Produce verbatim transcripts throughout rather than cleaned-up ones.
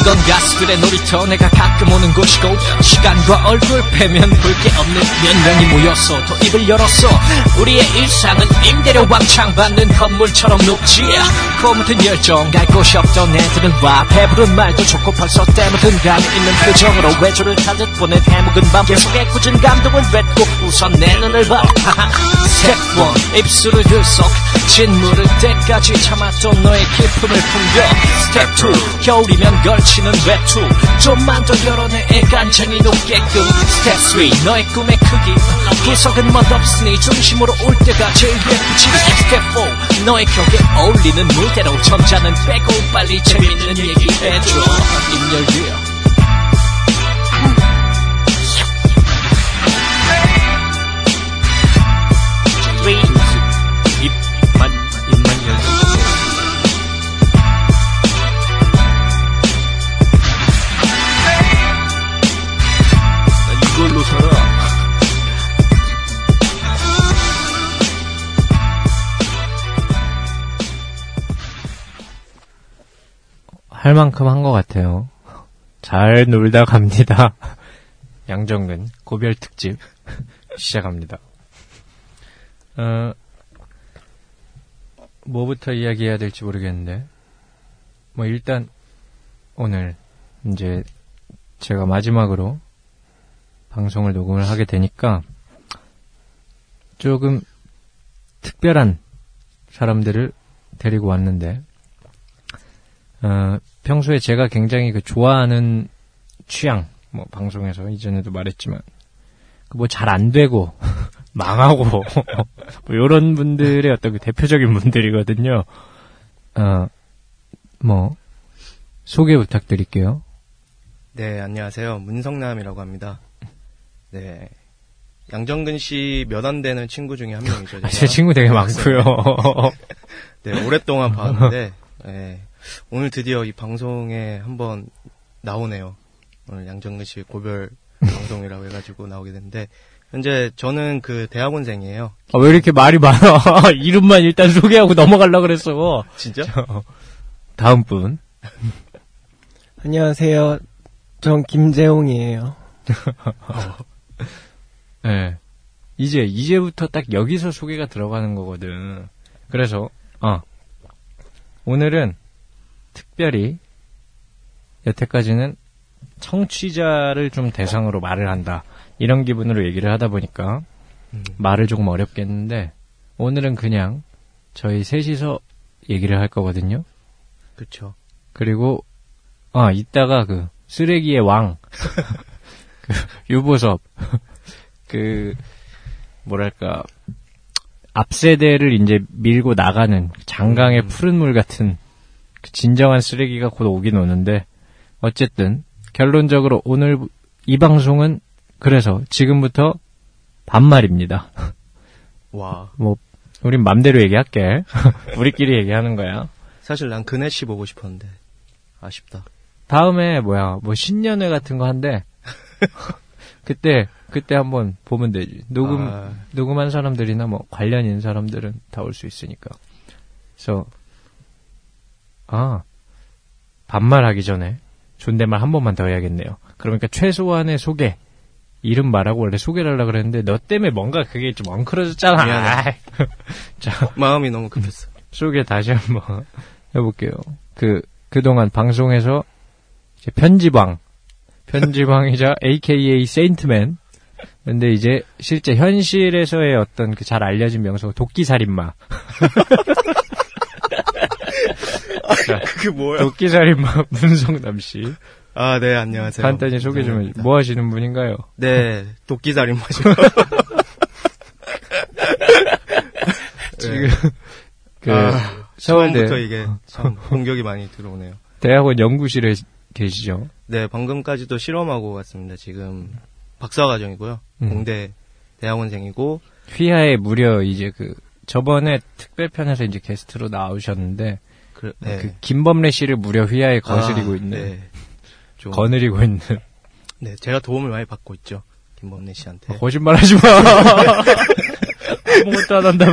이건 가수들의 놀이터, 내가 가끔 오는 곳이고, 시간과 얼굴 빼면 볼 게 없는 몇 명이 모여서 또 입을 열었어. 우리의 일상은 임대료 왕창 받는 건물처럼 높지. 고무튼 열정, 갈 곳이 없던 애들은 와. 배부른 말도 좋고 벌써 때묻은 감이 있는 표정으로 외조를 타듯 보낸 해묵은 밤. 계속해 꾸준 감동은 뱉고 우선 내 눈을 봐. 세권 입술을 들썩 짓무를 때까지 참았던 너의 기쁨을 풍겨. 스텝 투 겨울이면 걸 치는 외투 좀만 더 열어내 애간장이 높게끔. 스텝 쓰리 너의 꿈의 크기 구석은 멋없으니 중심으로 올 때가 제일 예쁘지. 스텝 포 너의 격에 어울리는 무대로 점자는 빼고 빨리 재밌는 얘기 해줘. 입 열려. 할 만큼 한 것 같아요. 잘 놀다 갑니다. 양정근 고별 특집 시작합니다. 어, 뭐부터 이야기해야 될지 모르겠는데, 뭐 일단 오늘 이제 제가 마지막으로 방송을 녹음을 하게 되니까 조금 특별한 사람들을 데리고 왔는데, 어, 평소에 제가 굉장히 그 좋아하는 취향, 뭐 방송에서 이전에도 말했지만 그 뭐 잘 안 되고 망하고 뭐 이런 분들의 어떤 그 대표적인 분들이거든요. 어, 뭐 소개 부탁드릴게요. 네, 안녕하세요. 문성남이라고 합니다. 네, 양정근 씨 몇 안 되는 친구 중에 한 명이죠. 제가. 제 친구 되게 많고요. 네, 오랫동안 봤는데. 네. 오늘 드디어 이 방송에 한번 나오네요. 오늘 양정근 씨 고별 방송이라고 해가지고 나오게 됐는데, 현재 저는 그 대학원생이에요. 아, 왜 이렇게 말이 많아? 이름만 일단 소개하고 넘어가려고 그랬어. 진짜? 저, 다음 분. 안녕하세요. 전 김재홍이에요. 네. 이제, 이제부터 딱 여기서 소개가 들어가는 거거든. 그래서, 어. 오늘은 특별히 여태까지는 청취자를 좀 대상으로 말을 한다 이런 기분으로 얘기를 하다 보니까 음. 말을 조금 어렵게 했는데, 오늘은 그냥 저희 셋이서 얘기를 할 거거든요. 그렇죠. 그리고 아 이따가 그 쓰레기의 왕 그 유보섭 그 뭐랄까 앞세대를 이제 밀고 나가는 장강의 음. 푸른 물 같은 그 진정한 쓰레기가 곧 오긴 오는데, 어쨌든 결론적으로 오늘 이 방송은 그래서 지금부터 반말입니다. 와. 뭐 우린 맘대로 얘기할게. 우리끼리 얘기하는 거야. 사실 난 그네씨 보고 싶었는데 아쉽다. 다음에 뭐야 뭐 신년회 같은 거 한데 그때 그때 한번 보면 되지. 녹음 아... 녹음한 사람들이나 뭐 관련 있는 사람들은 다 올 수 있으니까. 그래서 아, 반말하기 전에 존댓말 한 번만 더 해야겠네요. 그러니까 최소한의 소개, 이름 말하고 원래 소개를 하려고 그랬는데 너 때문에 뭔가 그게 좀 엉클어졌잖아. 미안해. 자, 마음이 너무 급했어. 소개 다시 한번 해볼게요. 그, 그동안 방송에서 이제 편집왕, 편집왕이자 에이케이에이 세인트맨. 근데 이제 실제 현실에서의 어떤 그 잘 알려진 명소, 도끼살인마. 자, 그게 뭐야? 도끼살인마 문성남씨. 아, 네, 안녕하세요. 간단히 소개 좀 해주세요. 뭐 하시는 분인가요? 네, 도끼살인마죠. 지금, 그, 아, 서울대. 처음부터 이게 참 공격이 많이 들어오네요. 대학원 연구실에 계시죠? 네, 방금까지도 실험하고 왔습니다. 지금 박사과정이고요. 음. 공대 대학원생이고. 휘하에 무려 이제 그, 저번에 특별편에서 이제 게스트로 나오셨는데, 그, 네. 그 김범래 씨를 무려 휘하에 거스리고 아, 있는. 네. 좀, 거느리고 있는. 네, 제가 도움을 많이 받고 있죠. 김범래 씨한테. 아, 거짓말 하지 마! 아무것도 안 한다며.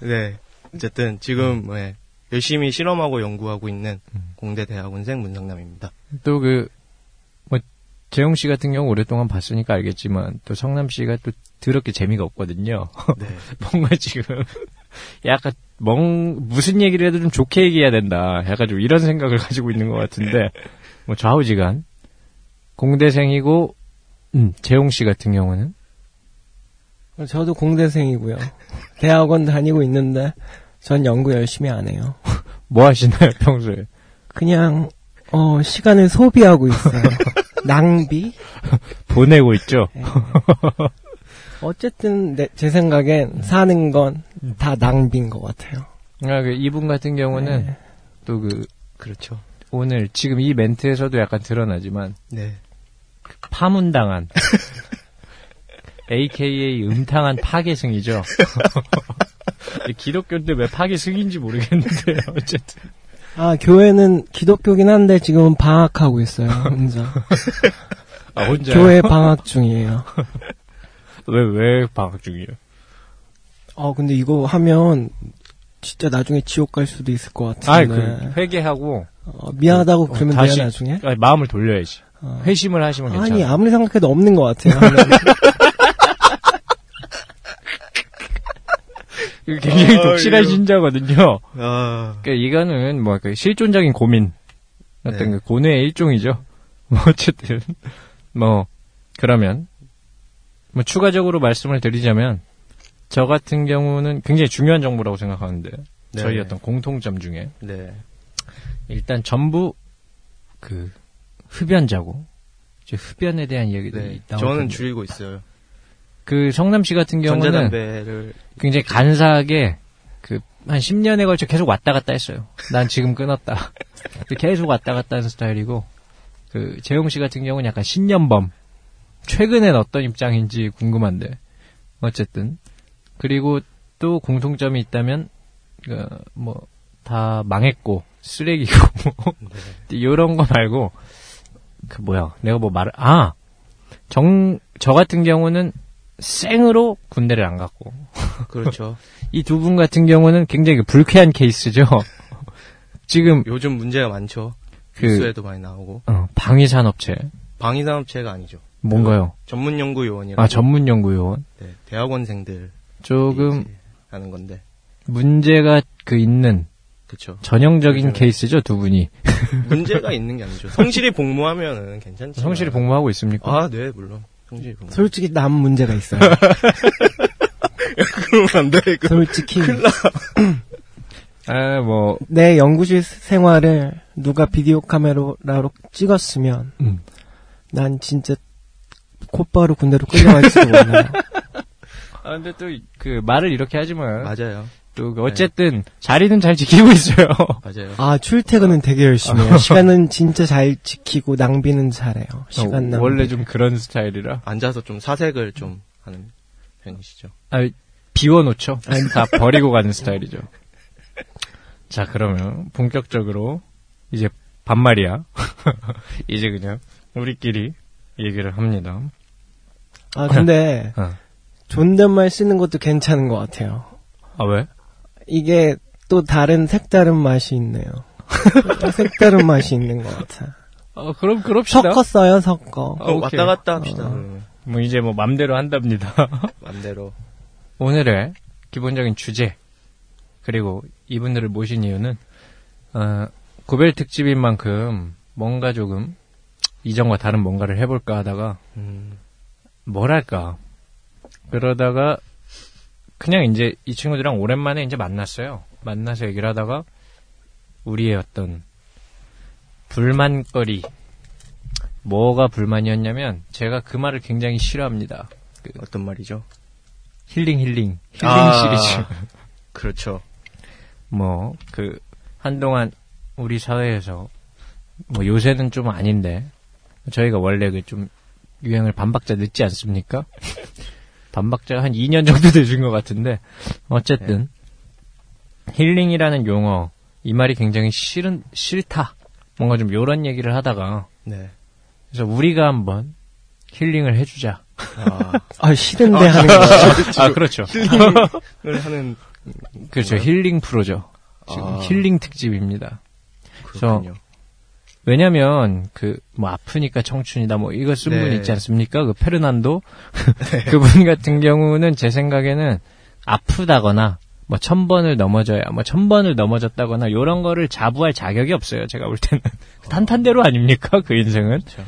네. 어쨌든, 지금, 음. 네, 열심히 실험하고 연구하고 있는 음. 공대 대학원생 문성남입니다. 또 그, 뭐, 재용 씨 같은 경우 오랫동안 봤으니까 알겠지만, 또 성남 씨가 또 더럽게 재미가 없거든요. 네. 뭔가 지금, 약간, 멍, 무슨 얘기를 해도 좀 좋게 얘기해야 된다. 약간 좀 이런 생각을 가지고 있는 것 같은데, 뭐 좌우지간. 공대생이고, 음, 재용 씨 같은 경우는? 저도 공대생이고요. 대학원 다니고 있는데 전 연구 열심히 안 해요. 뭐 하시나요 평소에? 그냥 어 시간을 소비하고 있어요. 낭비? 보내고 있죠. 네. 어쨌든 내, 제 생각엔 사는 건 다 낭비인 것 같아요. 아, 그 이분 같은 경우는 네. 또 그 그렇죠. 오늘 지금 이 멘트에서도 약간 드러나지만 네. 그 파문당한. 에이케이에이 음탕한 파괴승이죠. 기독교인데 왜 파괴승인지 모르겠는데 어쨌든. 아, 교회는 기독교긴 한데 지금은 방학하고 있어요. 혼자. 아, 혼자. 교회 방학 중이에요. 왜, 왜 방학 중이에요? 아, 근데 이거 하면 진짜 나중에 지옥 갈 수도 있을 것 같은데. 아, 그 회개하고 어, 미안하다고 어, 그러면 다시, 돼요 나중에? 아니, 마음을 돌려야지. 어. 회심을 하시면 괜찮아요. 아니, 아무리 생각해도 없는 것 같아요. 굉장히 아, 독실한 이거... 신자거든요. 아... 그러니까 이거는 뭐 실존적인 고민 어떤 네. 고뇌의 일종이죠. 뭐 어쨌든 뭐 그러면 뭐 추가적으로 말씀을 드리자면 저 같은 경우는 굉장히 중요한 정보라고 생각하는데 네. 저희 어떤 공통점 중에 네. 일단 전부 그 흡연자고 이제 흡연에 대한 이야기들이 네. 있다. 저는 텐데. 줄이고 있어요. 그 성남 씨 같은 경우는 전자담배를... 굉장히 간사하게 그 한 십 년에 걸쳐 계속 왔다 갔다 했어요. 난 지금 끊었다. 계속 왔다 갔다 하는 스타일이고 그 재용 씨 같은 경우는 약간 신년범. 최근엔 어떤 입장인지 궁금한데 어쨌든 그리고 또 공통점이 있다면 그 뭐 다 망했고 쓰레기고 이런 거 말고 그 뭐야 내가 뭐 말을 아 정 저 같은 경우는 생으로 군대를 안 갔고. 그렇죠. 이 두 분 같은 경우는 굉장히 불쾌한 케이스죠. 지금. 요즘 문제가 많죠. 그, 뉴스에도 많이 나오고. 어, 방위산업체. 방위산업체가 아니죠. 뭔가요? 전문연구요원이라고. 아, 전문연구요원? 네, 대학원생들. 조금. 하는 건데. 문제가 그 있는. 그쵸. 전형적인 문제는... 케이스죠, 두 분이. 문제가 있는 게 아니죠. 성실히 복무하면은 괜찮죠. 성실히 복무하고 있습니까? 아, 네, 물론. 솔직히 남 문제가 있어요. 그러면 안 돼, 이거. 솔직히. 큰일 나. 아, 뭐. 내 연구실 생활을 누가 비디오 카메라로 찍었으면, 음. 난 진짜 곧바로 군대로 끌려갈지도 몰라요. 아, 근데 또, 그, 말을 이렇게 하지만. 맞아요. 또, 어쨌든, 네. 자리는 잘 지키고 있어요. 맞아요. 아, 출퇴근은 되게 열심히 해요. 시간은 진짜 잘 지키고, 낭비는 잘해요. 시간 어, 낭비. 원래 좀 그런 스타일이라? 앉아서 좀 사색을 좀 하는 편이시죠. 아, 비워놓죠. 다 버리고 가는 스타일이죠. 자, 그러면, 본격적으로, 이제, 반말이야. 이제 그냥, 우리끼리 얘기를 합니다. 아, 근데, 어. 존댓말 쓰는 것도 괜찮은 것 같아요. 아, 왜? 이게 또 다른 색다른 맛이 있네요. 색다른 맛이 있는 것 같아. 어, 그럼 그럽시다. 섞었어요, 섞어. 어, 왔다 갔다 합시다. 어. 뭐 이제 뭐 맘대로 한답니다. 맘대로. 오늘의 기본적인 주제 그리고 이분들을 모신 이유는 어, 고별 특집인 만큼 뭔가 조금 이전과 다른 뭔가를 해볼까 하다가 음. 뭐랄까 그러다가. 그냥 이제 이 친구들이랑 오랜만에 이제 만났어요. 만나서 얘기를 하다가 우리의 어떤 불만거리 뭐가 불만이었냐면 제가 그 말을 굉장히 싫어합니다. 그 어떤 말이죠? 힐링 힐링 힐링 아, 시리즈. 그렇죠. 뭐 그 한동안 우리 사회에서 뭐 요새는 좀 아닌데 저희가 원래 그 좀 유행을 반박자 늦지 않습니까? 반박자가 한 이 년 정도 되신 것 같은데 어쨌든 네. 힐링이라는 용어 이 말이 굉장히 싫은 싫다 뭔가 좀 요런 얘기를 하다가 네. 그래서 우리가 한번 힐링을 해주자. 아, 아 싫은데 하는 거. 아 그렇죠. 힐링을 하는 그렇죠 뭐예요? 힐링 프로죠. 지금 아. 힐링 특집입니다. 그렇군요. 왜냐면, 그, 뭐, 아프니까 청춘이다, 뭐, 이거 쓴 분 네. 있지 않습니까? 그, 페르난도? 네. 그분 같은 경우는 제 생각에는 아프다거나, 뭐, 천 번을 넘어져야, 뭐, 천 번을 넘어졌다거나, 요런 거를 자부할 자격이 없어요. 제가 볼 때는. 어. 탄탄대로 아닙니까? 그 인생은? 그렇죠.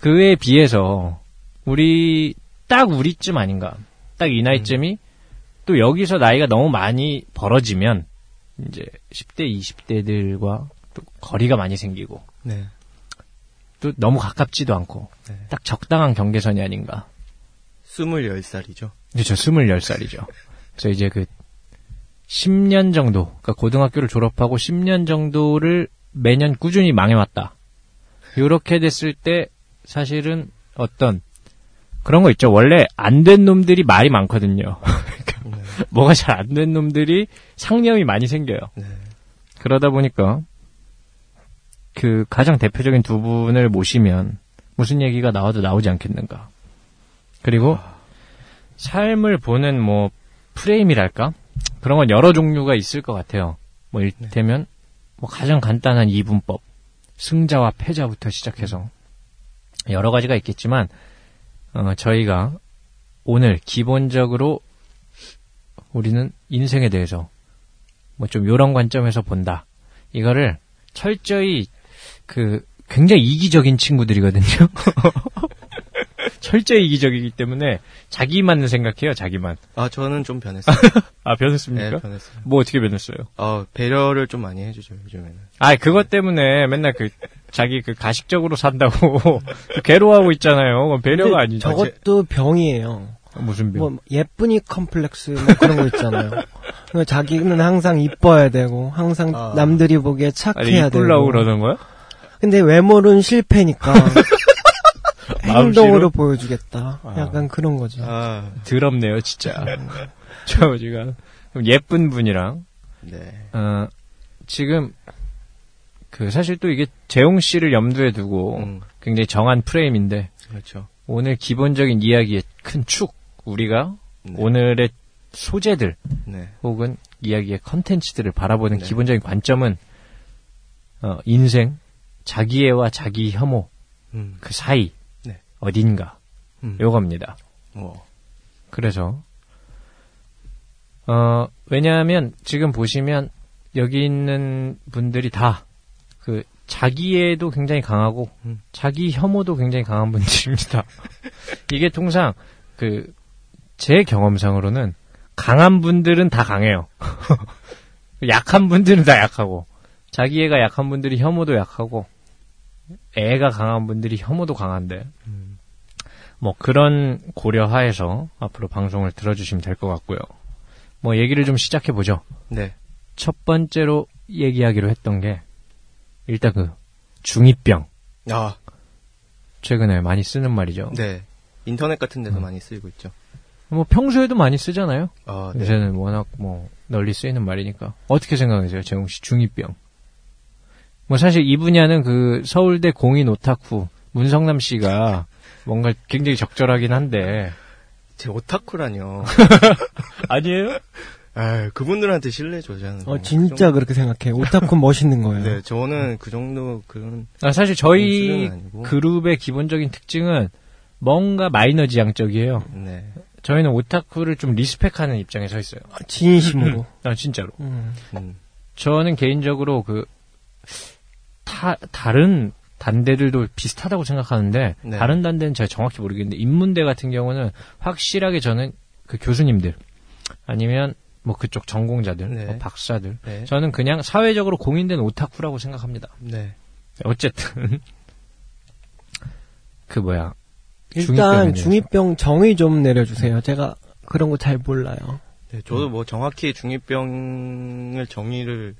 그에 비해서, 우리, 딱 우리쯤 아닌가. 딱 이 나이쯤이, 음. 또 여기서 나이가 너무 많이 벌어지면, 이제, 십 대, 이십 대들과, 또 거리가 많이 생기고 네. 또 너무 가깝지도 않고 네. 딱 적당한 경계선이 아닌가. 스물여덟 살이죠. 그렇죠. 스물여덟 살이죠. 그래서 이제 그 십 년 정도 그러니까 고등학교를 졸업하고 십 년 정도를 매년 꾸준히 망해왔다. 이렇게 됐을 때 사실은 어떤 그런 거 있죠. 원래 안 된 놈들이 말이 많거든요. 그러니까 네. 뭐가 잘 안 된 놈들이 상념이 많이 생겨요. 네. 그러다 보니까 그 가장 대표적인 두 분을 모시면 무슨 얘기가 나와도 나오지 않겠는가. 그리고 삶을 보는 뭐 프레임이랄까? 그런 건 여러 종류가 있을 것 같아요. 뭐 이를테면 뭐 가장 간단한 이분법, 승자와 패자부터 시작해서 여러 가지가 있겠지만 어, 저희가 오늘 기본적으로 우리는 인생에 대해서 뭐 좀 이런 관점에서 본다. 이거를 철저히 그 굉장히 이기적인 친구들이거든요. 철저히 이기적이기 때문에 자기만 생각해요, 자기만. 아 저는 좀 변했어요. 아 변했습니까? 네, 변했어요. 뭐 어떻게 변했어요? 어 배려를 좀 많이 해주죠 요즘에는. 아 그것 때문에 맨날 그 자기 그 가식적으로 산다고 괴로워하고 있잖아요. 그건 배려가 아니죠. 저것도 병이에요. 무슨 병? 뭐 예쁜이 컴플렉스 뭐 그런 거 있잖아요. 자기는 항상 이뻐야 되고 항상 아... 남들이 보기에 착해야 되고. 이쁘려고 그러는 거야? 근데 외모는 실패니까 행동으로 보여주겠다. 아... 약간 그런 거죠. 아... 더럽네요 진짜. 저 지금 예쁜 분이랑 네. 어, 지금 그 사실 또 이게 재홍 씨를 염두에 두고 음. 굉장히 정한 프레임인데 그렇죠. 오늘 기본적인 이야기의 큰 축 우리가 네. 오늘의 소재들 네. 혹은 이야기의 컨텐츠들을 바라보는 네. 기본적인 관점은 어, 인생, 자기애와 자기 혐오 음. 그 사이 네. 어딘가 음. 요겁니다. 오. 그래서 어, 왜냐하면 지금 보시면 여기 있는 분들이 다 그 자기애도 굉장히 강하고 음. 자기 혐오도 굉장히 강한 분들입니다. 이게 통상 그 제 경험상으로는 강한 분들은 다 강해요. 약한 분들은 다 약하고 자기애가 약한 분들이 혐오도 약하고 애가 강한 분들이 혐오도 강한데 음. 뭐 그런 고려하에서 앞으로 방송을 들어주시면 될 것 같고요. 뭐 얘기를 좀 시작해보죠. 네. 첫 번째로 얘기하기로 했던 게 일단 그 중이병. 아. 최근에 많이 쓰는 말이죠. 네. 인터넷 같은 데서 음. 많이 쓰이고 있죠. 뭐 평소에도 많이 쓰잖아요. 아, 네. 요새는 워낙 뭐 널리 쓰이는 말이니까. 어떻게 생각하세요, 재홍 씨? 중이병. 뭐 사실 이 분야는 그 서울대 공인 오타쿠 문성남 씨가 뭔가 굉장히 적절하긴 한데. 제 오타쿠라뇨. 아니에요? 아, 그분들한테 신뢰 조장. 어, 진짜 그렇게 생각해. 오타쿠 멋있는 거예요. 네, 저는 그 정도 그런. 아, 사실 저희 그룹의 기본적인 특징은 뭔가 마이너 지향적이에요. 네. 저희는 오타쿠를 좀 리스펙하는 입장에 서 있어요. 아, 진심으로. 아, 진짜로. 음. 저는 개인적으로 그, 타, 다른 단대들도 비슷하다고 생각하는데, 네. 다른 단대는 제가 정확히 모르겠는데, 인문대 같은 경우는 확실하게 저는 그 교수님들, 아니면 뭐 그쪽 전공자들, 네. 뭐 박사들, 네. 저는 그냥 사회적으로 공인된 오타쿠라고 생각합니다. 네. 어쨌든. 그 뭐야 일단 중이병 정의 좀 내려주세요. 제가 그런 거 잘 몰라요. 네, 저도 뭐 정확히 중이병을 정의를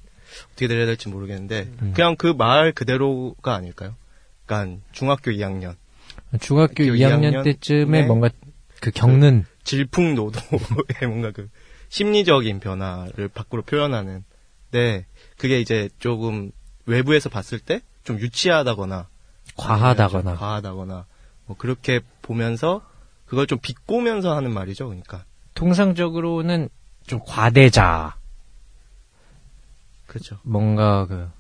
어떻게 내려야 될지 모르겠는데 음. 그냥 그 말 그대로가 아닐까요? 그러니까 중학교 이 학년 중학교 이 학년 때쯤에 뭔가 그 겪는 그 질풍노도의 뭔가 그 심리적인 변화를 밖으로 표현하는. 네, 그게 이제 조금 외부에서 봤을 때 좀 유치하다거나 과하다거나 과하다거나 뭐 그렇게 보면서 그걸 좀 비꼬면서 하는 말이죠. 그러니까 통상적으로는 좀 과대자. 그렇죠. 뭔가 그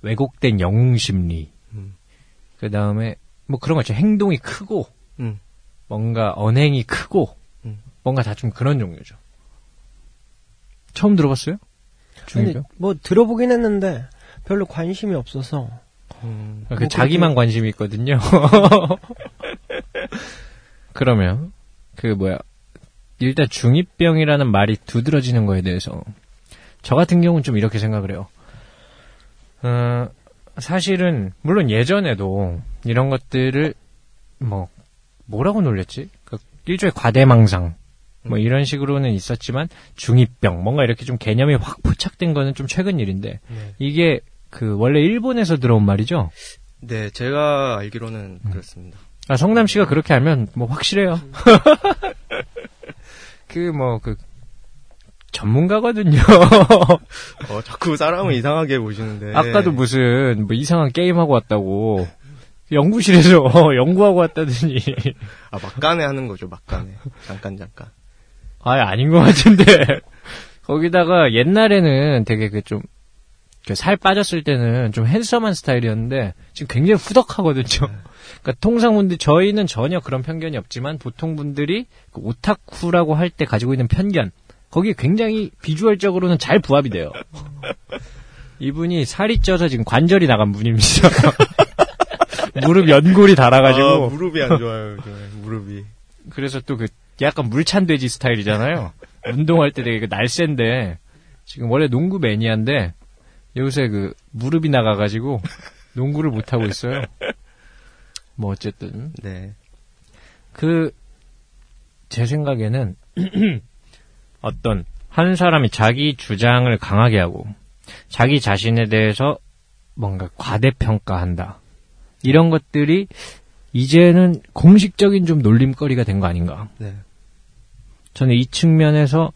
왜곡된 영웅 심리. 음. 그 다음에 뭐 그런 거 있죠. 행동이 크고, 음. 뭔가 언행이 크고, 음. 뭔가 다 좀 그런 종류죠. 처음 들어봤어요? 중이병? 뭐 들어보긴 했는데 별로 관심이 없어서. 음. 그 뭐 자기만 그렇게... 관심이 있거든요. 그러면 그 뭐야? 일단 중이병이라는 말이 두드러지는 거에 대해서 저 같은 경우는 좀 이렇게 생각을 해요. 어, 사실은 물론 예전에도 이런 것들을 뭐 뭐라고 놀렸지? 그러니까 일종의 과대망상 뭐 이런 식으로는 있었지만 중이병 뭔가 이렇게 좀 개념이 확 포착된 거는 좀 최근 일인데 네. 이게 그 원래 일본에서 들어온 말이죠? 네, 제가 알기로는 음. 그렇습니다. 아, 성남 씨가 그렇게 알면 뭐 확실해요. 그 뭐 그 전문가거든요. 어, 자꾸 사람을 이상하게 보시는데. 아까도 무슨 뭐 이상한 게임하고 왔다고 연구실에서 연구하고 왔다더니. 아, 막간에 하는 거죠, 막간에. 잠깐 잠깐. 아, 아닌 것 같은데. 거기다가 옛날에는 되게 그 좀 살 빠졌을 때는 좀 핸섬한 스타일이었는데 지금 굉장히 후덕하거든요. 그러니까 통상 분들 저희는 전혀 그런 편견이 없지만 보통 분들이 그 오타쿠라고 할 때 가지고 있는 편견. 거기에 굉장히 비주얼적으로는 잘 부합이 돼요. 이분이 살이 쪄서 지금 관절이 나간 분입니다. 무릎 연골이 달아가지고. 아, 무릎이 안 좋아요. 무릎이. 그래서 또 그 약간 물찬 돼지 스타일이잖아요. 운동할 때 되게 그 날쌘데 지금 원래 농구 매니아인데 요새 그 무릎이 나가가지고 농구를 못 하고 있어요. 뭐 어쨌든. 네. 그 제 생각에는. 어떤 한 사람이 자기 주장을 강하게 하고 자기 자신에 대해서 뭔가 과대평가한다. 이런 것들이 이제는 공식적인 좀 놀림거리가 된 거 아닌가. 네. 저는 이 측면에서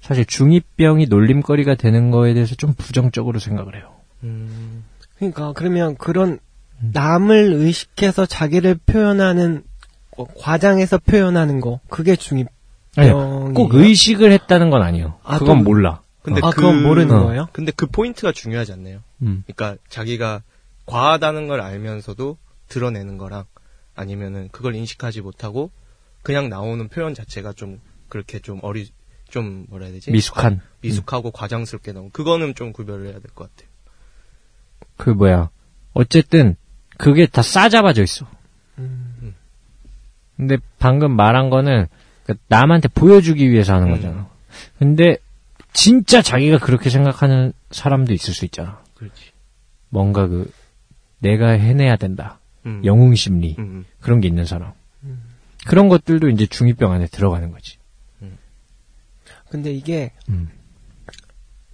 사실 중이병이 놀림거리가 되는 거에 대해서 좀 부정적으로 생각을 해요. 음, 그러니까 그러면 그런 남을 의식해서 자기를 표현하는 과장해서 표현하는 거 그게 중이병. 아니요. 꼭 의식을 했다는 건 아니에요. 아, 그건 몰라. 근데 아, 그, 그건 모르는 어. 거예요? 근데 그 포인트가 중요하지 않나요? 음. 그러니까 자기가 과하다는 걸 알면서도 드러내는 거랑 아니면은 그걸 인식하지 못하고 그냥 나오는 표현 자체가 좀 그렇게 좀 어리 좀 뭐라 해야 되지? 미숙한 과, 미숙하고 음. 과장스럽게 나오는 그거는 좀 구별을 해야 될 것 같아요. 그 뭐야? 어쨌든 그게 다 싸잡아져 있어. 음. 근데 방금 말한 거는. 남한테 보여주기 위해서 하는 거잖아. 음. 근데 진짜 자기가 그렇게 생각하는 사람도 있을 수 있잖아. 그렇지. 뭔가 그 내가 해내야 된다. 음. 영웅심리 음. 그런 게 있는 사람. 음. 그런 것들도 이제 중이병 안에 들어가는 거지. 음. 근데 이게 음.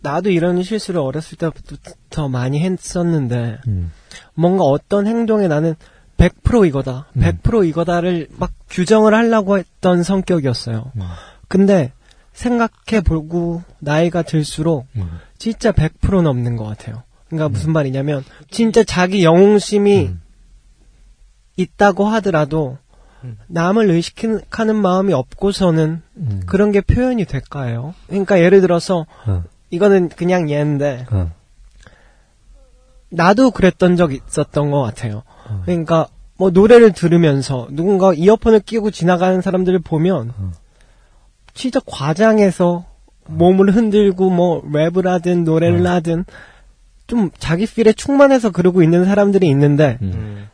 나도 이런 실수를 어렸을 때부터 많이 했었는데 음. 뭔가 어떤 행동에 나는 백 퍼센트 이거다. 백 퍼센트 이거다를 막 규정을 하려고 했던 성격이었어요. 음. 근데 생각해보고 나이가 들수록 음. 진짜 백 퍼센트 넘는 것 같아요. 그러니까 음. 무슨 말이냐면 진짜 자기 영웅심이 음. 있다고 하더라도 음. 남을 의식하는 마음이 없고서는 음. 그런 게 표현이 될까요? 그러니까 예를 들어서 음. 이거는 그냥 예인데 음. 나도 그랬던 적이 있었던 것 같아요. 그러니까 뭐 노래를 들으면서 누군가 이어폰을 끼고 지나가는 사람들을 보면 진짜 과장해서 몸을 흔들고 뭐 랩을 하든 노래를 하든 좀 자기 필에 충만해서 그러고 있는 사람들이 있는데 음.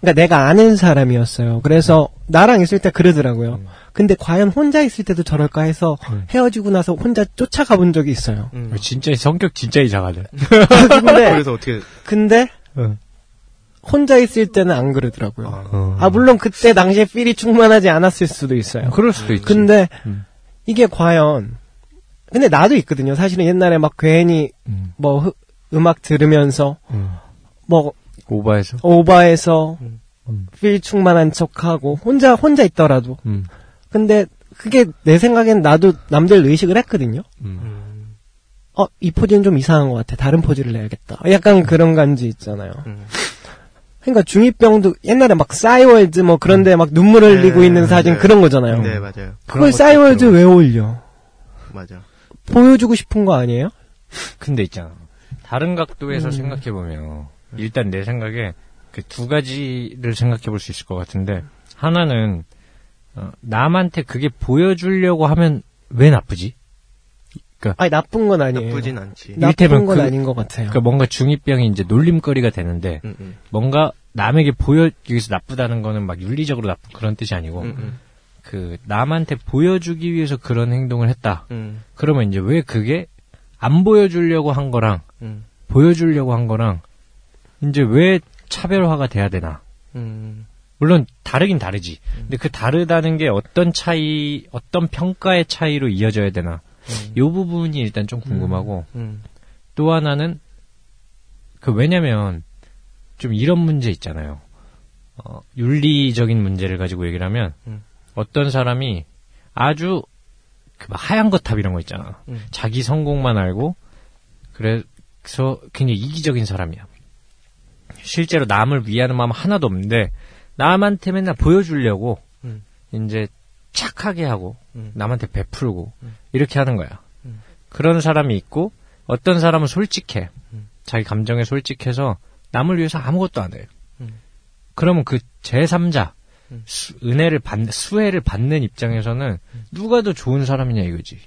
그러니까 내가 아는 사람이었어요. 그래서 나랑 있을 때 그러더라고요. 근데 과연 혼자 있을 때도 저럴까 해서 헤어지고 나서 혼자 쫓아가 본 적이 있어요. 음. 진짜 성격 진짜 이상하네. 근데, 그래서 어떻게 근데 응. 혼자 있을 때는 안 그러더라고요. 아, 어. 아 물론 그때 당시에 필이 충만하지 않았을 수도 있어요. 그럴 수도 있지. 근데 음. 이게 과연 근데 나도 있거든요. 사실은 옛날에 막 괜히 음. 뭐 흐, 음악 들으면서 음. 뭐 오바해서 오바해서 음. 음. 필 충만한 척하고 혼자 혼자 있더라도 음. 근데 그게 내 생각엔 나도 남들 의식을 했거든요. 음. 어, 이 포즈는 좀 이상한 것 같아. 다른 포즈를 내야겠다. 약간 음. 그런 감지 있잖아요. 음. 그러니까 중이병도 옛날에 막 싸이월드 뭐 그런데 막 눈물 흘리고 네, 있는 사진 네. 그런 거잖아요. 네, 맞아요. 그걸 싸이월드 왜 올려? 맞아. 보여주고 싶은 거 아니에요? 근데 있잖아. 다른 각도에서 음. 생각해보면 일단 내 생각에 그 두 가지를 생각해볼 수 있을 것 같은데 하나는 어, 남한테 그게 보여주려고 하면 왜 나쁘지? 그러니까 아니 나쁜 건 아니에요. 나쁘진 않지. 나쁜 건 그, 아닌 것 같아요. 그러니까 뭔가 중이병이 이제 놀림거리가 되는데 음, 음. 뭔가 남에게 보여 여기서 나쁘다는 거는 막 윤리적으로 나쁜 그런 뜻이 아니고 음, 음. 그 남한테 보여주기 위해서 그런 행동을 했다. 음. 그러면 이제 왜 그게 안 보여주려고 한 거랑 음. 보여주려고 한 거랑 이제 왜 차별화가 돼야 되나? 음. 물론 다르긴 다르지. 음. 근데 그 다르다는 게 어떤 차이, 어떤 평가의 차이로 이어져야 되나? 음. 이 부분이 일단 좀 궁금하고 음. 음. 또 하나는 그 왜냐면 좀 이런 문제 있잖아요. 어, 윤리적인 문제를 가지고 얘기를 하면 음. 어떤 사람이 아주 그 막 하얀 거탑 이런 거 있잖아. 음. 자기 성공만 알고 그래서 굉장히 이기적인 사람이야. 실제로 남을 위하는 마음 하나도 없는데 남한테 맨날 보여주려고 음. 이제 착하게 하고 음. 남한테 베풀고 음. 이렇게 하는 거야. 음. 그런 사람이 있고 어떤 사람은 솔직해. 음. 자기 감정에 솔직해서 남을 위해서 아무것도 안 해요. 음. 그러면 그 제삼자 음. 수, 은혜를 받는 수혜를 받는 입장에서는 음. 누가 더 좋은 사람이냐 이거지.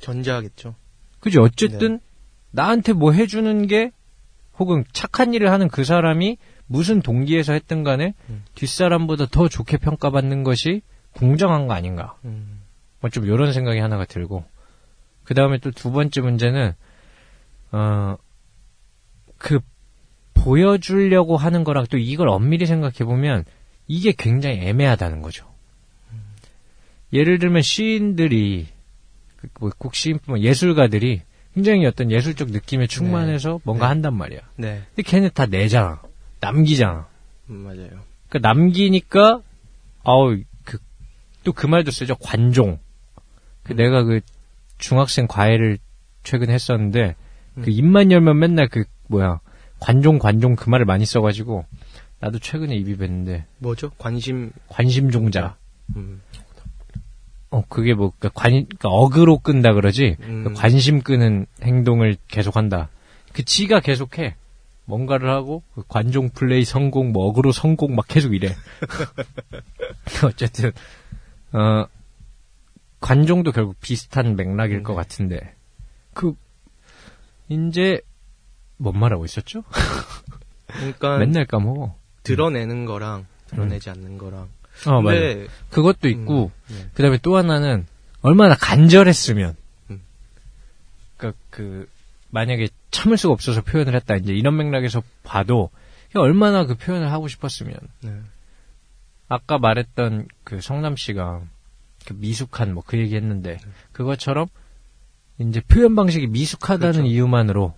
전자하겠죠. 그지. 어쨌든 네. 나한테 뭐 해주는 게 혹은 착한 일을 하는 그 사람이 무슨 동기에서 했든 간에 음. 뒷사람보다 더 좋게 평가받는 것이 공정한 거 아닌가. 음. 뭐 좀 이런 생각이 하나가 들고 그 다음에 또 두 번째 문제는 어, 그 보여주려고 하는 거랑 또 이걸 엄밀히 생각해보면 이게 굉장히 애매하다는 거죠. 음. 예를 들면 시인들이 뭐 꼭 시인뿐만 예술가들이 굉장히 어떤 예술적 느낌에 충만해서 네. 뭔가 네. 한단 말이야. 네. 근데 걔네 다 내잖아. 남기잖아. 음, 맞아요. 그러니까 남기니까 아우 또 그 말도 쓰죠. 관종. 그 음. 내가 그 중학생 과외를 최근에 했었는데 음. 그 입만 열면 맨날 그 뭐야 관종 관종 그 말을 많이 써가지고 나도 최근에 입입했는데 뭐죠? 관심 관심종자. 음. 어 그게 뭐 그러니까 관 그러니까 어그로 끈다 그러지. 음. 그러니까 관심 끄는 행동을 계속한다. 그 지가 계속해. 뭔가를 하고 관종 플레이 성공, 뭐 어그로 성공 막 계속 이래. 어쨌든. 어, 관종도 결국 비슷한 맥락일 네. 것 같은데, 그, 이제, 뭔 말하고 있었죠? 그러니까. 맨날 까먹어. 드러내는 거랑, 드러내지 음. 않는 거랑. 어, 근데... 맞아요. 그것도 있고, 음, 네. 그 다음에 또 하나는, 얼마나 간절했으면, 음. 그니까 그, 만약에 참을 수가 없어서 표현을 했다, 이제 이런 맥락에서 봐도, 얼마나 그 표현을 하고 싶었으면, 네. 아까 말했던 그 성남 씨가 그 미숙한 뭐 그 얘기했는데 그것처럼 이제 표현 방식이 미숙하다는 그렇죠. 이유만으로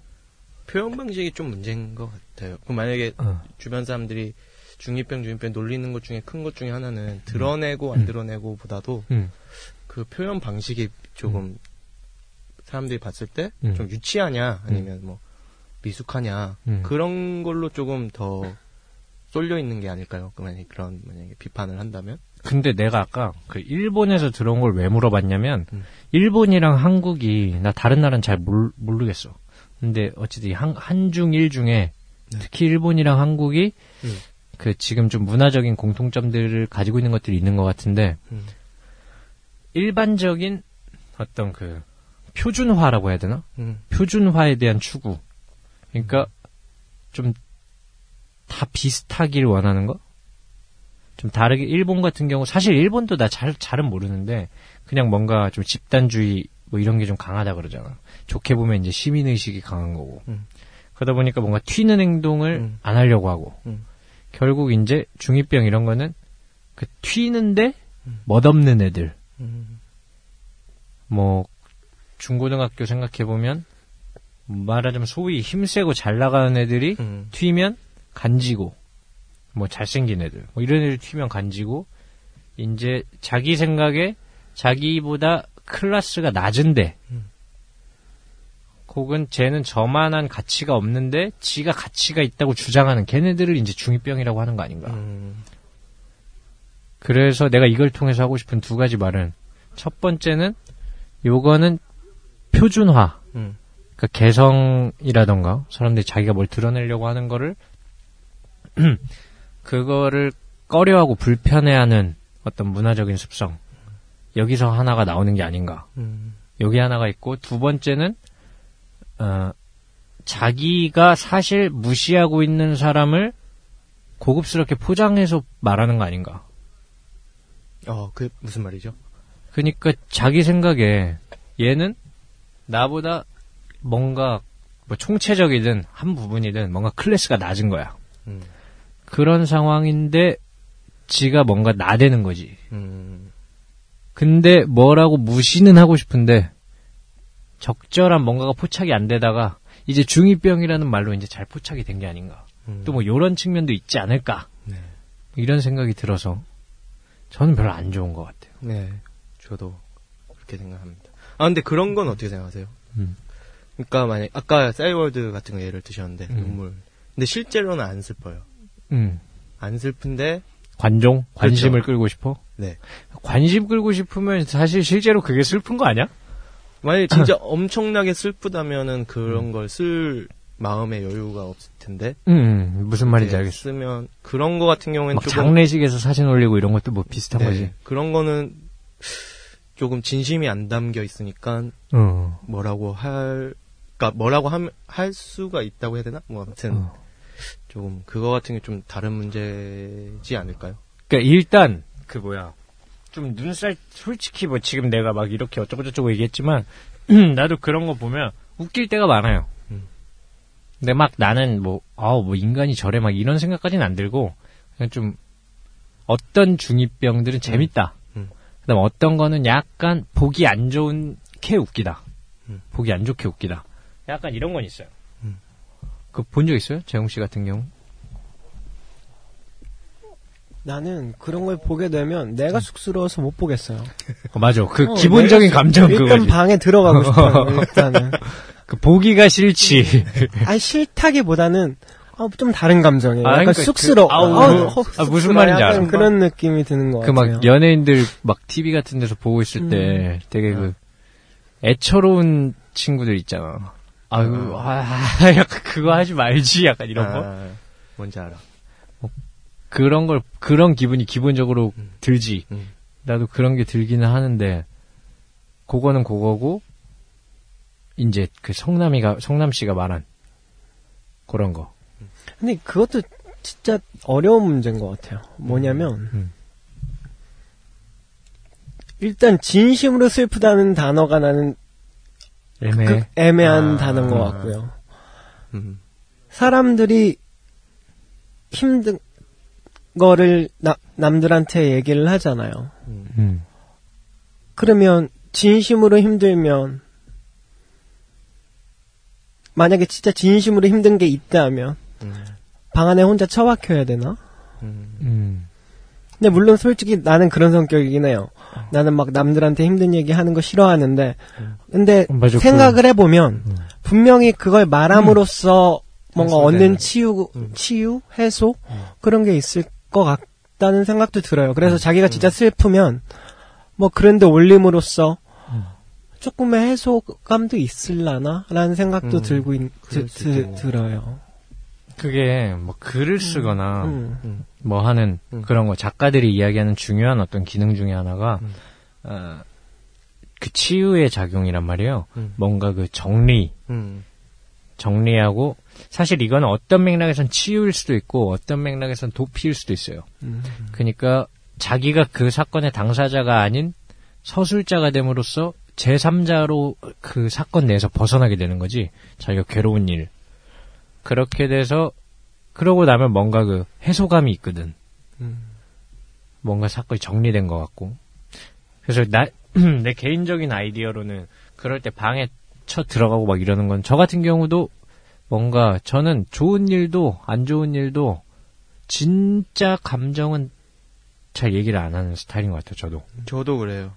표현 방식이 좀 문제인 것 같아요. 그럼 만약에 어. 주변 사람들이 중이병 중이병 놀리는 것 중에 큰 것 중에 하나는 드러내고 안 드러내고보다도 음. 그 표현 방식이 조금 음. 사람들이 봤을 때 좀 음. 유치하냐 아니면 뭐 미숙하냐 음. 그런 걸로 조금 더 쏠려 있는 게 아닐까요? 만약에 그런 만약에 비판을 한다면. 근데 내가 아까 그 일본에서 들어온 걸 왜 물어봤냐면 음. 일본이랑 한국이 나 다른 나라는 잘 모르, 모르겠어. 근데 어쨌든 한 한중일 중에 네. 특히 일본이랑 한국이 음. 그 지금 좀 문화적인 공통점들을 가지고 있는 것들이 있는 것 같은데 음. 일반적인 어떤 그 표준화라고 해야 되나? 음. 표준화에 대한 추구. 그러니까 음. 좀 다 비슷하길 원하는 거? 좀 다르게, 일본 같은 경우, 사실 일본도 나 잘, 잘은 모르는데, 그냥 뭔가 좀 집단주의, 뭐 이런 게 좀 강하다 그러잖아. 좋게 보면 이제 시민의식이 강한 거고. 음. 그러다 보니까 뭔가 튀는 행동을 음. 안 하려고 하고. 음. 결국 이제 중이병 이런 거는 그 튀는데 멋없는 애들. 음. 뭐 중고등학교 생각해보면 말하자면 소위 힘세고 잘 나가는 애들이 음. 튀면 간지고 뭐 잘생긴 애들 뭐 이런 애들 튀면 간지고 이제 자기 생각에 자기보다 클래스가 낮은데 음. 혹은 쟤는 저만한 가치가 없는데 지가 가치가 있다고 주장하는 걔네들을 이제 중이병이라고 하는 거 아닌가. 음. 그래서 내가 이걸 통해서 하고 싶은 두 가지 말은 첫 번째는 요거는 표준화. 음. 그러니까 개성이라던가 사람들이 자기가 뭘 드러내려고 하는 거를 그거를 꺼려하고 불편해하는 어떤 문화적인 습성. 여기서 하나가 나오는 게 아닌가. 음. 여기 하나가 있고 두 번째는 어, 자기가 사실 무시하고 있는 사람을 고급스럽게 포장해서 말하는 거 아닌가. 어, 그게 무슨 말이죠? 그러니까 자기 생각에 얘는 나보다 뭔가 뭐 총체적이든 한 부분이든 뭔가 클래스가 낮은 거야. 음. 그런 상황인데 지가 뭔가 나대는 거지. 음. 근데 뭐라고 무시는 하고 싶은데 적절한 뭔가가 포착이 안 되다가 이제 중이병이라는 말로 이제 잘 포착이 된 게 아닌가. 음. 또 뭐 이런 측면도 있지 않을까. 네. 이런 생각이 들어서 저는 별로 안 좋은 것 같아요. 네, 저도 그렇게 생각합니다. 아 근데 그런 건 어떻게 생각하세요? 음. 그러니까 만약 아까 싸이월드 같은 거 예를 드셨는데 음. 눈물. 근데 실제로는 안 슬퍼요. 음. 안 슬픈데 관종 관심을 그렇죠. 끌고 싶어. 네. 관심 끌고 싶으면 사실 실제로 그게 슬픈 거 아니야? 만약에 진짜 엄청나게 슬프다면은 그런 음. 걸 쓸 마음의 여유가 없을 텐데. 음, 무슨 말인지 알겠어. 쓰면 그런 거 같은 경우에는 막 조금 장례식에서 사진 올리고 이런 것도 뭐 비슷한 네. 거지. 그런 거는 조금 진심이 안 담겨 있으니까 어. 뭐라고 할, 그러니까 뭐라고 함, 할 수가 있다고 해야 되나? 뭐 아무튼 어. 조금 그거 같은 게 좀 다른 문제지 않을까요? 그러니까 일단 그 뭐야. 좀 눈살 솔직히 뭐 지금 내가 막 이렇게 어쩌고저쩌고 얘기했지만 나도 그런 거 보면 웃길 때가 많아요. 음. 근데 막 나는 뭐 아우 뭐 인간이 저래 막 이런 생각까지는 안 들고 그냥 좀 어떤 중이병들은 재밌다. 음. 그다음 어떤 거는 약간 보기 안 좋은 게 웃기다. 음. 보기 안 좋게 웃기다. 약간 이런 건 있어요. 음. 그 본 적 있어요? 재홍 씨 같은 경우? 나는 그런 걸 보게 되면 내가 쑥스러워서 못 보겠어요. 어, 맞아. 그 어, 기본적인 감정 그거지. 일단 방에 들어가고 싶어요. 일단은. 그 보기가 싫지. 아니 싫다기보다는 어, 좀 다른 감정이에요. 아, 약간 그러니까 쑥스러워. 그, 아우, 아, 어, 어, 아, 무슨 말인지 알아. 그런 느낌이 드는 것 그 같아요. 그 막 연예인들 막 티비 같은 데서 보고 있을 때 음. 되게 그 애처로운 친구들 있잖아. 아유, 음. 아, 약간 그거 하지 말지. 약간 이런 아, 거. 뭔지 알아. 그런 걸, 그런 기분이 기본적으로 음. 들지. 음. 나도 그런 게 들기는 하는데, 그거는 그거고, 이제 그 성남이가, 성남씨가 말한, 그런 거. 근데 그것도 진짜 어려운 문제인 것 같아요. 뭐냐면, 음. 일단 진심으로 슬프다는 단어가 나는 애매해. 애매한 아. 단어인 것 같고요. 음. 사람들이 힘든, 거를 나, 남들한테 얘기를 하잖아요. 음. 그러면 진심으로 힘들면 만약에 진짜 진심으로 힘든 게 있다면 음. 방 안에 혼자 처박혀야 되나? 음. 근데 물론 솔직히 나는 그런 성격이긴 해요. 나는 막 남들한테 힘든 얘기 하는 거 싫어하는데 근데 맞아, 생각을 그... 해보면 음. 분명히 그걸 말함으로써 음. 뭔가 얻는 치유, 음. 치유? 해소? 음. 그런 게 있을 것 같다는 생각도 들어요. 그래서 음. 자기가 진짜 슬프면 뭐 그런데 올림으로써 음. 조금의 해소감도 있을라나? 라는 생각도 음. 들고 있, 드, 드, 들어요. 그게 뭐 글을 쓰거나 음. 음. 뭐 하는 음. 그런 거 작가들이 이야기하는 중요한 어떤 기능 중에 하나가 음. 어, 그 치유의 작용이란 말이에요. 음. 뭔가 그 정리 음. 정리하고 사실 이건 어떤 맥락에선 치유일 수도 있고 어떤 맥락에선 도피일 수도 있어요. 음. 그러니까 자기가 그 사건의 당사자가 아닌 서술자가 됨으로써 제삼자로 그 사건 내에서 벗어나게 되는 거지. 자기가 괴로운 일. 그렇게 돼서 그러고 나면 뭔가 그 해소감이 있거든. 음. 뭔가 사건이 정리된 것 같고. 그래서 나, 내 개인적인 아이디어로는 그럴 때 방에 쳐 들어가고 막 이러는 건, 저 같은 경우도 뭔가 저는 좋은 일도 안 좋은 일도 진짜 감정은 잘 얘기를 안 하는 스타일인 것 같아요. 저도. 저도 그래요.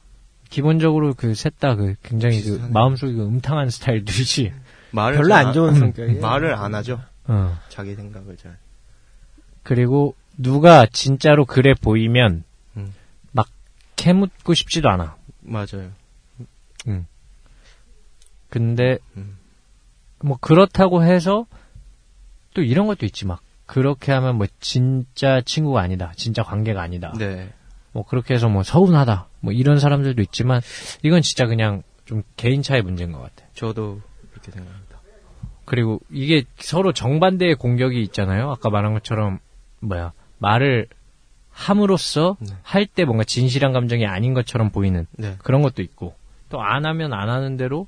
기본적으로 그 셋 다 그 굉장히 그 마음속이 그 음탕한 스타일들이지. 말을 별로 안 좋은 성격이에요. 말을 안 하죠. 어. 자기 생각을 잘. 그리고 누가 진짜로 그래 보이면 음. 막 캐묻고 싶지도 않아. 맞아요. 음. 근데 음. 뭐 그렇다고 해서 또 이런 것도 있지. 막 그렇게 하면 뭐 진짜 친구가 아니다, 진짜 관계가 아니다. 네. 뭐 그렇게 해서 뭐 서운하다, 뭐 이런 사람들도 있지만 이건 진짜 그냥 좀 개인차의 문제인 것 같아. 저도 그렇게 생각합니다. 그리고 이게 서로 정반대의 공격이 있잖아요. 아까 말한 것처럼 뭐야, 말을 함으로써 네. 할 때 뭔가 진실한 감정이 아닌 것처럼 보이는 네. 그런 것도 있고, 또 안 하면 안 하는 대로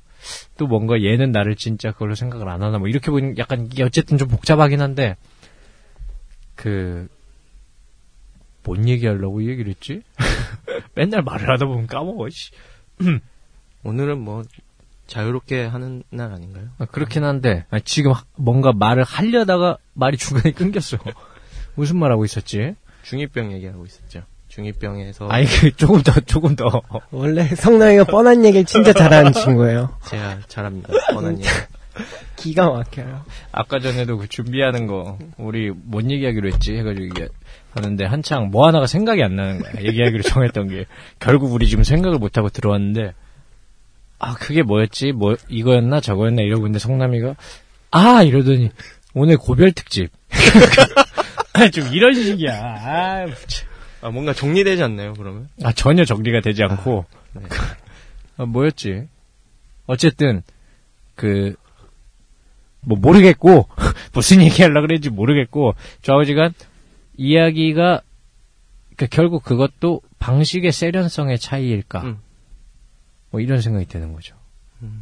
또 뭔가 얘는 나를 진짜 그걸로 생각을 안 하나 뭐 이렇게 보이는, 약간 이게 어쨌든 좀 복잡하긴 한데, 그 뭔 얘기하려고 얘기를 했지? 맨날 말을 하다 보면 까먹어. 오늘은 뭐 자유롭게 하는 날 아닌가요? 아, 그렇긴 한데 아니, 지금 하, 뭔가 말을 하려다가 말이 중간에 끊겼어요. 무슨 말 하고 있었지? 중이 병 얘기하고 있었죠. 중이 병에서 아니 그 조금 더 조금 더 원래 성남이가 뻔한 얘기를 진짜 잘하는 친구예요. 제가 잘합니다. 뻔한 얘기. 기가 막혀요. 아까 전에도 그 준비하는 거 우리 뭔 얘기하기로 했지 해가지고 얘기 하는데 한창 뭐 하나가 생각이 안 나는 거야. 얘기하기로 정했던 게 결국 우리 지금 생각을 못 하고 들어왔는데, 아 그게 뭐였지, 뭐 이거였나 저거였나 이러고 있는데 성남이가 아 이러더니 오늘 고별 특집. 좀 이런 식이야. 아, 아 뭔가 정리되지 않나요 그러면? 아 전혀 정리가 되지 않고. 아, 네. 아, 뭐였지? 어쨌든 그. 뭐 모르겠고 무슨 얘기하려고 그랬는지 모르겠고 좌우지간 이야기가 그러니까 결국 그것도 방식의 세련성의 차이일까 음. 뭐 이런 생각이 드는 거죠. 음.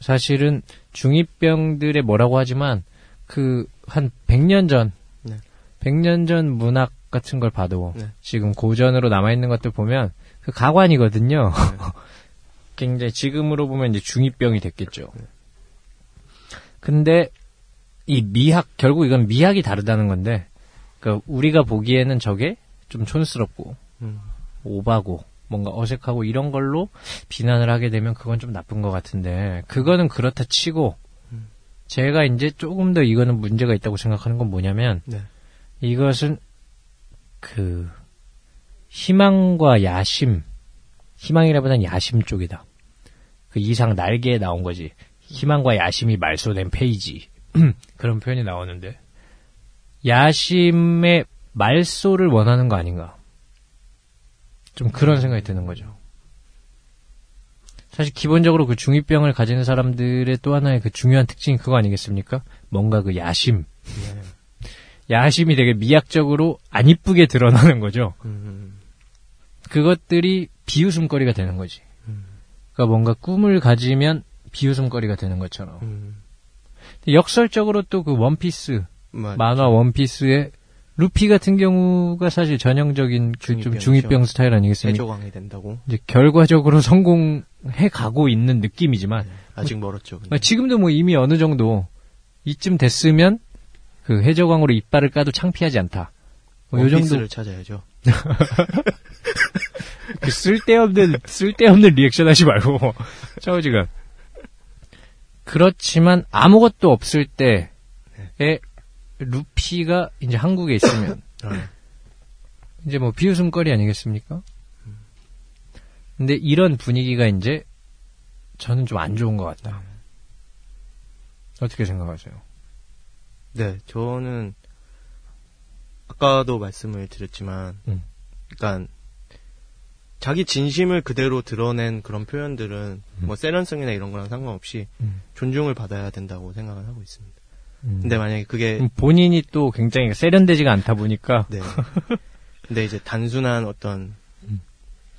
사실은 중이 병들의 뭐라고 하지만 그 한 백 년 전 네. 백 년 전 문학 같은 걸 봐도 네. 지금 고전으로 남아있는 것들 보면 그 가관이거든요. 네. 굉장히 지금으로 보면 이제 중이 병이 됐겠죠. 네. 근데 이 미학, 결국 이건 미학이 다르다는 건데, 그러니까 우리가 보기에는 저게 좀 촌스럽고 음. 오바고 뭔가 어색하고 이런 걸로 비난을 하게 되면 그건 좀 나쁜 것 같은데, 그거는 그렇다 치고 음. 제가 이제 조금 더 이거는 문제가 있다고 생각하는 건 뭐냐면 네. 이것은 그 희망과 야심, 희망이라보다는 야심 쪽이다. 그 이상 날개에 나온 거지. 희망과 야심이 말소된 페이지. 그런 표현이 나오는데, 야심의 말소를 원하는 거 아닌가, 좀 그런 생각이 드는 거죠. 사실 기본적으로 그 중이 병을 가진 사람들의 또 하나의 그 중요한 특징이 그거 아니겠습니까? 뭔가 그 야심, 네. 야심이 되게 미학적으로 안 이쁘게 드러나는 거죠. 음. 그것들이 비웃음거리가 되는 거지. 음. 그러니까 뭔가 꿈을 가지면 비웃음거리가 되는 것처럼. 음. 역설적으로 또 그 원피스, 맞죠. 만화 원피스의 루피 같은 경우가 사실 전형적인 그 좀 중이 병 스타일 아니겠습니까? 해조광이 된다고. 이제 결과적으로 성공해 가고 있는 느낌이지만 네. 아직 멀었죠. 근데. 지금도 뭐 이미 어느 정도 이쯤 됐으면 그 해조광으로 이빨을 까도 창피하지 않다. 뭐 원피스를 요 정도. 찾아야죠. 그 쓸데없는 쓸데없는 리액션 하지 말고 차우지가. 그렇지만 아무것도 없을 때에 네. 루피가 이제 한국에 있으면 네. 이제 뭐 비웃음거리 아니겠습니까? 근데 이런 분위기가 이제 저는 좀 안 좋은 것 같다. 네. 어떻게 생각하세요? 네, 저는 아까도 말씀을 드렸지만 음. 그러니까 자기 진심을 그대로 드러낸 그런 표현들은 음. 뭐 세련성이나 이런 거랑 상관없이 음. 존중을 받아야 된다고 생각을 하고 있습니다. 음. 근데 만약에 그게 본인이 또 굉장히 세련되지가 않다 보니까 네. 근데 이제 단순한 어떤 음.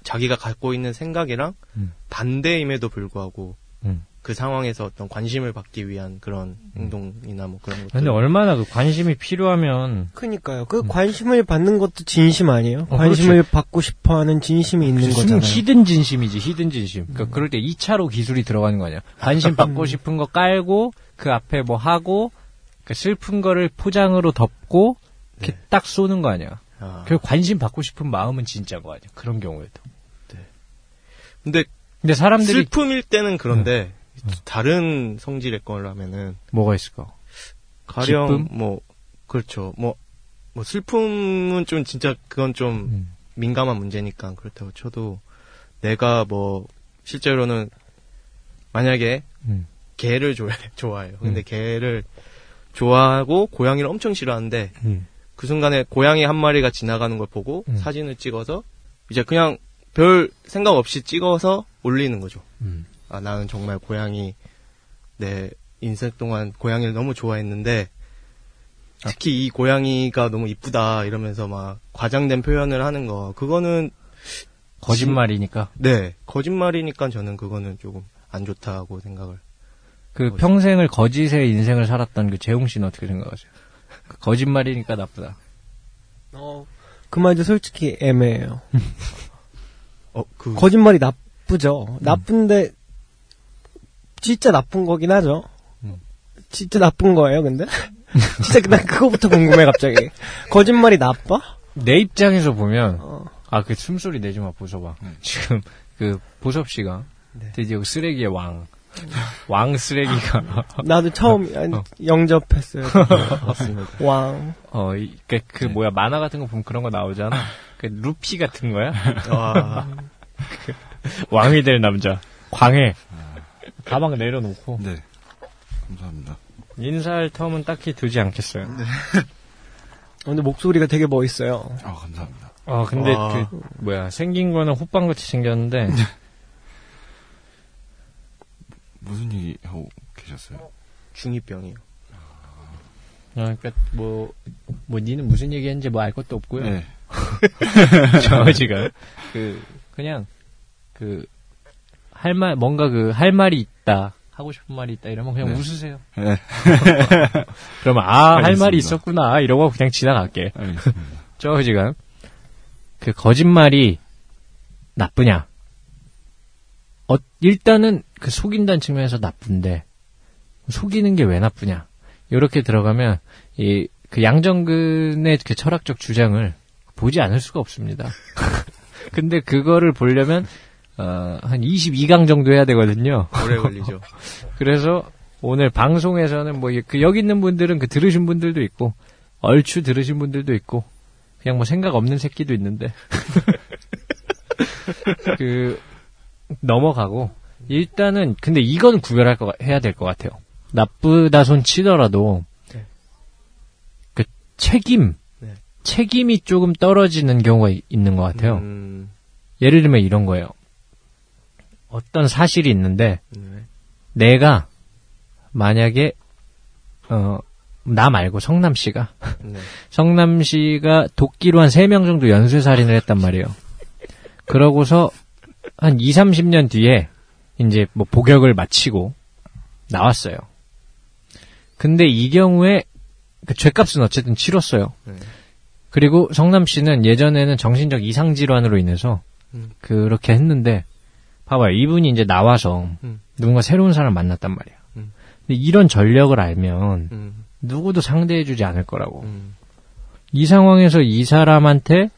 자기가 갖고 있는 생각이랑 음. 반대임에도 불구하고 음. 그 상황에서 어떤 관심을 받기 위한 그런 행동이나 뭐 그런 것들. 근데 얼마나 그 관심이 필요하면. 그니까요. 그 관심을 받는 것도 진심 아니에요? 어, 관심을 그렇죠. 받고 싶어 하는 진심이 있는 진심, 거잖아요. 히든 진심이지, 히든 진심. 그러니까 음. 그럴 때 이 차로 기술이 들어가는 거 아니야. 관심 받고 싶은 거 깔고, 그 앞에 뭐 하고, 그 슬픈 거를 포장으로 덮고, 이렇게 네. 딱 쏘는 거 아니야. 아. 그 관심 받고 싶은 마음은 진짜인 거 아니야. 그런 경우에도. 네. 근데, 근데 사람들이. 슬픔일 때는 그런데, 음. 다른 성질의 거라면은 뭐가 있을까? 가령 기쁨? 뭐 그렇죠. 뭐, 뭐 슬픔은 좀 진짜 그건 좀 음. 민감한 문제니까 그렇다고 쳐도 내가 뭐 실제로는 만약에 음. 개를 좋아해, 좋아해요. 근데 음. 개를 좋아하고 고양이를 엄청 싫어하는데 음. 그 순간에 고양이 한 마리가 지나가는 걸 보고 음. 사진을 찍어서 이제 그냥 별 생각 없이 찍어서 올리는 거죠. 음. 아, 나는 정말 고양이, 내 인생 동안 고양이를 너무 좋아했는데, 특히 이 고양이가 너무 이쁘다, 이러면서 막, 과장된 표현을 하는 거, 그거는. 거짓말이니까? 네. 거짓말이니까 저는 그거는 조금 안 좋다고 생각을. 그 평생을 거짓의 인생을 살았던 그 재홍 씨는 어떻게 생각하세요? 거짓말이니까 나쁘다. 어, 그 말도 솔직히 애매해요. 어, 그. 거짓말이 나쁘죠. 음. 나쁜데, 진짜 나쁜 거긴 하죠. 음. 진짜 나쁜 거예요, 근데? 진짜 난 그거부터 궁금해, 갑자기. 거짓말이 나빠? 내 입장에서 보면, 어. 아, 그 숨소리 내지 마, 보섭아. 음. 지금, 그, 보섭씨가, 네. 드디어 쓰레기의 왕. 왕 쓰레기가. 나도 처음 어. 영접했어요. 왕. 어, 이, 그, 그, 네. 뭐야, 만화 같은 거 보면 그런 거 나오잖아. 그, 루피 같은 거야? 와. 그, 왕이 될 남자. 광해. 가방 내려놓고. 네. 감사합니다. 인사할 텀은 딱히 두지 않겠어요. 네. 근데 목소리가 되게 멋있어요. 아, 감사합니다. 아, 근데 와. 그, 뭐야, 생긴 거는 호빵같이 생겼는데. 네. 무슨 얘기 하고 계셨어요? 중이 병이요. 아, 그러니까 뭐, 뭐, 니는 무슨 얘기 했는지 뭐 알 것도 없고요. 네. 저, 지금. 그, 그냥, 그, 할 말, 뭔가 그, 할 말이 있다, 하고 싶은 말이 있다, 이러면 그냥 네. 웃으세요. 네. 그러면, 아, 알겠습니다. 할 말이 있었구나, 이러고 그냥 지나갈게. 저, 지금. 그, 거짓말이 나쁘냐. 어, 일단은 그 속인다는 측면에서 나쁜데, 속이는 게 왜 나쁘냐. 요렇게 들어가면, 이, 그 양정근의 그 철학적 주장을 보지 않을 수가 없습니다. 근데 그거를 보려면, 어, 한 이십이 강 정도 해야 되거든요. 오래 걸리죠. 그래서 오늘 방송에서는 뭐 그 여기 있는 분들은 그 들으신 분들도 있고 얼추 들으신 분들도 있고 그냥 뭐 생각 없는 새끼도 있는데 그 넘어가고 일단은 근데 이건 구별할 거 해야 될 것 같아요. 나쁘다 손 치더라도 네. 그 책임 네. 책임이 조금 떨어지는 경우가 있는 것 같아요. 음... 예를 들면 이런 거예요. 어떤 사실이 있는데 네. 내가 만약에 어, 나 말고 성남 씨가 네. 성남 씨가 도끼로 한 세 명 정도 연쇄살인을 했단 말이에요. 그러고서 한 이삼십 년 뒤에 이제 뭐 복역을 마치고 나왔어요. 근데 이 경우에 그 죄값은 어쨌든 치렀어요. 네. 그리고 성남 씨는 예전에는 정신적 이상 질환으로 인해서 음. 그렇게 했는데 봐봐요. 이분이 이제 나와서 음. 누군가 새로운 사람을 만났단 말이야. 음. 근데 이런 전력을 알면 음. 누구도 상대해주지 않을 거라고. 음. 이 상황에서 이 사람한테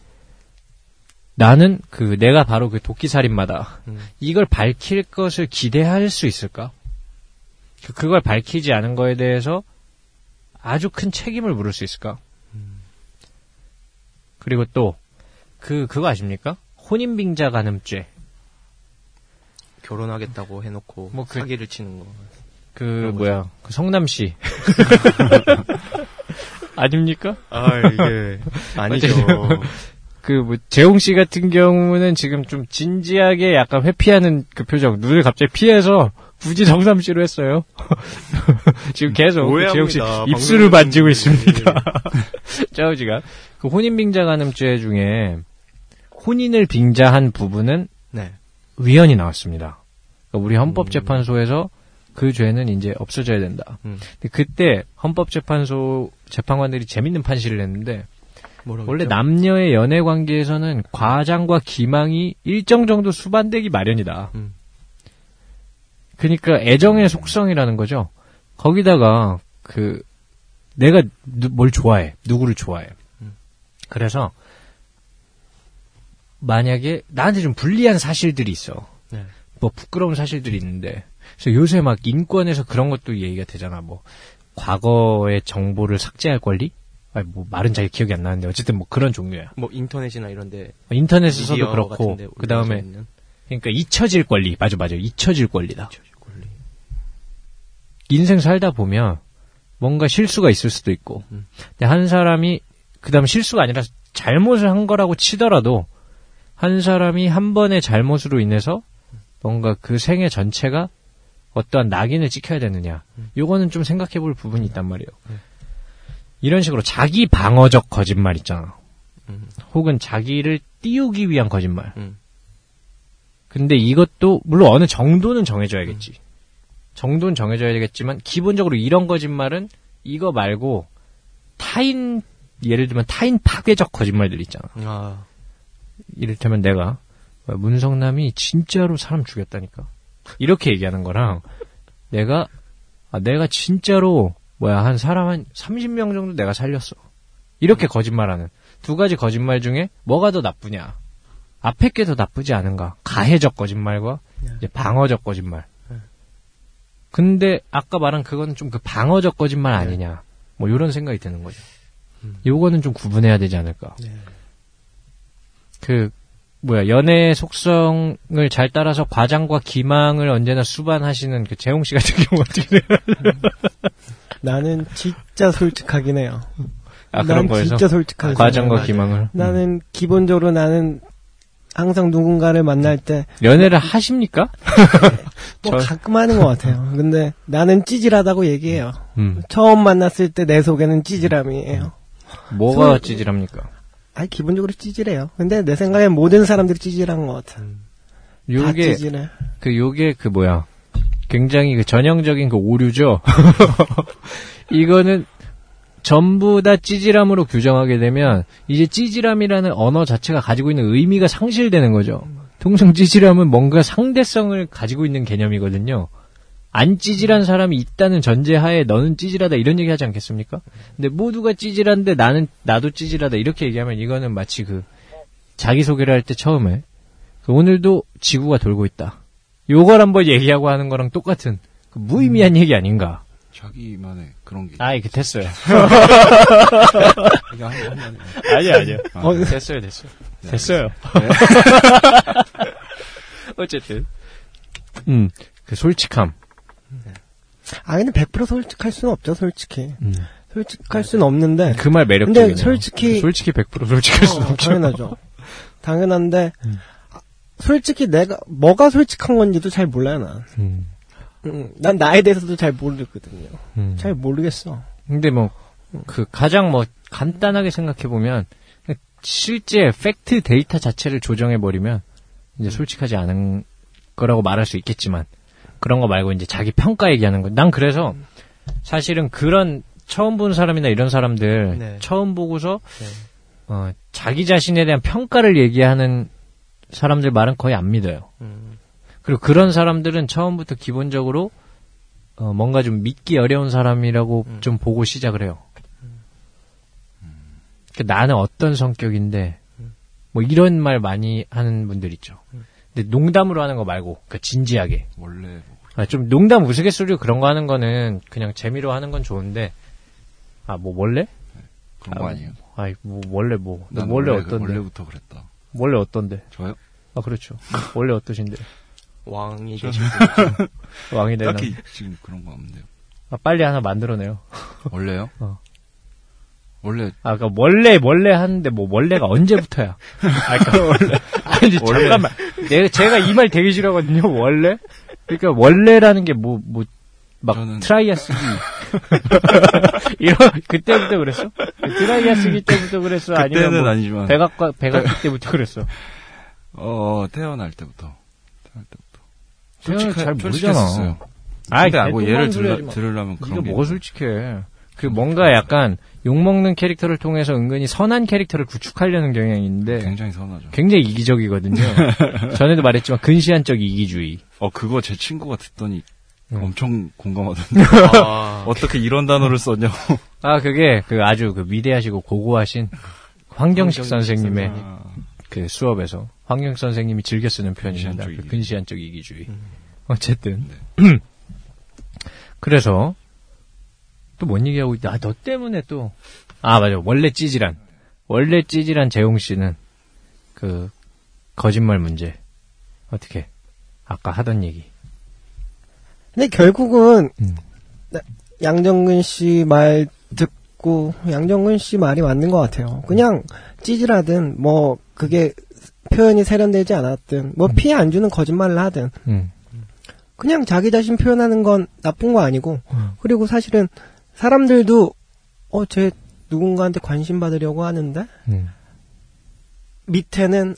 나는 그 내가 바로 그 도끼살인마다 음. 이걸 밝힐 것을 기대할 수 있을까? 그걸 밝히지 않은 거에 대해서 아주 큰 책임을 물을 수 있을까? 음. 그리고 또 그 그거 아십니까? 혼인빙자 가늠죄. 결혼하겠다고 해놓고 뭐 그, 사기를 치는 거. 그 뭐야? 그 성남 씨 아닙니까? 아 이게 아니죠. 그 뭐 재홍 씨 같은 경우는 지금 좀 진지하게 약간 회피하는 그 표정, 눈을 갑자기 피해서 굳이 성남 씨로 했어요. 지금 계속 그 재홍 씨 입술을 만지고 있습니다. 자우지가 그 혼인 빙자 가늠죄 중에 혼인을 빙자한 부분은. 네. 위헌이 나왔습니다. 그러니까 우리 헌법재판소에서 그 죄는 이제 없어져야 된다. 음. 근데 그때 헌법재판소 재판관들이 재밌는 판시를 냈는데 원래 했죠? 남녀의 연애 관계에서는 과장과 기망이 일정 정도 수반되기 마련이다. 음. 그러니까 애정의 속성이라는 거죠. 거기다가 그 내가 뭘 좋아해, 누구를 좋아해. 음. 그래서 만약에 나한테 좀 불리한 사실들이 있어. 네. 뭐 부끄러운 사실들이 있는데. 그래서 요새 막 인권에서 그런 것도 얘기가 되잖아. 뭐 과거의 정보를 삭제할 권리? 아니 뭐 말은 잘 기억이 안 나는데 어쨌든 뭐 그런 종류야. 뭐 인터넷이나 이런데. 인터넷에서도 그렇고 그 다음에 그러니까 잊혀질 권리. 맞아 맞아. 잊혀질 권리다. 잊혀질 권리. 인생 살다 보면 뭔가 실수가 있을 수도 있고. 음. 근데 한 사람이 그다음 실수가 아니라 잘못을 한 거라고 치더라도 한 사람이 한 번의 잘못으로 인해서 뭔가 그 생애 전체가 어떠한 낙인을 찍혀야 되느냐. 요거는 좀 생각해 볼 부분이 있단 말이에요. 이런 식으로 자기 방어적 거짓말 있잖아. 음. 혹은 자기를 띄우기 위한 거짓말. 음. 근데 이것도 물론 어느 정도는 정해져야겠지. 음. 정도는 정해져야 되겠지만 기본적으로 이런 거짓말은 이거 말고 타인, 예를 들면 타인 파괴적 거짓말들 있잖아. 아. 이를테면 내가 문성남이 진짜로 사람 죽였다니까 이렇게 얘기하는 거랑 내가 아, 내가 진짜로 뭐야 한 사람 한 삼십 명 정도 내가 살렸어 이렇게 거짓말하는 두 가지 거짓말 중에 뭐가 더 나쁘냐. 앞에 게 더 나쁘지 않은가. 가해적 거짓말과 이제 방어적 거짓말. 근데 아까 말한 그건 좀 그 방어적 거짓말 아니냐 뭐 이런 생각이 드는 거죠. 요거는 좀 구분해야 되지 않을까. 그 뭐야 연애의 속성을 잘 따라서 과장과 기망을 언제나 수반하시는 그 재홍 씨 같은 경우 어떻게 돼요? 나는 진짜 솔직하긴 해요. 아 그런 거에서 진짜 솔직하게 과장과 기망을. 나는 음. 기본적으로 나는 항상 누군가를 만날 때 연애를 하십니까? 뭐 저... 가끔 하는 것 같아요. 근데 나는 찌질하다고 얘기해요. 음. 처음 만났을 때 내 속에는 찌질함이에요. 뭐가 소... 찌질합니까? 아니, 기본적으로 찌질해요. 근데 내 생각엔 모든 사람들이 찌질한 것 같아. 요게, 다 찌질해. 그, 요게, 그, 뭐야. 굉장히 그 전형적인 그 오류죠? 이거는 전부 다 찌질함으로 규정하게 되면, 이제 찌질함이라는 언어 자체가 가지고 있는 의미가 상실되는 거죠. 통상 찌질함은 뭔가 상대성을 가지고 있는 개념이거든요. 안 찌질한 사람이 있다는 전제하에 너는 찌질하다 이런 얘기 하지 않겠습니까? 근데 모두가 찌질한데 나는 나도 찌질하다 이렇게 얘기하면 이거는 마치 그 자기소개를 할 때 처음에 그 오늘도 지구가 돌고 있다 요걸 한번 얘기하고 하는 거랑 똑같은 그 무의미한 음, 얘기 아닌가. 자기만의 그런 게 아이 그 됐어요. 아니야 아니야 아, 어, 됐어요 됐어요 네, 됐어요 네. 어쨌든 음, 그 솔직함. 아, 근데 백 퍼센트 솔직할 수는 없죠, 솔직히. 음. 솔직할 수는 없는데. 그 말 매력적이네요. 근데 솔직히. 솔직히 백 퍼센트 솔직할 수는 어, 없죠. 당연하죠. 당연한데, 음. 솔직히 내가, 뭐가 솔직한 건지도 잘 몰라요, 난. 음. 음, 난 나에 대해서도 잘 모르거든요. 음. 잘 모르겠어. 근데 뭐, 그, 가장 뭐, 간단하게 생각해보면, 실제 팩트 데이터 자체를 조정해버리면, 이제 솔직하지 않은 거라고 말할 수 있겠지만, 그런 거 말고 이제 자기 평가 얘기하는 거. 난 그래서 사실은 그런 처음 본 사람이나 이런 사람들 네. 처음 보고서 네. 어, 자기 자신에 대한 평가를 얘기하는 사람들 말은 거의 안 믿어요. 음. 그리고 그런 사람들은 처음부터 기본적으로 어, 뭔가 좀 믿기 어려운 사람이라고 음. 좀 보고 시작을 해요. 음. 그러니까 나는 어떤 성격인데 음. 뭐 이런 말 많이 하는 분들 있죠. 음. 근데 농담으로 하는 거 말고 그러니까 진지하게 원래 아, 좀 농담 우스갯소리로 그런 거 하는 거는 그냥 재미로 하는 건 좋은데 아 뭐 원래? 네, 그런 거 아, 아니에요. 아이 뭐 원래 뭐 난 원래, 원래 어떤데? 원래부터 그랬다. 원래 어떤데? 저요? 아 그렇죠. 원래 어떠신데? 왕이 되신 왕이 되나? 딱히 지금 그런 거 없는데요. 아 빨리 하나 만들어내요. 원래요? 어. 원래 아 그러니까 원래 원래 하는데 뭐 원래가 언제부터야? 아 그러니까 원래 아니 잠깐만 내가 제가 이 말 되게 싫어하거든요. 원래 그러니까 원래라는 게 뭐 뭐 막 저는... 트라이아 쓰기 이런 그때부터 그랬어? 트라이아 쓰기 때부터 그랬어? 아니면 뭐 아니지만... 백악관 백악기 때부터 그랬어? 어 태어날 때부터 태어날 때부터 솔직히 잘 모르잖아. 아이, 뭐 예를 들려, 들으려면 그런 이거 게. 뭐가 솔직해. 그 뭔가 약간 욕먹는 캐릭터를 통해서 은근히 선한 캐릭터를 구축하려는 경향이 있는데. 굉장히 선하죠. 굉장히 이기적이거든요. 전에도 말했지만 근시안적 이기주의. 어, 그거 제 친구가 듣더니 응. 엄청 공감하던데. 아, 어떻게 이런 단어를 썼냐고. 아, 그게 그 아주 그 위대하시고 고고하신 황경식, 황경식 선생님의 선생님. 그 수업에서 황경식 선생님이 즐겨 쓰는 표현입니다. 근시안적, 그 근시안적 이기주의. 음. 어쨌든. 네. 그래서 또 뭔 얘기하고 있다. 아, 너 때문에 또. 아, 맞아. 원래 찌질한. 원래 찌질한 재홍 씨는 그 거짓말 문제. 어떻게? 아까 하던 얘기. 근데 결국은 음. 양정근 씨 말 듣고 양정근 씨 말이 맞는 것 같아요. 그냥 찌질하든 뭐 그게 표현이 세련되지 않았든 뭐 음. 피해 안 주는 거짓말을 하든 음. 그냥 자기 자신 표현하는 건 나쁜 거 아니고 음. 그리고 사실은 사람들도 어, 쟤 누군가한테 관심 받으려고 하는데 음. 밑에는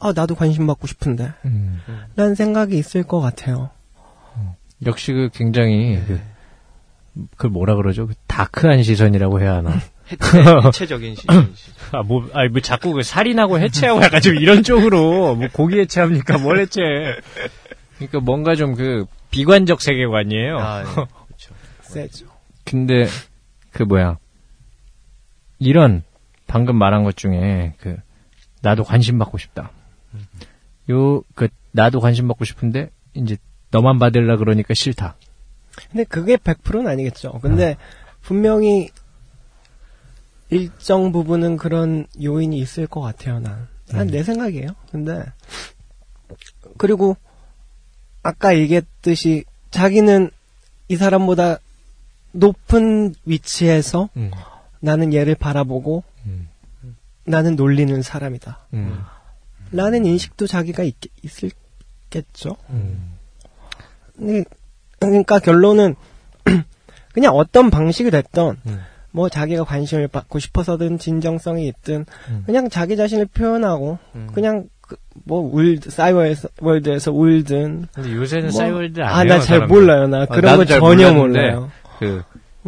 아, 어, 나도 관심 받고 싶은데 음. 라는 생각이 있을 것 같아요. 역시 그 굉장히 그, 그 뭐라 그러죠? 그 다크한 시선이라고 해야 하나? 해체, 해체적인 시선. 아, 뭐, 아니, 뭐 자꾸 그 살인하고 해체하고 약간 좀 이런 쪽으로 뭐 고기 해체합니까? 뭘 해체? 그러니까 뭔가 좀 그 비관적 세계관이에요. 아, 네. 그렇죠. 세죠. 근데, 그, 뭐야. 이런, 방금 말한 것 중에, 그, 나도 관심 받고 싶다. 요, 그, 나도 관심 받고 싶은데, 이제, 너만 받으려 그러니까 싫다. 근데 그게 백 퍼센트는 아니겠죠. 근데, 아. 분명히, 일정 부분은 그런 요인이 있을 것 같아요, 난. 난 내 음. 생각이에요. 근데, 그리고, 아까 얘기했듯이, 자기는 이 사람보다, 높은 위치에서 음. 나는 얘를 바라보고 음. 나는 놀리는 사람이다. 음. 라는 인식도 자기가 있, 있겠죠. 음. 그러니까 결론은 그냥 어떤 방식이 됐든 음. 뭐 자기가 관심을 받고 싶어서든 진정성이 있든 음. 그냥 자기 자신을 표현하고 음. 그냥 그 뭐 울드 싸이월드에서 월드에서 울든. 근데 요새는 뭐, 싸이월드 안 해요. 아, 나 잘 몰라요. 나 그런 아, 거 전혀 몰랐는데. 몰라요. 그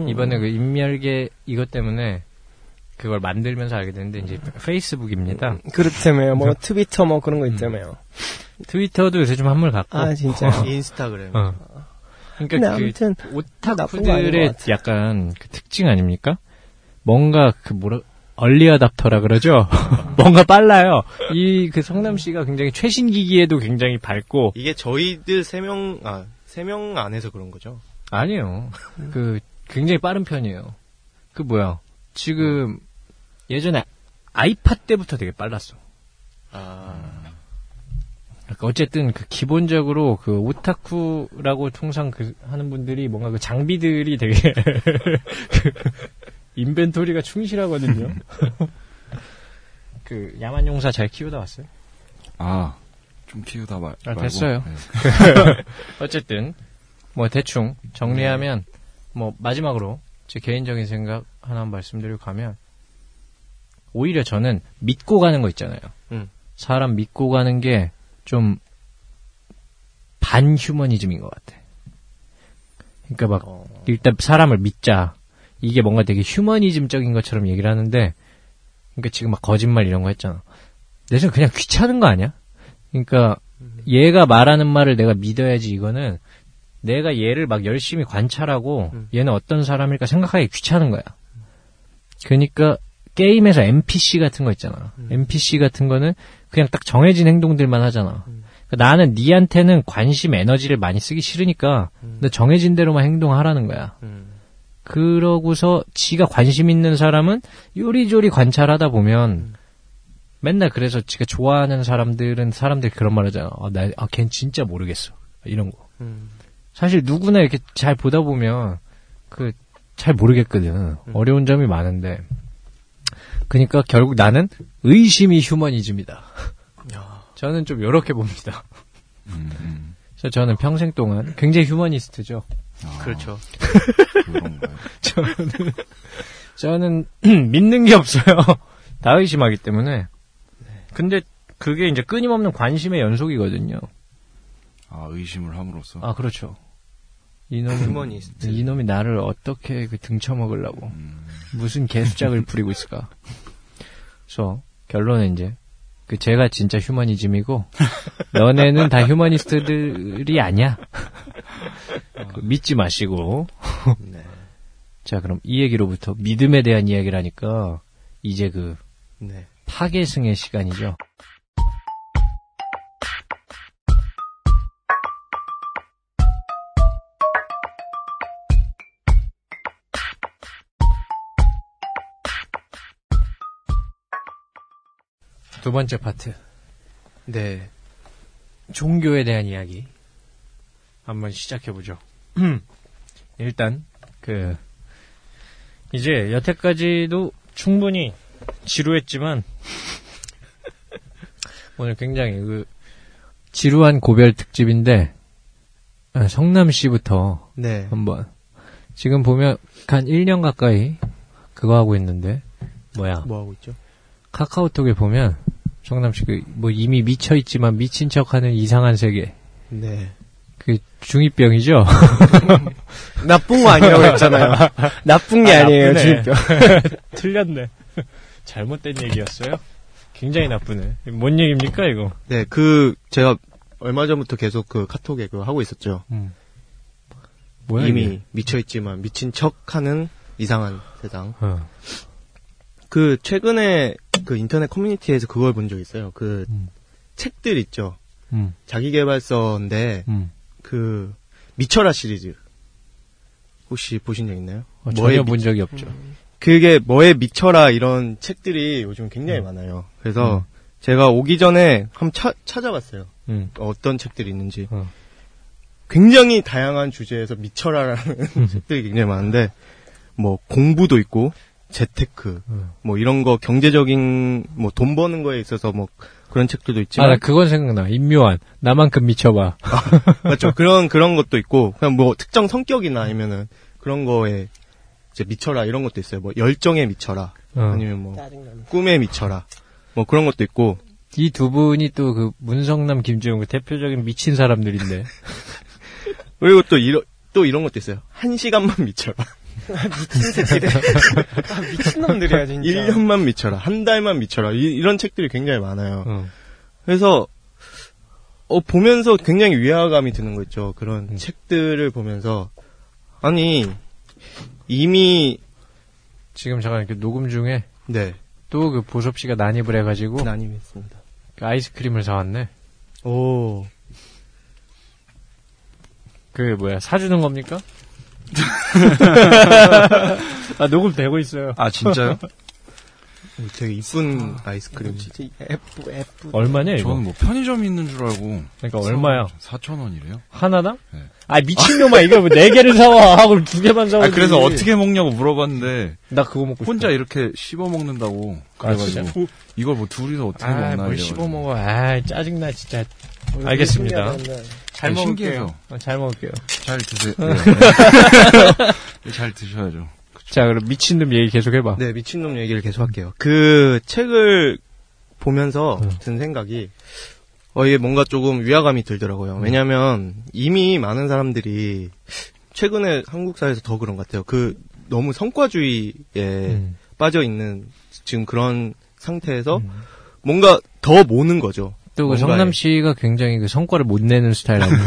이번에 음. 그 인멸계 이것 때문에 그걸 만들면서 알게 됐는데 이제 페이스북입니다. 그렇다며요. 뭐 트위터 뭐 그런 거 있다며요. 음. 트위터도 요새 좀 한물 같고. 아 진짜. 어. 인스타그램. 어. 그러니까 그 오타쿠들의 약간 그 특징 아닙니까? 뭔가 그 뭐라 얼리어답터라 그러죠. 뭔가 빨라요. 이 그 성남 씨가 굉장히 최신 기기에도 굉장히 밝고. 이게 저희들 세 명 아 세 명 안에서 그런 거죠. 아니에요. 그 굉장히 빠른 편이에요. 그 뭐야? 지금 예전에 아이팟 때부터 되게 빨랐어. 아. 그러니까 어쨌든 그 기본적으로 그 오타쿠라고 통상 그 하는 분들이 뭔가 그 장비들이 되게 그 인벤토리가 충실하거든요. 그 야만용사 잘 키우다 왔어요? 아, 좀 키우다 말. 아, 됐어요. 네. 어쨌든. 뭐 대충 정리하면 뭐 마지막으로 제 개인적인 생각 하나 말씀드리고 가면 오히려 저는 믿고 가는 거 있잖아요. 음. 사람 믿고 가는 게 좀 반휴머니즘인 것 같아. 그러니까 막 어... 일단 사람을 믿자. 이게 뭔가 되게 휴머니즘적인 것처럼 얘기를 하는데 그러니까 지금 막 거짓말 이런 거 했잖아. 내 생각엔 그냥 귀찮은 거 아니야? 그러니까 얘가 말하는 말을 내가 믿어야지 이거는 내가 얘를 막 열심히 관찰하고 음. 얘는 어떤 사람일까 생각하기 귀찮은 거야. 그러니까 게임에서 엔피씨 같은 거 있잖아. 음. 엔피씨 같은 거는 그냥 딱 정해진 행동들만 하잖아. 음. 그러니까 나는 니한테는 관심 에너지를 많이 쓰기 싫으니까 음. 너 정해진 대로만 행동하라는 거야. 음. 그러고서 지가 관심 있는 사람은 요리조리 관찰하다 보면 음. 맨날 그래서 지가 좋아하는 사람들은 사람들 그런 말 하잖아. 아, 나, 아, 걘 진짜 모르겠어. 이런 거. 음. 사실 누구나 이렇게 잘 보다 보면 그 잘 모르겠거든. 음. 어려운 점이 많은데. 그러니까 결국 나는 의심이 휴머니즘이다. 야. 저는 좀 이렇게 봅니다. 음. 그래서 저는 평생 동안 굉장히 휴머니스트죠. 아. 그렇죠. 저는 저는 믿는 게 없어요. 다 의심하기 때문에. 근데 그게 이제 끊임없는 관심의 연속이거든요. 아, 의심을 함으로써. 아, 그렇죠. 이놈이 휴머니스트. 이놈이 나를 어떻게 그 등쳐먹으려고 음. 무슨 개수작을 부리고 있을까. 그래서 결론은 이제 그 제가 진짜 휴머니즘이고 너네는 다 휴머니스트들이 아니야. 그 믿지 마시고. 네. 자, 그럼 이 얘기로부터 믿음에 대한 이야기를 하니까 이제 그 네. 파괴승의 시간이죠. 두 번째 파트. 네. 종교에 대한 이야기. 한번 시작해보죠. 일단, 그, 이제 여태까지도 충분히 지루했지만, 오늘 굉장히 그, 지루한 고별 특집인데, 성남시부터. 네. 한번. 지금 보면, 한 일 년 가까이 그거 하고 있는데, 뭐야. 뭐 하고 있죠? 카카오톡에 보면, 성남시 그 뭐 이미 미쳐 있지만 미친 척하는 이상한 세계. 네. 그 중이병이죠. 나쁜 거 아니라고 했잖아요. 나쁜 게 아, 아니에요. 중이병. 틀렸네. 잘못된 얘기였어요. 굉장히 나쁘네. 뭔 얘기입니까 이거? 네, 그 제가 얼마 전부터 계속 그 카톡에 그 하고 있었죠. 음. 뭐야, 이미 이게? 미쳐 있지만 미친 척하는 이상한 세상. 어. 그 최근에 그 인터넷 커뮤니티에서 그걸 본 적 있어요. 그 음. 책들 있죠. 음. 자기계발서인데 음. 그 미쳐라 시리즈 혹시 보신 적 있나요? 어, 전혀 본 적이 없죠. 음. 그게 뭐에 미쳐라 이런 책들이 요즘 굉장히 음. 많아요. 그래서 음. 제가 오기 전에 한번 차, 찾아봤어요. 음. 어떤 책들이 있는지. 어. 굉장히 다양한 주제에서 미쳐라라는 음. 책들이 굉장히 많은데 뭐 공부도 있고 재테크, 음. 뭐, 이런 거, 경제적인, 뭐, 돈 버는 거에 있어서, 뭐, 그런 책들도 있지만. 아, 나 그건 생각나. 임묘한. 나만큼 미쳐봐. 아, 맞죠. 그런, 그런 것도 있고, 그냥 뭐, 특정 성격이나 아니면은, 그런 거에, 이제 미쳐라, 이런 것도 있어요. 뭐, 열정에 미쳐라. 어. 아니면 뭐, 꿈에 미쳐라. 뭐, 그런 것도 있고. 이 두 분이 또 그, 문성남, 김지용, 그 대표적인 미친 사람들인데. 그리고 또, 이런, 또 이런 것도 있어요. 한 시간만 미쳐라. 미친 새끼들. 아, 미친놈들이야, 진짜. 일 년만 미쳐라. 한 달만 미쳐라. 이, 이런 책들이 굉장히 많아요. 어. 그래서, 어, 보면서 굉장히 위화감이 드는 거 있죠. 그런 음. 책들을 보면서. 아니, 이미. 지금 잠깐 이렇게 녹음 중에. 네. 또 그 보섭 씨가 난입을 해가지고. 난입했습니다. 그 아이스크림을 사왔네. 오. 그, 뭐야, 사주는 겁니까? 아, 녹음 되고 있어요. 아, 진짜요? 되게 이쁜 아이스크림. 진짜 예쁘, 예쁘. 얼마냐, 이거? 저는 뭐 편의점 있는 줄 알고. 그러니까 사, 얼마야? 사천 원이래요? 하나나? 네. 아, 미친놈아, 이거 뭐 네 개를 사와. 하고 두 개만 사와. 아, 그래서 어떻게 먹냐고 물어봤는데. 나 그거 먹고 혼자 싶다. 이렇게 씹어 먹는다고. 그래가지고. 아, 이걸 뭐 둘이서 어떻게 아, 먹나. 뭘 씹어 먹어. 아, 짜증나, 진짜. 알겠습니다. 잘 네, 먹을게요. 어, 잘 먹을게요. 잘 드세요. 네. 잘 드셔야죠. 그쵸. 자, 그럼 미친놈 얘기 계속 해봐. 네, 미친놈 얘기를 계속 할게요. 그 책을 보면서 음. 든 생각이 어 이게 뭔가 조금 위화감이 들더라고요. 음. 왜냐하면 이미 많은 사람들이 최근에 한국 사회에서 더 그런 것 같아요. 그 너무 성과주의에 음. 빠져 있는 지금 그런 상태에서 음. 뭔가 더 모는 거죠. 또 그 성남 씨가 굉장히 그 성과를 못 내는 스타일이니까.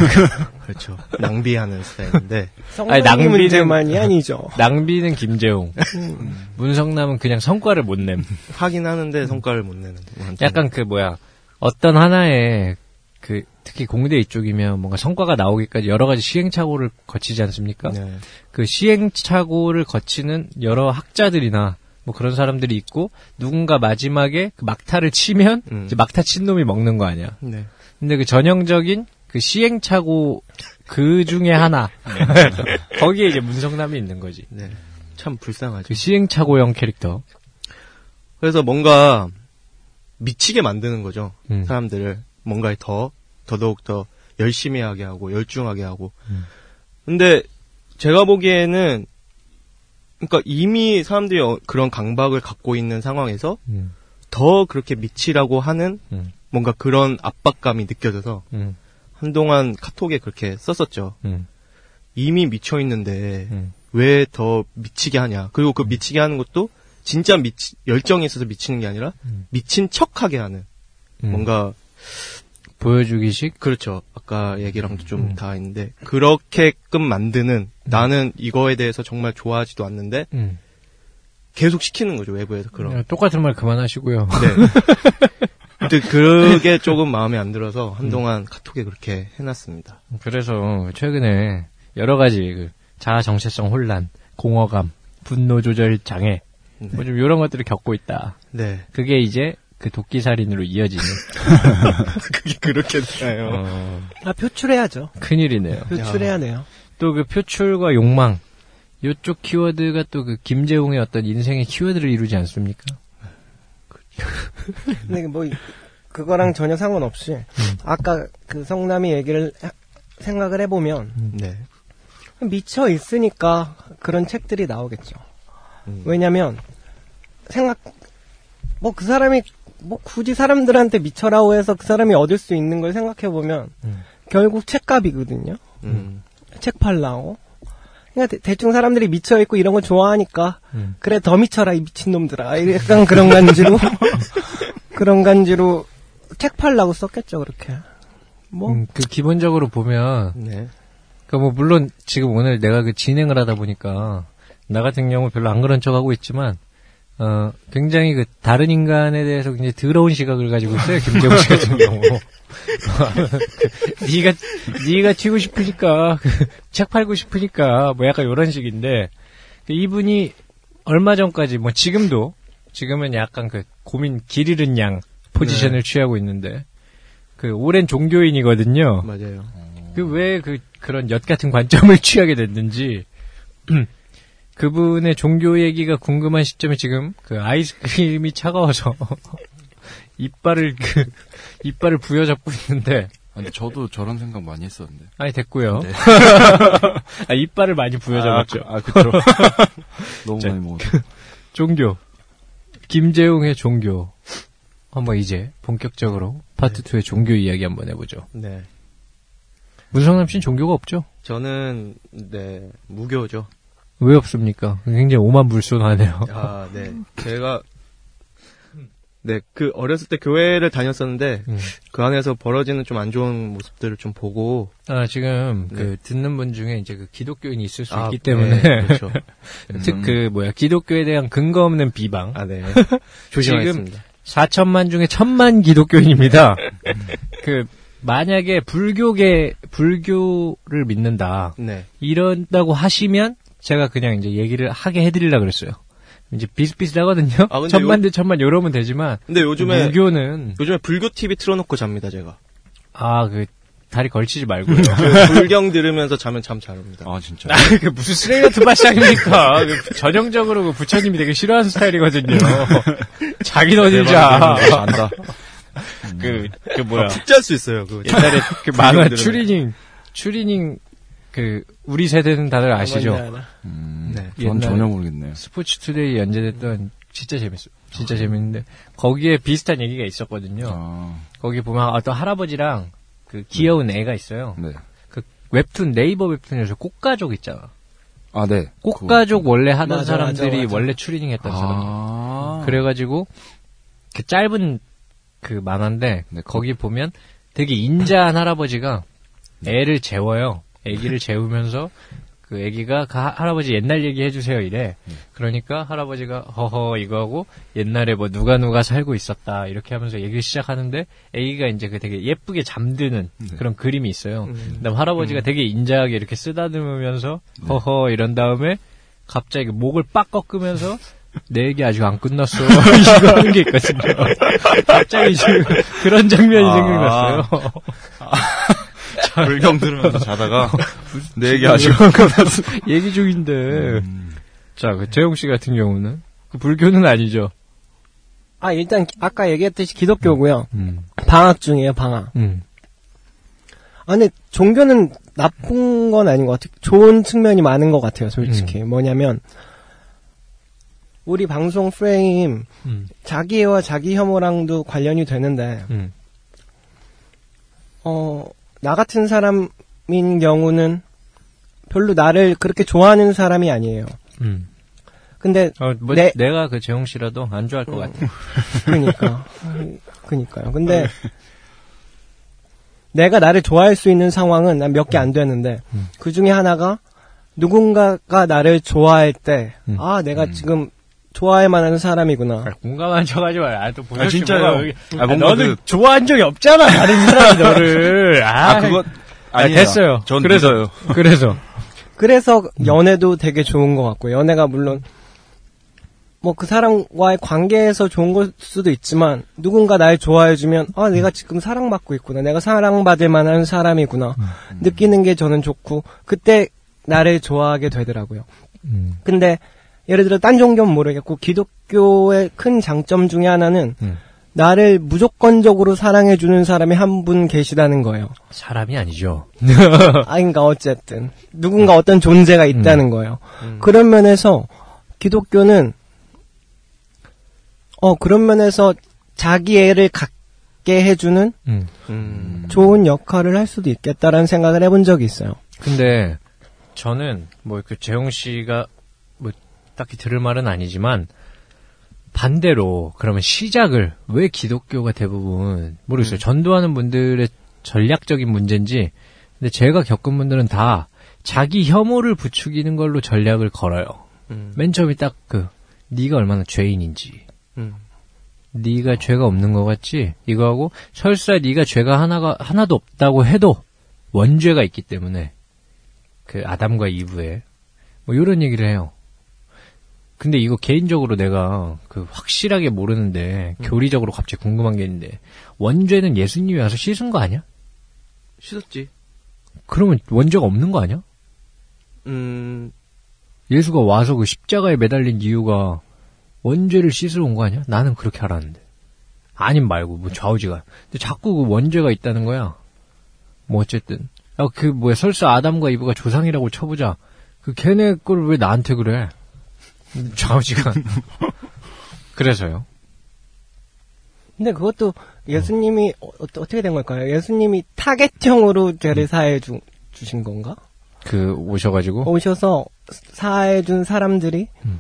그렇죠. 낭비하는 스타일인데. 아니, 낭비는 문제만이 아니죠. 낭비는 김재홍. 음. 문성남은 그냥 성과를 못 냄. 하긴 하는데 성과를 못 내는. 약간 그 뭐야 어떤 하나의 그 특히 공대 이쪽이면 뭔가 성과가 나오기까지 여러 가지 시행착오를 거치지 않습니까? 네. 그 시행착오를 거치는 여러 학자들이나. 뭐 그런 사람들이 있고 누군가 마지막에 그 막타를 치면 음. 이제 막타 친 놈이 먹는 거 아니야. 네. 근데 그 전형적인 그 시행착오 그 중에 하나 거기에 이제 문성남이 있는 거지. 네. 참 불쌍하죠. 그 시행착오형 캐릭터. 그래서 뭔가 미치게 만드는 거죠. 음. 사람들을 뭔가에 더 더더욱 더 열심히 하게 하고 열중하게 하고. 음. 근데 제가 보기에는. 그러니까 이미 사람들이 그런 강박을 갖고 있는 상황에서 음. 더 그렇게 미치라고 하는 음. 뭔가 그런 압박감이 느껴져서 음. 한동안 카톡에 그렇게 썼었죠. 음. 이미 미쳐 있는데 음. 왜 더 미치게 하냐. 그리고 그 미치게 하는 것도 진짜 미치, 열정이 있어서 미치는 게 아니라 음. 미친 척하게 하는 음. 뭔가 보여주기식? 그렇죠. 아까 얘기랑도 좀 다 음. 있는데 그렇게끔 만드는 음. 나는 이거에 대해서 정말 좋아하지도 않는데 음. 계속 시키는 거죠. 외부에서 그런. 야, 똑같은 말 그만하시고요. 네. 그게 조금 마음에 안 들어서 한동안 음. 카톡에 그렇게 해놨습니다. 그래서 최근에 여러 가지 그 자아 정체성 혼란, 공허감, 분노 조절 장애 네. 뭐 좀 이런 것들을 겪고 있다. 네. 그게 이제 그 도끼살인으로 이어지는. 그게 그렇게 되나요? 어... 아, 표출해야죠. 큰일이네요. 표출해야 돼요. 또 그 표출과 욕망. 요쪽 키워드가 또 그 김재홍의 어떤 인생의 키워드를 이루지 않습니까? 근데 뭐, 그거랑 전혀 상관없이, 아까 그 성남이 얘기를 생각을 해보면, 네. 미쳐 있으니까 그런 책들이 나오겠죠. 음. 왜냐면, 생각, 뭐 그 사람이, 뭐 굳이 사람들한테 미쳐라고 해서 그 사람이 얻을 수 있는 걸 생각해보면, 음. 결국 책값이거든요. 음. 책 팔라고. 그러니까 대충 사람들이 미쳐있고 이런 거 좋아하니까 음. 그래 더 미쳐라 이 미친놈들아 약간 그런 간지로 그런 간지로 책 팔라고 썼겠죠. 그렇게 뭐 그 음, 기본적으로 보면 네. 그 뭐 물론 지금 오늘 내가 그 진행을 하다 보니까 나 같은 경우 별로 안 그런 척하고 있지만 어 굉장히 그 다른 인간에 대해서 굉장히 더러운 시각을 가지고 있어요. 김재호 씨 같은 경우. 니가 니가 튀고 싶으니까 그, 책 팔고 싶으니까 뭐 약간 이런 식인데 그, 이분이 얼마 전까지 뭐 지금도 지금은 약간 그 고민 길 잃은 양 포지션을 네. 취하고 있는데 그 오랜 종교인이거든요. 맞아요. 그 왜 그 그런 엿 같은 관점을 취하게 됐는지. 그분의 종교 얘기가 궁금한 시점에 지금 그 아이스크림이 차가워서 이빨을 그 이빨을 부여잡고 있는데. 근데 저도 저런 생각 많이 했었는데. 아니 됐고요. 네. 아, 이빨을 많이 부여잡았죠. 아, 그, 아 그렇죠. 너무 자, 많이 먹었어. 그, 종교. 김재웅의 종교. 한번 이제 본격적으로 파트 네. 이의 종교 이야기 한번 해보죠. 네. 문성남 씨는 종교가 없죠? 저는 네 무교죠. 왜 없습니까? 굉장히 오만불손하네요. 아, 네. 제가 네, 그 어렸을 때 교회를 다녔었는데 음. 그 안에서 벌어지는 좀 안 좋은 모습들을 좀 보고 아, 지금 네. 그 듣는 분 중에 이제 그 기독교인이 있을 수 아, 있기 때문에 네, 그렇죠. 특 그 뭐야, 기독교에 대한 근거 없는 비방. 아, 네. 조심하겠습니다. 지금 사천만 중에 천만 기독교인입니다. 그 만약에 불교계 불교를 믿는다. 네. 이런다고 하시면 제가 그냥 이제 얘기를 하게 해드리려고 그랬어요. 이제 비슷비슷하거든요. 아, 천만 대 천만 이러면 되지만. 근데 요즘에. 불교는. 요즘에 불교 티비 틀어놓고 잡니다, 제가. 아, 그, 다리 걸치지 말고요. 그 불경 들으면서 자면 잠 잘 옵니다. 아, 진짜. 아, 그 무슨 스레이너트 바샹입니까? 그 전형적으로 그 부처님이 되게 싫어하는 스타일이거든요. 자기 돈을 자. 안다. 그, 그 뭐야. 푹 잘 수 있어요, 그. 옛날에 그 만화 추리닝, 추리닝. 그 우리 세대는 다들 아시죠? 음, 네. 전 전혀 모르겠네요. 스포츠투데이 연재됐던 진짜 재밌어. 진짜 아. 재밌는데 거기에 비슷한 얘기가 있었거든요. 아. 거기 보면 어떤 할아버지랑 그 귀여운 네. 애가 있어요. 네. 그 웹툰 네이버 웹툰에서 꽃가족 있잖아. 아, 네. 꽃가족 그... 원래 하던 맞아, 사람들이 맞아, 맞아. 원래 추리닝했던 아. 사람. 그래가지고 그 짧은 그 만화인데 네. 거기 보면 되게 인자한 할아버지가 애를 재워요. 아기를 재우면서 그 아기가 그 할아버지 옛날 얘기 해주세요 이래. 그러니까 할아버지가 허허 이거 하고 옛날에 뭐 누가 누가 살고 있었다 이렇게 하면서 얘기를 시작하는데 아기가 이제 그 되게 예쁘게 잠드는 그런 네. 그림이 있어요. 음. 그다음 할아버지가 음. 되게 인자하게 이렇게 쓰다듬으면서 허허 이런 다음에 갑자기 목을 빡 꺾으면서 내 얘기 아직 안 끝났어. 이거 하는 게 있거든요. 갑자기 지금 그런 장면이 아... 생각났어요. 불경 들으면서 자다가 내 얘기 아직 안 끝났어. 얘기 중인데. 음. 자, 그 재용 씨 같은 경우는 그 불교는 아니죠. 아, 일단 아까 얘기했듯이 기독교고요. 음. 방학 중이에요, 방학. 음. 아, 근데 종교는 나쁜 건 아닌 것 같아요. 좋은 측면이 많은 것 같아요, 솔직히. 음. 뭐냐면 우리 방송 프레임 음. 자기애와 자기 혐오랑도 관련이 되는데. 음. 어. 나 같은 사람인 경우는 별로 나를 그렇게 좋아하는 사람이 아니에요. 음. 근데 어, 뭐, 내, 내가 그 재홍 씨라도 안 좋아할 것 음, 같아. 그러니까, 그러니까요. 근데 내가 나를 좋아할 수 있는 상황은 난 몇 개 안 되는데 음. 그 중에 하나가 누군가가 나를 좋아할 때, 음. 아, 내가 음. 지금 좋아할 만한 사람이구나. 공감한 척하지 마요. 아, 또 보셨지. 아, 진짜요. 아, 아, 너는 그... 좋아한 적이 없잖아. 다른 사람이 너를. 아, 아 그거 아니 됐어요. 전 그래서요. 그래서. 그래서 연애도 되게 좋은 것 같고, 연애가 물론 뭐 그 사람과의 관계에서 좋은 걸 수도 있지만 누군가 날 좋아해주면 아 내가 지금 사랑받고 있구나, 내가 사랑받을 만한 사람이구나 음. 느끼는 게 저는 좋고 그때 나를 좋아하게 되더라고요. 음. 근데 예를 들어 딴 종교는 모르겠고 기독교의 큰 장점 중에 하나는 음. 나를 무조건적으로 사랑해주는 사람이 한 분 계시다는 거예요. 사람이 아니죠. 아닌가 어쨌든 누군가 어떤 존재가 있다는 음. 거예요. 음. 그런 면에서 기독교는 어 그런 면에서 자기애를 갖게 해주는 음. 음. 좋은 역할을 할 수도 있겠다라는 생각을 해본 적이 있어요. 근데 저는 뭐 그 재홍 씨가 뭐 딱히 들을 말은 아니지만 반대로 그러면 시작을 왜 기독교가 대부분 모르겠어요. 음. 전도하는 분들의 전략적인 문제인지. 근데 제가 겪은 분들은 다 자기 혐오를 부추기는 걸로 전략을 걸어요. 음. 맨 처음이 딱 그 네가 얼마나 죄인인지. 음. 네가 죄가 없는 것 같지? 이거하고 설사 네가 죄가 하나가 하나도 없다고 해도 원죄가 있기 때문에 그 아담과 이브에 뭐 이런 얘기를 해요. 근데 이거 개인적으로 내가 그 확실하게 모르는데 음. 교리적으로 갑자기 궁금한 게 있는데 원죄는 예수님이 와서 씻은 거 아니야? 씻었지. 그러면 원죄가 없는 거 아니야? 음. 예수가 와서 그 십자가에 매달린 이유가 원죄를 씻으러 온 거 아니야? 나는 그렇게 알았는데. 아님 말고, 뭐, 좌우지간. 근데 자꾸 그 원죄가 있다는 거야. 뭐, 어쨌든. 야, 그, 뭐야, 설사 아담과 이브가 조상이라고 쳐보자. 그, 걔네 걸 왜 나한테 그래? 좌우지간. 그래서요. 근데 그것도 예수님이, 어, 어떻게 된 걸까요? 예수님이 타겟형으로 죄를 사해 주, 주신 건가? 그, 오셔가지고? 오셔서 사해 준 사람들이, 음.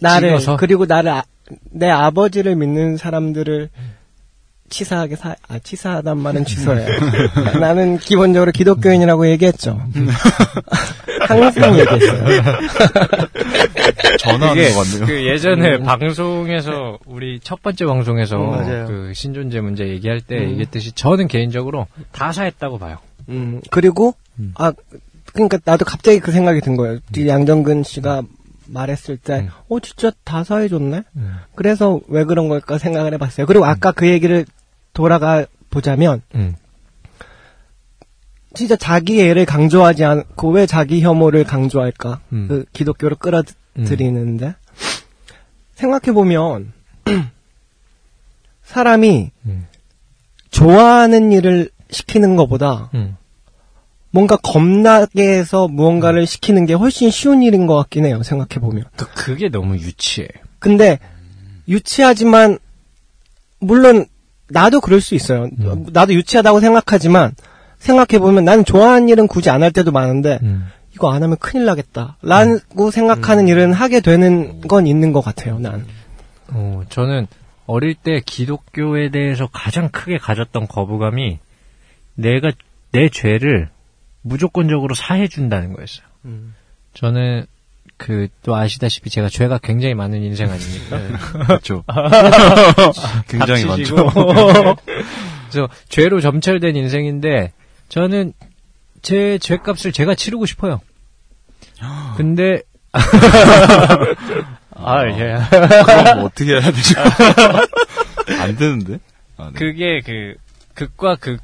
나를 찍어서? 그리고 나를 아, 내 아버지를 믿는 사람들을 치사하게 사, 아 치사하단 말은 취소해요. 나는 기본적으로 기독교인이라고 얘기했죠. 항상 얘기했어요. 전화하는 것 같네요. 그 예전에 음. 방송에서 우리 첫 번째 방송에서 음, 그 신존재 문제 얘기할 때 음. 얘기했듯이 저는 개인적으로 다 사했다고 봐요. 음 그리고 음. 아 그러니까 나도 갑자기 그 생각이 든 거예요. 음. 양정근 씨가 말했을 때, 음. 어, 진짜 다 사해줬네? 음. 그래서 왜 그런 걸까 생각을 해봤어요. 그리고 아까 음. 그 얘기를 돌아가 보자면, 음. 진짜 자기 애를 강조하지 않고 왜 자기 혐오를 강조할까? 음. 그 기독교로 끌어들이는데. 음. 생각해보면, 사람이 음. 좋아하는 일을 시키는 것보다, 음. 뭔가 겁나게 해서 무언가를 시키는 게 훨씬 쉬운 일인 것 같긴 해요. 생각해보면. 그게 너무 유치해. 근데 유치하지만 물론 나도 그럴 수 있어요. 음. 나도 유치하다고 생각하지만 생각해보면 나는 좋아하는 일은 굳이 안 할 때도 많은데 음. 이거 안 하면 큰일 나겠다 라고 음. 생각하는 음. 일은 하게 되는 건 있는 것 같아요. 난. 어, 저는 어릴 때 기독교에 대해서 가장 크게 가졌던 거부감이 내가 내 죄를 무조건적으로 사해준다는 거였어요. 음. 저는 그 또 아시다시피 제가 죄가 굉장히 많은 인생 아닙니까? 네. 그렇죠. 굉장히 많죠. 그래서 죄로 점철된 인생인데 저는 제 죄값을 제가 치르고 싶어요. 근데 아 예. 그럼 어떻게 해야 되죠? 안 되는데? 아, 네. 그게 그 극과 극.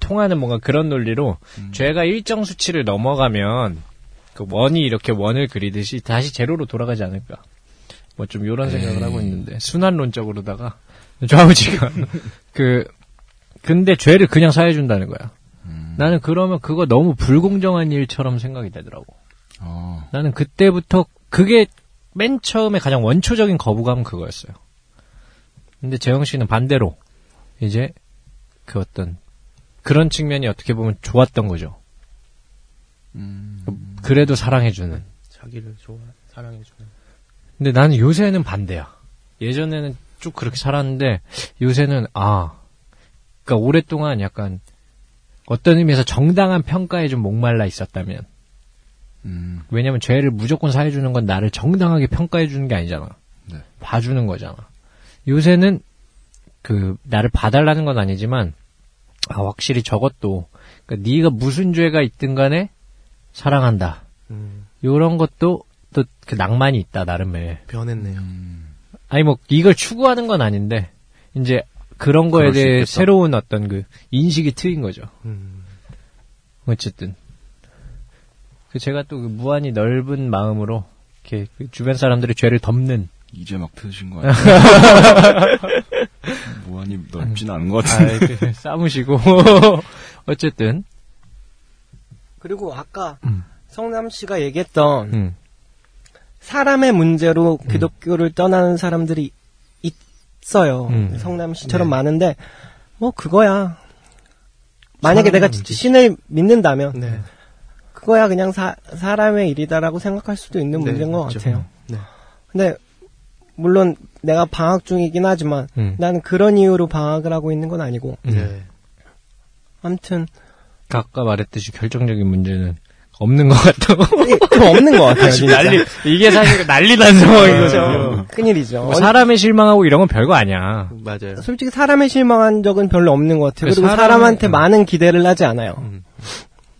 통하는 뭔가 그런 논리로 음. 죄가 일정 수치를 넘어가면 그 원이 이렇게 원을 그리듯이 다시 제로로 돌아가지 않을까 뭐 좀 요런 생각을 하고 있는데 순환론적으로다가 좌우지간 그 근데 죄를 그냥 사해준다는 거야. 음. 나는 그러면 그거 너무 불공정한 일처럼 생각이 되더라고. 어. 나는 그때부터 그게 맨 처음에 가장 원초적인 거부감은 그거였어요. 근데 재영 씨는 반대로 이제 그 어떤 그런 측면이 어떻게 보면 좋았던 거죠. 음. 그래도 사랑해주는. 자기를 좋아, 사랑해주는. 근데 나는 요새는 반대야. 예전에는 쭉 그렇게 살았는데, 요새는, 아. 그니까 오랫동안 약간, 어떤 의미에서 정당한 평가에 좀 목말라 있었다면. 음. 왜냐면 죄를 무조건 사해주는 건 나를 정당하게 평가해주는 게 아니잖아. 네. 봐주는 거잖아. 요새는, 그, 나를 봐달라는 건 아니지만, 아, 확실히 저것도, 그니까 네가 무슨 죄가 있든 간에, 사랑한다. 음. 요런 것도, 또, 그 낭만이 있다, 나름의. 변했네요. 음. 아니, 뭐, 이걸 추구하는 건 아닌데, 이제, 그런 거에 대해 새로운 어떤 그, 인식이 트인 거죠. 음. 어쨌든. 그, 제가 또 그 무한히 넓은 마음으로, 이렇게, 그 주변 사람들이 죄를 덮는. 이제 막 트신 거 아니에요? 무한히 넓진 않은 것 같은데. 아, 싸무시고. 어쨌든. 그리고 아까, 음. 성남 씨가 얘기했던, 음. 사람의 문제로 기독교를 음. 떠나는 사람들이 있어요. 음. 성남 씨처럼 네. 많은데, 뭐, 그거야. 만약에 내가 믿지. 신을 믿는다면, 네. 그거야 그냥 사, 사람의 일이다라고 생각할 수도 있는 네, 문제인 것 맞죠. 같아요. 네. 근데, 물론 내가 방학 중이긴 하지만, 음. 나는 그런 이유로 방학을 하고 있는 건 아니고, 네. 아무튼, 아까 말했듯이 결정적인 문제는, 없는 것 같다고. 없는 것 같아요. 진짜. 난리, 이게 사실 난리 난 상황이거든요. 큰일이죠. 뭐 사람의 실망하고 이런 건 별거 아니야. 맞아요. 솔직히 사람의 실망한 적은 별로 없는 것 같아요. 그리고 사람의, 사람한테 음. 많은 기대를 하지 않아요. 음.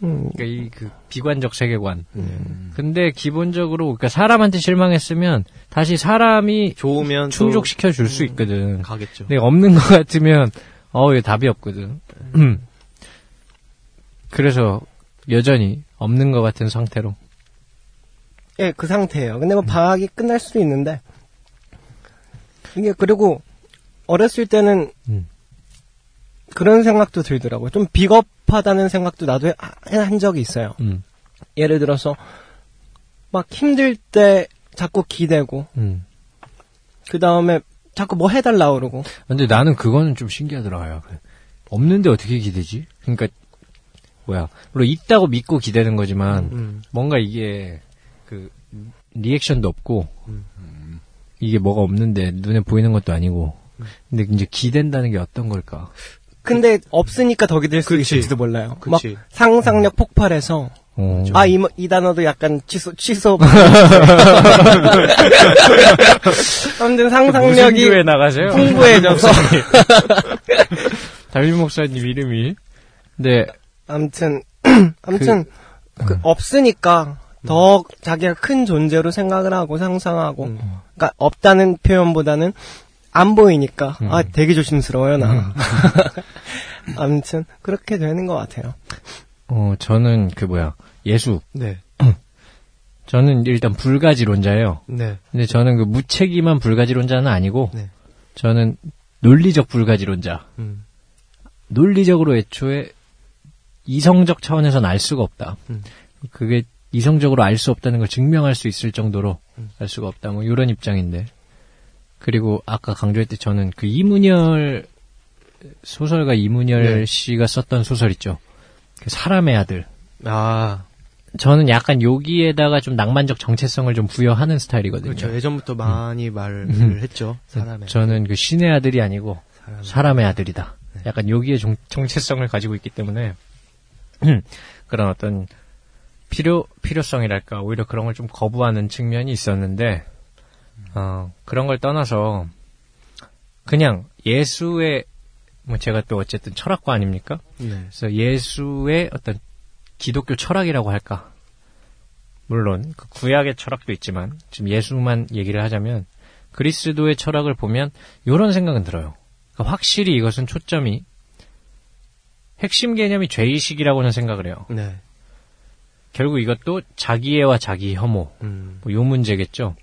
음. 그러니까 이 그 비관적 세계관. 음. 근데 기본적으로 그러니까 사람한테 실망했으면 다시 사람이 좋으면 충족시켜 줄 수 있거든. 음. 가겠죠. 근데 없는 것 같으면 어, 왜 답이 없거든. 음. 그래서 여전히 없는 것 같은 상태로. 예, 그 상태예요. 근데 뭐 방학이 끝날 수도 있는데 이게 그리고 어렸을 때는 음. 그런 생각도 들더라고요. 좀 비겁하다는 생각도 나도 한 적이 있어요. 음. 예를 들어서 막 힘들 때 자꾸 기대고 음. 그 다음에 자꾸 뭐 해달라 그러고. 근데 나는 그거는 좀 신기하더라고요. 없는데 어떻게 기대지? 그러니까. 뭐야, 물론 있다고 믿고 기대는 거지만 음. 뭔가 이게 그 리액션도 없고 음. 이게 뭐가 없는데 눈에 보이는 것도 아니고 음. 근데 이제 기댄다는 게 어떤 걸까? 근데 없으니까 더 기댈 수 있을지도 몰라요. 그치. 막 상상력 음. 폭발해서 어. 아, 이, 이 단어도 약간 취소 취소. 아무튼 상상력이 무슨 교회 나가세요? 풍부해져서 담임 목사님 이름이 네. 아무튼, 아무튼, 그, 그 음. 없으니까 더 자기가 큰 존재로 생각을 하고 상상하고, 음. 그러니까 없다는 표현보다는 안 보이니까, 음. 아, 되게 조심스러워요, 나. 음. 아무튼, 그렇게 되는 것 같아요. 어, 저는 그 뭐야, 예수. 네. 저는 일단 불가지론자예요. 네. 근데 저는 그 무책임한 불가지론자는 아니고, 네. 저는 논리적 불가지론자. 음. 논리적으로 애초에 이성적 차원에서는 알 수가 없다. 음. 그게 이성적으로 알 수 없다는 걸 증명할 수 있을 정도로 음. 알 수가 없다. 뭐 이런 입장인데. 그리고 아까 강조했듯이 저는 그 이문열 소설가 이문열 네. 씨가 썼던 소설 있죠. 그 사람의 아들. 아. 저는 약간 여기에다가 좀 낭만적 정체성을 좀 부여하는 스타일이거든요. 그렇죠. 예전부터 많이 음. 말을 음. 했죠. 사람의. 저는 그 신의 아들이 아니고 사람의, 사람의 아들이다. 네. 약간 여기에 정, 정체성을 가지고 있기 때문에. 그런 어떤 필요 필요성이랄까 오히려 그런 걸 좀 거부하는 측면이 있었는데 어, 그런 걸 떠나서 그냥 예수의 뭐 제가 또 어쨌든 철학과 아닙니까? 네. 그래서 예수의 어떤 기독교 철학이라고 할까? 물론 그 구약의 철학도 있지만 지금 예수만 얘기를 하자면 그리스도의 철학을 보면 이런 생각은 들어요. 그러니까 확실히 이것은 초점이 핵심 개념이 죄의식이라고는 생각을 해요. 네. 결국 이것도 자기애와 자기 혐오, 음. 뭐 요 문제겠죠.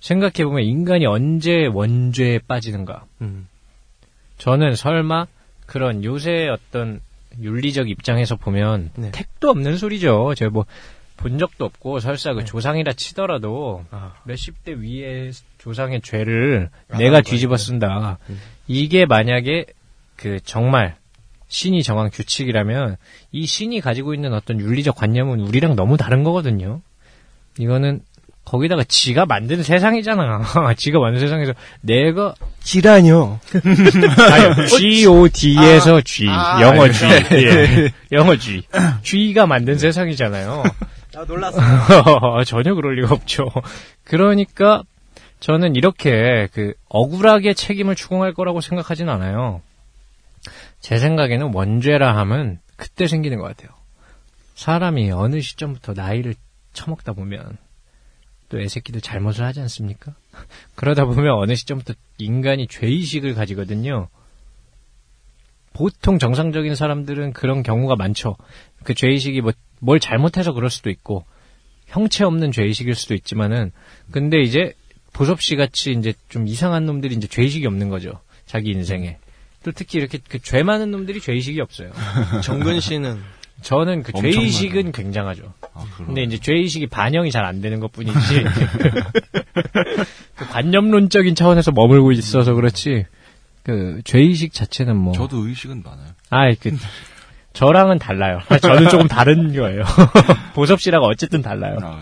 생각해보면 인간이 언제 원죄에 빠지는가. 음. 저는 설마 그런 요새 어떤 윤리적 입장에서 보면 네. 택도 없는 소리죠. 제가 뭐 본 적도 없고 설사 그 네. 조상이라 치더라도 아. 몇십 대 위에 조상의 죄를 아, 내가 뒤집어 쓴다. 음. 이게 만약에 그 정말 신이 정한 규칙이라면 이 신이 가지고 있는 어떤 윤리적 관념은 우리랑 너무 다른 거거든요. 이거는 거기다가 지가 만든 세상이잖아. 지가 만든 세상에서 내가 지라뇨. 아니, 지 오 디에서 아, G 아, 영어 아, G 예. 영어 G G가 만든 세상이잖아요. 아, 놀랐어. 전혀 그럴 리가 없죠. 그러니까 저는 이렇게 그 억울하게 책임을 추궁할 거라고 생각하진 않아요. 제 생각에는 원죄라 함은 그때 생기는 것 같아요. 사람이 어느 시점부터 나이를 처먹다 보면 또 애새끼도 잘못을 하지 않습니까? 그러다 보면 어느 시점부터 인간이 죄의식을 가지거든요. 보통 정상적인 사람들은 그런 경우가 많죠. 그 죄의식이 뭐, 뭘 잘못해서 그럴 수도 있고 형체 없는 죄의식일 수도 있지만은, 근데 이제 보섭씨 같이 이제 좀 이상한 놈들이 이제 죄의식이 없는 거죠. 자기 인생에. 또 특히 이렇게 그 죄 많은 놈들이 죄의식이 없어요. 정근 씨는? 저는 그 죄의식은 굉장하죠. 아, 근데 이제 죄의식이 반영이 잘 안 되는 것 뿐이지. 그 관념론적인 차원에서 머물고 있어서 그렇지, 그 죄의식 자체는 뭐. 저도 의식은 많아요. 아, 그. 저랑은 달라요. 저는 조금 다른 거예요. 보섭 씨랑 어쨌든 달라요. 아,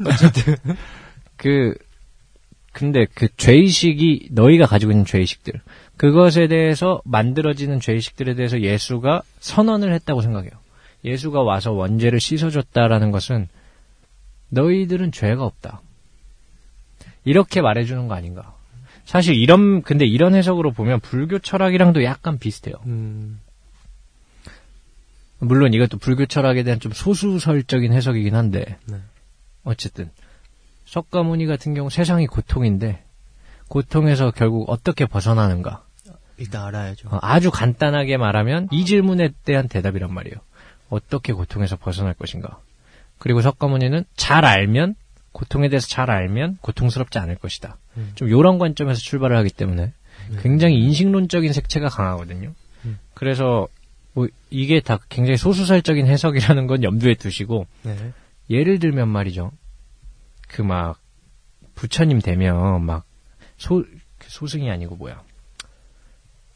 네. 어쨌든. 그, 근데 그 죄의식이, 너희가 가지고 있는 죄의식들, 그것에 대해서 만들어지는 죄의식들에 대해서 예수가 선언을 했다고 생각해요. 예수가 와서 원죄를 씻어줬다라는 것은 너희들은 죄가 없다, 이렇게 말해주는 거 아닌가. 사실 이런, 근데 이런 해석으로 보면 불교 철학이랑도 약간 비슷해요. 음. 물론 이것도 불교 철학에 대한 좀 소수설적인 해석이긴 한데, 네. 어쨌든 석가모니 같은 경우 세상이 고통인데 고통에서 결국 어떻게 벗어나는가, 일단 알아야죠. 아주 간단하게 말하면 이 질문에 대한 대답이란 말이에요. 어떻게 고통에서 벗어날 것인가. 그리고 석가모니는 잘 알면, 고통에 대해서 잘 알면 고통스럽지 않을 것이다. 음. 좀 이런 관점에서 출발을 하기 때문에 음. 굉장히 인식론적인 색채가 강하거든요. 음. 그래서 뭐 이게 다 굉장히 소수설적인 해석이라는 건 염두에 두시고, 네. 예를 들면 말이죠, 그 막 부처님 되면 막 소 소승이 아니고 뭐야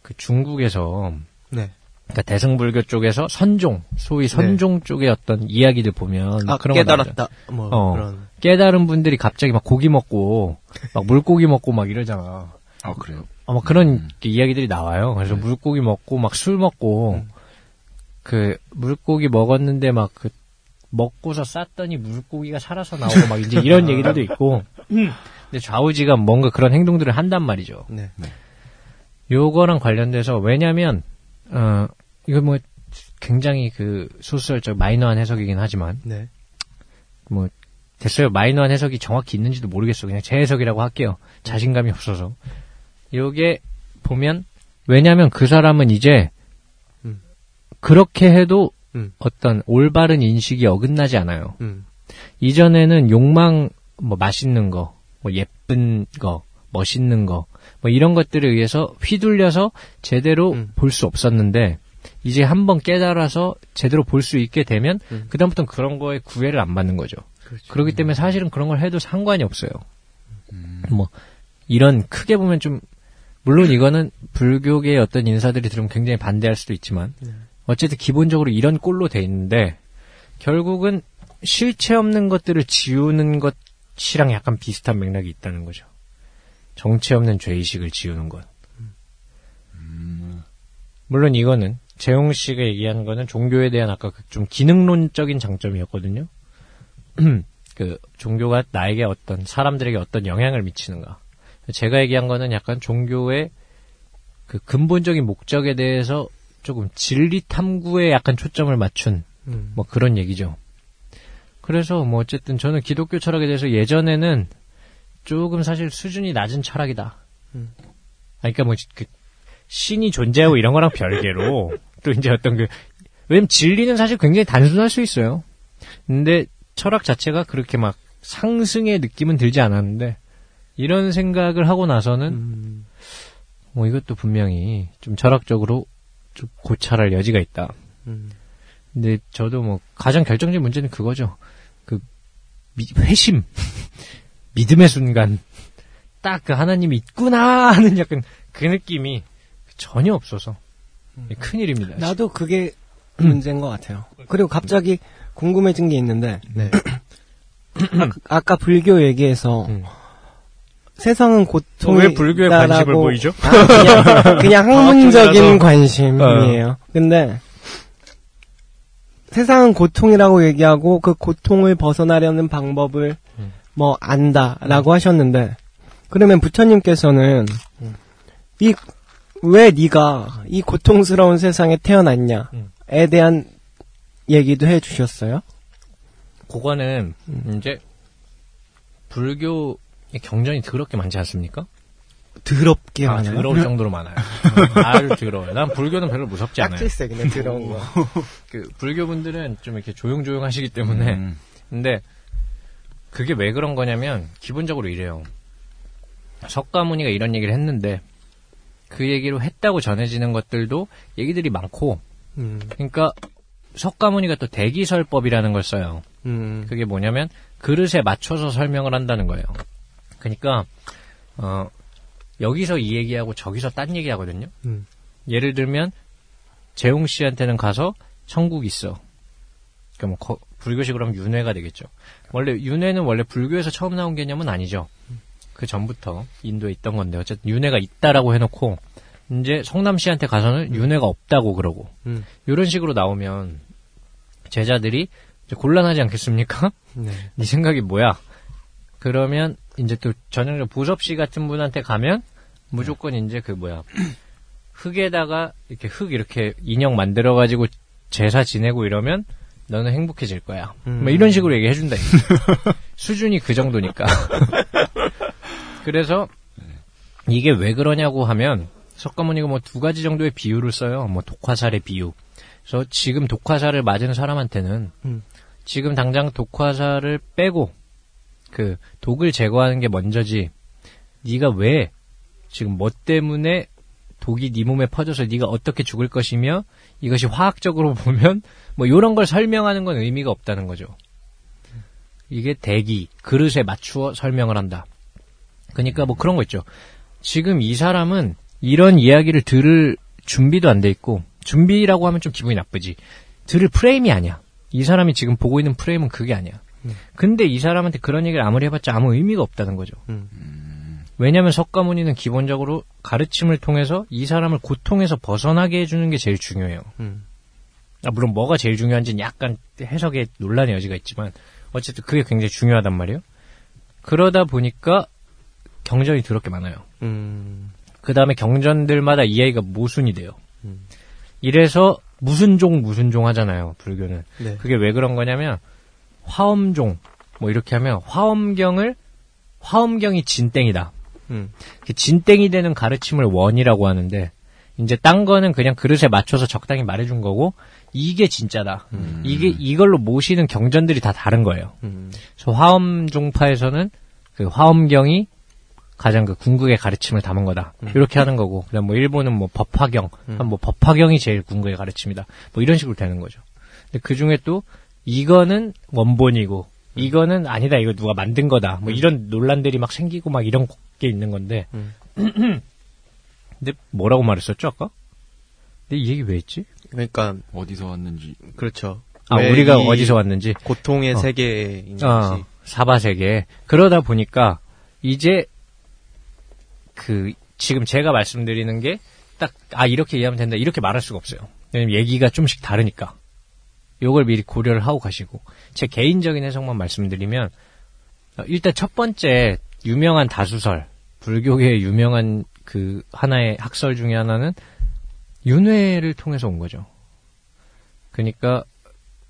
그 중국에서, 네. 그러니까 대승불교 쪽에서 선종, 소위 선종, 네. 쪽의 어떤 이야기들 보면, 아, 그런 깨달았다 뭐 어, 그런 깨달은 분들이 갑자기 막 고기 먹고 막 물고기 먹고 막 이러잖아. 아, 그래요? 어, 막 그런 음. 이야기들이 나와요. 그래서 네. 물고기 먹고 막 술 먹고 음. 그 물고기 먹었는데 막 그 먹고서 쌌더니 물고기가 살아서 나오고 막 이제 이런 얘기들도 있고. 음. 근데 좌우지간 뭔가 그런 행동들을 한단 말이죠. 네. 네. 요거랑 관련돼서, 왜냐면 어, 이거 뭐, 굉장히 그, 소수설적 마이너한 해석이긴 하지만, 네. 뭐, 됐어요. 마이너한 해석이 정확히 있는지도 모르겠어. 그냥 제 해석이라고 할게요. 자신감이 없어서. 요게, 보면, 왜냐면 그 사람은 이제, 음. 그렇게 해도 음. 어떤 올바른 인식이 어긋나지 않아요. 음. 이전에는 욕망, 뭐, 맛있는 거, 뭐, 예쁜 거, 멋있는 거, 뭐 이런 것들에 의해서 휘둘려서 제대로 음. 볼 수 없었는데, 이제 한번 깨달아서 제대로 볼 수 있게 되면 음. 그다음부터는 그런 거에 구애를 안 받는 거죠. 그렇죠. 그렇기 때문에 사실은 그런 걸 해도 상관이 없어요. 음. 뭐 이런 크게 보면 좀, 물론 이거는 불교계의 어떤 인사들이 들으면 굉장히 반대할 수도 있지만, 어쨌든 기본적으로 이런 꼴로 돼 있는데, 결국은 실체 없는 것들을 지우는 것이랑 약간 비슷한 맥락이 있다는 거죠. 정체 없는 죄의식을 지우는 것. 음. 물론 이거는 재용 씨가 얘기한 거는 종교에 대한 아까 그 좀 기능론적인 장점이었거든요. 그 종교가 나에게 어떤, 사람들에게 어떤 영향을 미치는가. 제가 얘기한 거는 약간 종교의 그 근본적인 목적에 대해서 조금 진리 탐구에 약간 초점을 맞춘 음. 뭐 그런 얘기죠. 그래서 뭐 어쨌든 저는 기독교 철학에 대해서 예전에는 조금 사실 수준이 낮은 철학이다. 음. 아니, 그러니까 뭐 그 신이 존재하고 이런 거랑 별개로 또 이제 어떤 그, 왜냐면 진리는 사실 굉장히 단순할 수 있어요. 근데 철학 자체가 그렇게 막 상승의 느낌은 들지 않았는데, 이런 생각을 하고 나서는 음. 뭐 이것도 분명히 좀 철학적으로 좀 고찰할 여지가 있다. 음. 근데 저도 뭐 가장 결정적인 문제는 그거죠. 그 미, 회심. 믿음의 순간, 딱 그 하나님이 있구나 하는 약간 그 느낌이 전혀 없어서 음. 큰일입니다. 나도 그게 문제인 것 같아요. 그리고 갑자기 궁금해진 게 있는데 네. 아, 아까 불교 얘기해서 음. 세상은 고통이 어, 왜 불교에 관심을 보이죠? 아, 그냥, 그냥 학문적인 관심이에요. 근데 세상은 고통이라고 얘기하고 그 고통을 벗어나려는 방법을 음. 뭐 안다라고 음. 하셨는데 그러면 부처님께서는 음. 이 왜 네가 이 고통스러운 세상에 태어났냐에 음. 대한 얘기도 해주셨어요? 그거는 음. 이제 불교 경전이 더럽게 많지 않습니까? 더럽게 아, 많아요? 더러울 정도로 많아요. 아주 더러워요. 난 불교는 별로 무섭지 않아요. 딱질색이네, 더러운 거. 그, 불교분들은 좀 이렇게 조용조용 하시기 때문에. 음. 근데, 그게 왜 그런 거냐면, 기본적으로 이래요. 석가모니가 이런 얘기를 했는데, 그 얘기로 했다고 전해지는 것들도 얘기들이 많고, 음. 그러니까, 석가모니가 또 대기설법이라는 걸 써요. 음. 그게 뭐냐면, 그릇에 맞춰서 설명을 한다는 거예요. 그러니까 어, 여기서 이 얘기하고 저기서 딴 얘기하거든요. 음. 예를 들면 재홍 씨한테는 가서 천국이 있어. 그럼 거, 불교식으로 하면 윤회가 되겠죠. 원래 윤회는 원래 불교에서 처음 나온 개념은 아니죠. 그 전부터 인도에 있던 건데 어쨌든 윤회가 있다라고 해놓고 이제 성남 씨한테 가서는 윤회가 없다고 그러고 음. 이런 식으로 나오면 제자들이 이제 곤란하지 않겠습니까? 네. 네 생각이 뭐야? 그러면 이제 또 전형적 보섭 씨 같은 분한테 가면 무조건 이제 그 뭐야 흙에다가 이렇게 흙 이렇게 인형 만들어 가지고 제사 지내고 이러면 너는 행복해질 거야. 음. 뭐 이런 식으로 얘기해 준다. 수준이 그 정도니까. 그래서 이게 왜 그러냐고 하면 석가모니가 뭐 두 가지 정도의 비유를 써요. 뭐 독화살의 비유. 그래서 지금 독화살을 맞은 사람한테는 음. 지금 당장 독화살을 빼고 그 독을 제거하는 게 먼저지 네가 왜 지금 뭐 때문에 독이 네 몸에 퍼져서 네가 어떻게 죽을 것이며 이것이 화학적으로 보면 뭐 이런 걸 설명하는 건 의미가 없다는 거죠. 이게 대기, 그릇에 맞추어 설명을 한다. 그러니까 뭐 그런 거 있죠. 지금 이 사람은 이런 이야기를 들을 준비도 안 돼 있고 준비라고 하면 좀 기분이 나쁘지. 들을 프레임이 아니야. 이 사람이 지금 보고 있는 프레임은 그게 아니야. 근데 이 사람한테 그런 얘기를 아무리 해봤자 아무 의미가 없다는 거죠. 음. 왜냐하면 석가모니는 기본적으로 가르침을 통해서 이 사람을 고통에서 벗어나게 해주는 게 제일 중요해요. 음. 아, 물론 뭐가 제일 중요한지는 약간 해석에 논란의 여지가 있지만 어쨌든 그게 굉장히 중요하단 말이에요. 그러다 보니까 경전이 더럽게 많아요. 음. 그 다음에 경전들마다 이야기가 모순이 돼요. 음. 이래서 무슨 종 무슨 종 하잖아요. 불교는. 네. 그게 왜 그런 거냐면 화엄종 뭐 이렇게 하면 화엄경을 화엄경이 진땡이다. 음. 진땡이 되는 가르침을 원이라고 하는데 이제 딴 거는 그냥 그릇에 맞춰서 적당히 말해준 거고 이게 진짜다. 음. 이게 이걸로 모시는 경전들이 다 다른 거예요. 음. 그래서 화엄종파에서는 그 화엄경이 가장 그 궁극의 가르침을 담은 거다. 음. 이렇게 하는 거고 그다음 뭐 일본은 뭐 법화경, 음. 뭐 법화경이 제일 궁극의 가르침이다. 뭐 이런 식으로 되는 거죠. 근데 그 중에 또 이거는 원본이고 이거는 아니다 이거 누가 만든 거다 뭐 이런 논란들이 막 생기고 막 이런 게 있는 건데 음. 근데 뭐라고 말했었죠 아까? 근데 이 얘기 왜 했지? 그러니까 어디서 왔는지 그렇죠. 아 우리가 어디서 왔는지 고통의 어. 세계에 있는지 어, 사바 세계. 그러다 보니까 이제 그 지금 제가 말씀드리는 게 딱 아 이렇게 이해하면 된다 이렇게 말할 수가 없어요. 왜냐면 얘기가 좀씩 다르니까. 요걸 미리 고려를 하고 가시고 제 개인적인 해석만 말씀드리면 일단 첫 번째 유명한 다수설 불교계의 유명한 그 하나의 학설 중에 하나는 윤회를 통해서 온 거죠. 그러니까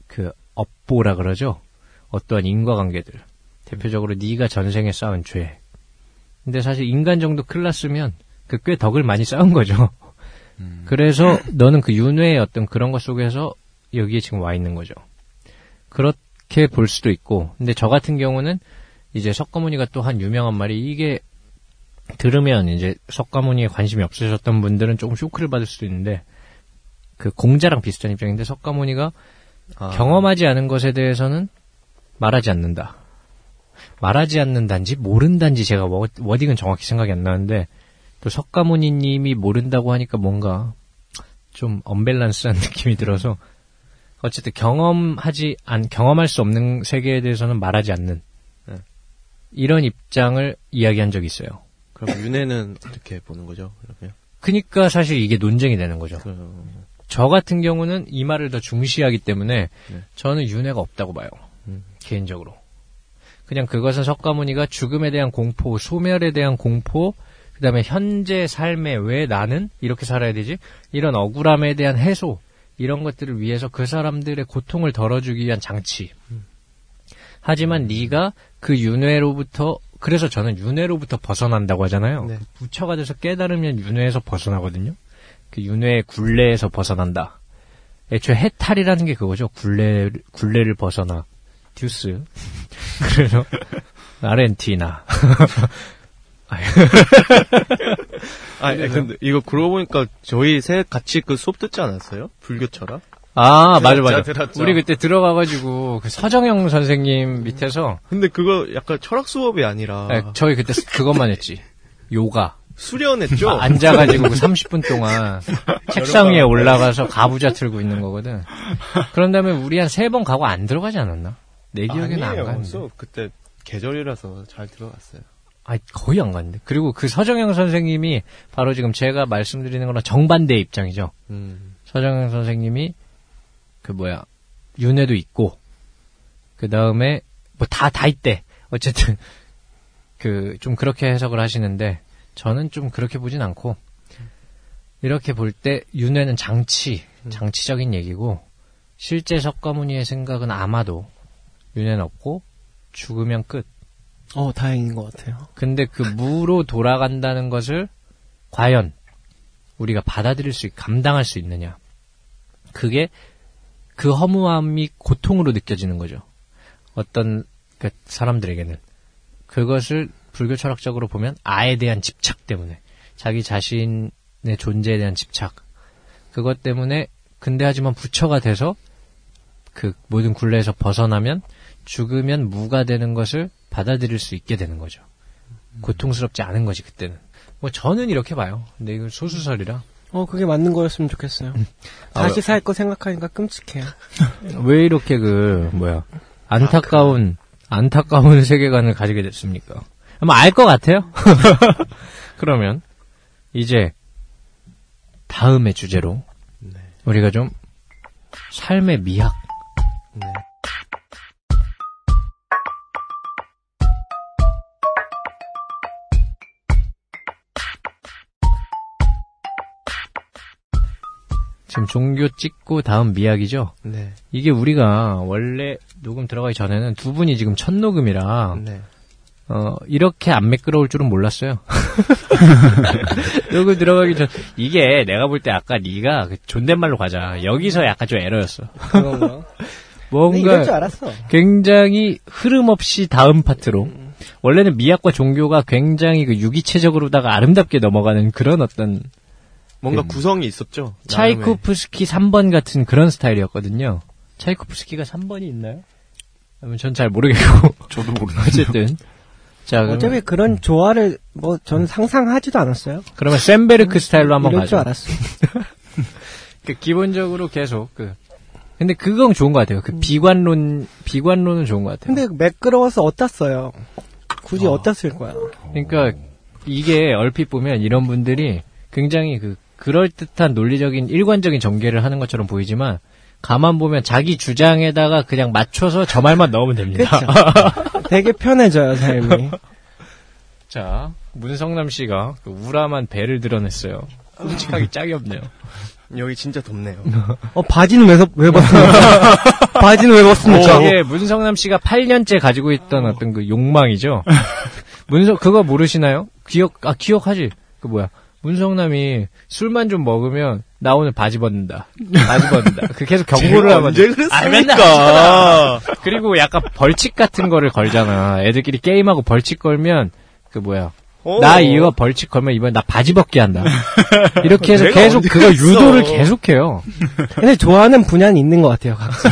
그 업보라 그러죠. 어떠한 인과관계들 대표적으로 네가 전생에 쌓은 죄. 근데 사실 인간 정도 클났으면 그 꽤 덕을 많이 쌓은 거죠. 음. 그래서 너는 그 윤회의 어떤 그런 것 속에서 여기에 지금 와 있는 거죠. 그렇게 볼 수도 있고 근데 저 같은 경우는 이제 석가모니가 또 한 유명한 말이 이게 들으면 이제 석가모니에 관심이 없으셨던 분들은 조금 쇼크를 받을 수도 있는데 그 공자랑 비슷한 입장인데 석가모니가 아. 경험하지 않은 것에 대해서는 말하지 않는다. 말하지 않는단지 모른단지 제가 워딩은 정확히 생각이 안 나는데 또 석가모니님이 모른다고 하니까 뭔가 좀 언밸런스한 느낌이 들어서 어쨌든 경험하지 안 경험할 수 없는 세계에 대해서는 말하지 않는 이런 입장을 이야기한 적이 있어요. 그럼 윤회는 어떻게 보는 거죠? 그러면? 그러니까 사실 이게 논쟁이 되는 거죠. 그... 저 같은 경우는 이 말을 더 중시하기 때문에 네. 저는 윤회가 없다고 봐요. 음. 개인적으로. 그냥 그것은 석가모니가 죽음에 대한 공포, 소멸에 대한 공포, 그 다음에 현재 삶에 왜 나는 이렇게 살아야 되지? 이런 억울함에 대한 해소, 이런 것들을 위해서 그 사람들의 고통을 덜어주기 위한 장치. 음. 하지만 네가 그 윤회로부터, 그래서 저는 윤회로부터 벗어난다고 하잖아요. 네. 부처가 돼서 깨달으면 윤회에서 벗어나거든요. 그 윤회의 굴레에서 벗어난다. 애초에 해탈이라는 게 그거죠. 굴레, 굴레를 벗어나. 듀스. 그래서, 아르헨티나. 아, 근데 이거 그러고 보니까 저희 셋 같이 그 수업 듣지 않았어요? 불교 철학? 아, 들었자, 맞아, 맞아. 들었자. 우리 그때 들어가가지고, 그 서정영 선생님 밑에서. 근데 그거 약간 철학 수업이 아니라. 네, 저희 그때 그것만 했지. 요가. 수련했죠? 아, 앉아가지고 삼십 분 동안 책상 위에 올라가서 가부좌 틀고 있는 거거든. 그런 다음에 우리 한 세 번 가고 안 들어가지 않았나? 내 기억에는 안 갔는데. 그때 계절이라서 잘 들어갔어요. 아 거의 안 갔는데. 그리고 그 서정영 선생님이 바로 지금 제가 말씀드리는 거랑 정반대의 입장이죠. 음. 서정영 선생님이 그 뭐야 윤회도 있고 그 다음에 뭐 다 다 있대. 어쨌든 그 좀 그렇게 해석을 하시는데. 저는 좀 그렇게 보진 않고 이렇게 볼 때 윤회는 장치, 장치적인 얘기고 실제 석가모니의 생각은 아마도 윤회는 없고 죽으면 끝. 어, 다행인 것 같아요. 근데 그 무로 돌아간다는 것을 과연 우리가 받아들일 수, 감당할 수 있느냐. 그게 그 허무함이 고통으로 느껴지는 거죠. 어떤 그 사람들에게는. 그것을 불교 철학적으로 보면 아에 대한 집착 때문에 자기 자신의 존재에 대한 집착 그것 때문에 근데 하지만 부처가 돼서 그 모든 굴레에서 벗어나면 죽으면 무가 되는 것을 받아들일 수 있게 되는 거죠. 고통스럽지 않은 거지 그때는. 뭐 저는 이렇게 봐요. 근데 이건 소수설이라. 어 그게 맞는 거였으면 좋겠어요. 다시 살 거 생각하니까 끔찍해요. 왜 이렇게 그 뭐야 안타까운 안타까운 세계관을 가지게 됐습니까? 아마 알 것 같아요. 그러면 이제 다음의 주제로 네. 우리가 좀 삶의 미학 네. 지금 종교 찍고 다음 미학이죠? 네. 이게 우리가 원래 녹음 들어가기 전에는 두 분이 지금 첫 녹음이라 네. 어, 이렇게 안 매끄러울 줄은 몰랐어요. 녹음 들어가기 전, 이게 내가 볼 때 아까 네가 존댓말로 가자. 여기서 약간 좀 에러였어. 그런가? 뭔가 이럴 줄 알았어. 굉장히 흐름 없이 다음 파트로. 원래는 미학과 종교가 굉장히 그 유기체적으로다가 아름답게 넘어가는 그런 어떤 뭔가 그, 구성이 있었죠. 차이코프스키 삼 번 같은 그런 스타일이었거든요. 차이코프스키가 삼 번이 있나요? 전 잘 모르겠고. 저도 모르겠어요. 어쨌든. 자, 어차피 그런 조화를 뭐 저는 상상하지도 않았어요. 그러면 샌베르크 스타일로 한번 가죠. 이럴 줄 알았어. 그 기본적으로 계속 그 근데 그건 좋은 것 같아요. 그 음. 비관론 비관론은 좋은 것 같아요. 근데 매끄러워서 어땠어요? 굳이 어. 어땠을 거야. 그러니까 이게 얼핏 보면 이런 분들이 굉장히 그 그럴 듯한 논리적인 일관적인 전개를 하는 것처럼 보이지만 가만 보면 자기 주장에다가 그냥 맞춰서 저 말만 넣으면 됩니다. 되게 편해져요, 삶이. 자, 문성남 씨가 그 우람한 배를 드러냈어요. 끔찍하기 짝이 없네요. 여기 진짜 덥네요. 어, 바지는 왜, 왜 벗습니까? 바지는 왜 벗습니까? 이게 문성남 씨가 팔 년째 가지고 있던 어떤 그 욕망이죠. 문성, 그거 모르시나요? 기억, 아, 기억하지? 그 뭐야. 문성남이 술만 좀 먹으면 나 오늘 바지 벗는다. 바지 벗는다. 그 계속 경고를 하면 언제 그랬습니까? 그리고 약간 벌칙 같은 거를 걸잖아. 애들끼리 게임하고 벌칙 걸면 그 뭐야? 오. 나 이거 벌칙 걸면 이번에 나 바지 벗게 한다. 이렇게 해서 계속 그거 유도를 계속해요. 근데 좋아하는 분야는 있는 것 같아요. 각자,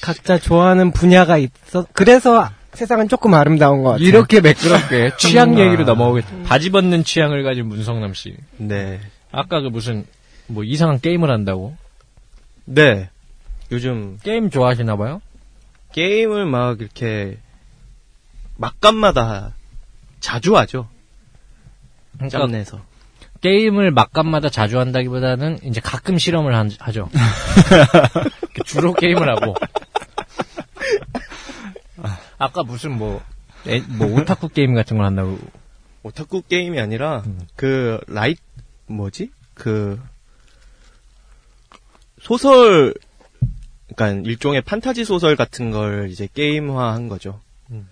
각자 좋아하는 분야가 있어. 그래서 세상은 조금 아름다운 것 같아요. 이렇게 매끄럽게 취향 얘기로 넘어오겠다. 바지 벗는 취향을 가진 문성남 씨. 네. 아까 그 무슨 뭐 이상한 게임을 한다고? 네. 요즘 게임 좋아하시나 봐요? 게임을 막 이렇게 막간마다 자주 하죠. 그러니까 짬내서. 게임을 막간마다 자주 한다기보다는 이제 가끔 실험을 한, 하죠. 주로 게임을 하고. 아까 무슨 뭐, 에, 뭐 오타쿠 게임 같은 걸 한다고. 오타쿠 게임이 아니라 음. 그 라이 뭐지? 그 소설, 그러니까 일종의 판타지 소설 같은 걸 이제 게임화한 거죠. 음.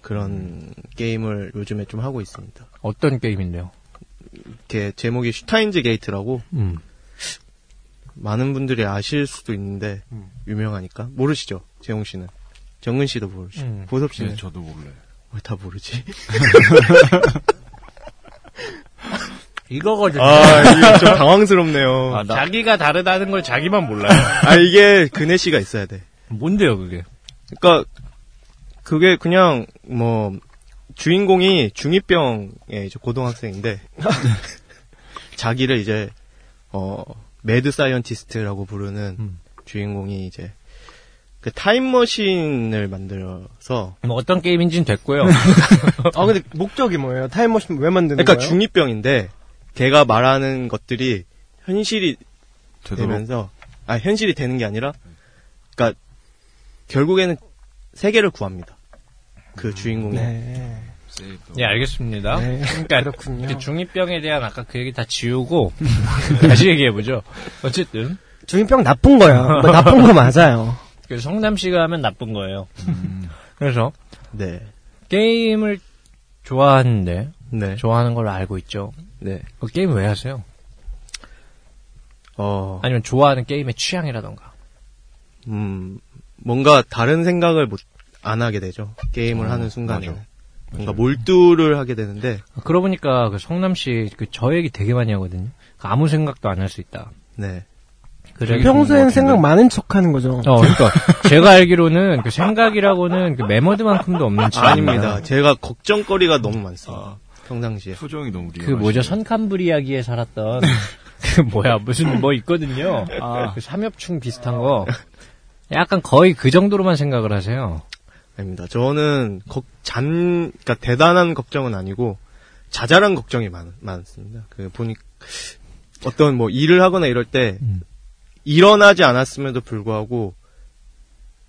그런 음. 게임을 요즘에 좀 하고 있습니다. 어떤 게임인데요? 이렇게 제목이 슈타인즈 게이트라고 음. 많은 분들이 아실 수도 있는데 음. 유명하니까 모르시죠? 재홍 씨는, 정은 씨도 모르시고 음. 보섭 씨는 네, 저도 몰라요. 왜 다 모르지? 이거거든요. 아, 이거 좀 당황스럽네요. 아, 나... 자기가 다르다는 걸 자기만 몰라요. 아, 이게 그네시가 있어야 돼. 뭔데요, 그게? 그러니까 그게 그냥 뭐 주인공이 중이 병의 고등학생인데 자기를 이제 어 매드 사이언티스트라고 부르는 음. 주인공이 이제 그 타임머신을 만들어서 뭐 어떤 게임인지는 됐고요. 아 근데 목적이 뭐예요? 타임머신 왜 만드는 그러니까 거예요? 그러니까 중이 병인데 걔가 말하는 것들이 현실이 되도록? 되면서 아 현실이 되는 게 아니라 그러니까 결국에는 세계를 구합니다. 그 음, 주인공이. 네. 네, 알겠습니다. 네. 그러니까 그렇군요. 중이 병에 대한 아까 그 얘기 다 지우고 다시 얘기해 보죠. 어쨌든 중이 병 나쁜 거야. 뭐 나쁜 거 맞아요. 성남씨가 하면 나쁜 거예요. 음. 그래서 네. 게임을 좋아하는데 네. 좋아하는 걸로 알고 있죠. 네. 그 게임 왜 하세요? 어 아니면 좋아하는 게임의 취향이라던가. 음 뭔가 다른 생각을 못 안 하게 되죠. 게임을 어, 하는 순간에 맞아. 뭔가 맞아. 몰두를 하게 되는데. 그러고 보니까 그 성남씨 그 저 얘기 되게 많이 하거든요. 아무 생각도 안 할 수 있다. 네. 평소엔 생각 많은 척 하는 거죠. 어, 그러니까 제가 알기로는 그 생각이라고는 그 메머드만큼도 없는 척. 아닙니다. 제가 걱정거리가 너무 많습니다. 아, 평상시에. 표정이 너무 리얼. 그 뭐죠? 선칸부리야기에 살았던 그 뭐야 무슨 뭐 있거든요. 아, 그 삼엽충 비슷한 거. 약간 거의 그 정도로만 생각을 하세요. 아닙니다. 저는 걱, 잔, 그러니까 대단한 걱정은 아니고 자잘한 걱정이 많, 많습니다. 그 보니 어떤 뭐 일을 하거나 이럴 때. 음. 일어나지 않았음에도 불구하고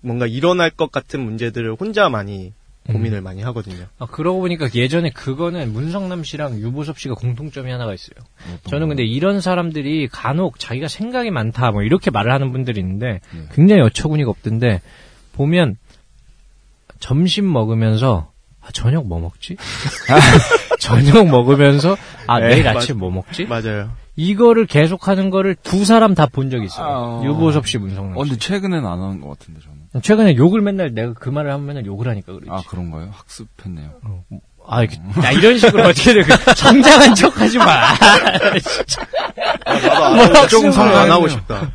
뭔가 일어날 것 같은 문제들을 혼자 많이 고민을 음. 많이 하거든요. 아 그러고 보니까 예전에 그거는 문성남 씨랑 유보섭 씨가 공통점이 하나가 있어요. 저는 근데 이런 사람들이 간혹 자기가 생각이 많다 뭐 이렇게 말을 하는 분들이 있는데 음. 굉장히 어처구니가 없던데 보면 점심 먹으면서 아, 저녁 뭐 먹지? 아, 저녁 먹으면서 아 네, 내일 아침 뭐 먹지? 맞아요. 이거를 계속하는 거를 두 사람 다 본 적이 있어요. 아, 유보섭 씨, 문성남 씨. 어, 근데 최근엔 안 하는 것 같은데 저는. 최근에 욕을 맨날 내가 그 말을 하면 맨날 욕을 하니까 그렇지. 아 그런가요? 학습했네요. 어. 아 이렇게, 야, 이런 식으로 어떻게 돼? 정장한 척하지 마. 진짜. 아, 조금 상관 안 하고 싶다.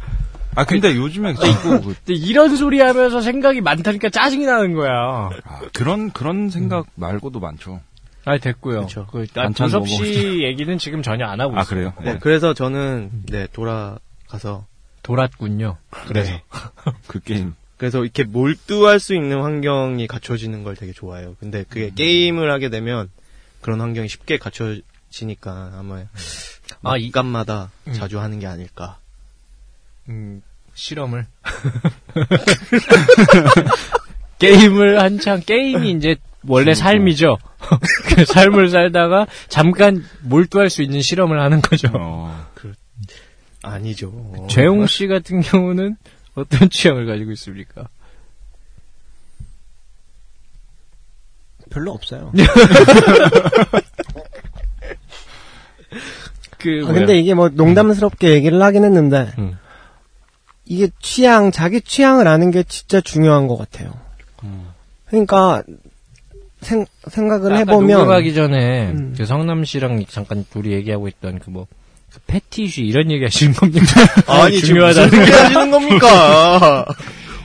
아 근데 요즘에 자꾸 그... 이런 소리 하면서 생각이 많다니까 짜증이 나는 거야. 아, 그런 그런 생각 음. 말고도 많죠. 아 됐고요. 그렇죠. 그, 조섭 씨 얘기는 지금 전혀 안 하고 있어요. 아 그래요? 네. 네, 그래서 저는 네 돌아가서 돌았군요. 그래서 네. 그 게임. 그래서 이렇게 몰두할 수 있는 환경이 갖춰지는 걸 되게 좋아해요. 근데 그게 음. 게임을 하게 되면 그런 환경이 쉽게 갖춰지니까 아마 아, 이간마다 음. 자주 하는 게 아닐까. 음 실험을 게임을 한창 게임이 이제. 원래 삶이죠. 그 삶을 살다가 잠깐 몰두할 수 있는 실험을 하는 거죠. 어, 그, 아니죠. 그 재홍 씨 같은 경우는 어떤 취향을 가지고 있습니까? 별로 없어요. 그 아, 근데 이게 뭐 농담스럽게 얘기를 하긴 했는데 음. 이게 취향, 자기 취향을 아는 게 진짜 중요한 것 같아요. 음. 그러니까 생, 생각을 해보면. 녹음하기 전에, 음. 그 성남 씨랑 잠깐 둘이 얘기하고 있던 그 뭐, 그 패티슈 이런 얘기 하시는 겁니까? 아니, 중요하다는 얘기 하시는 겁니까?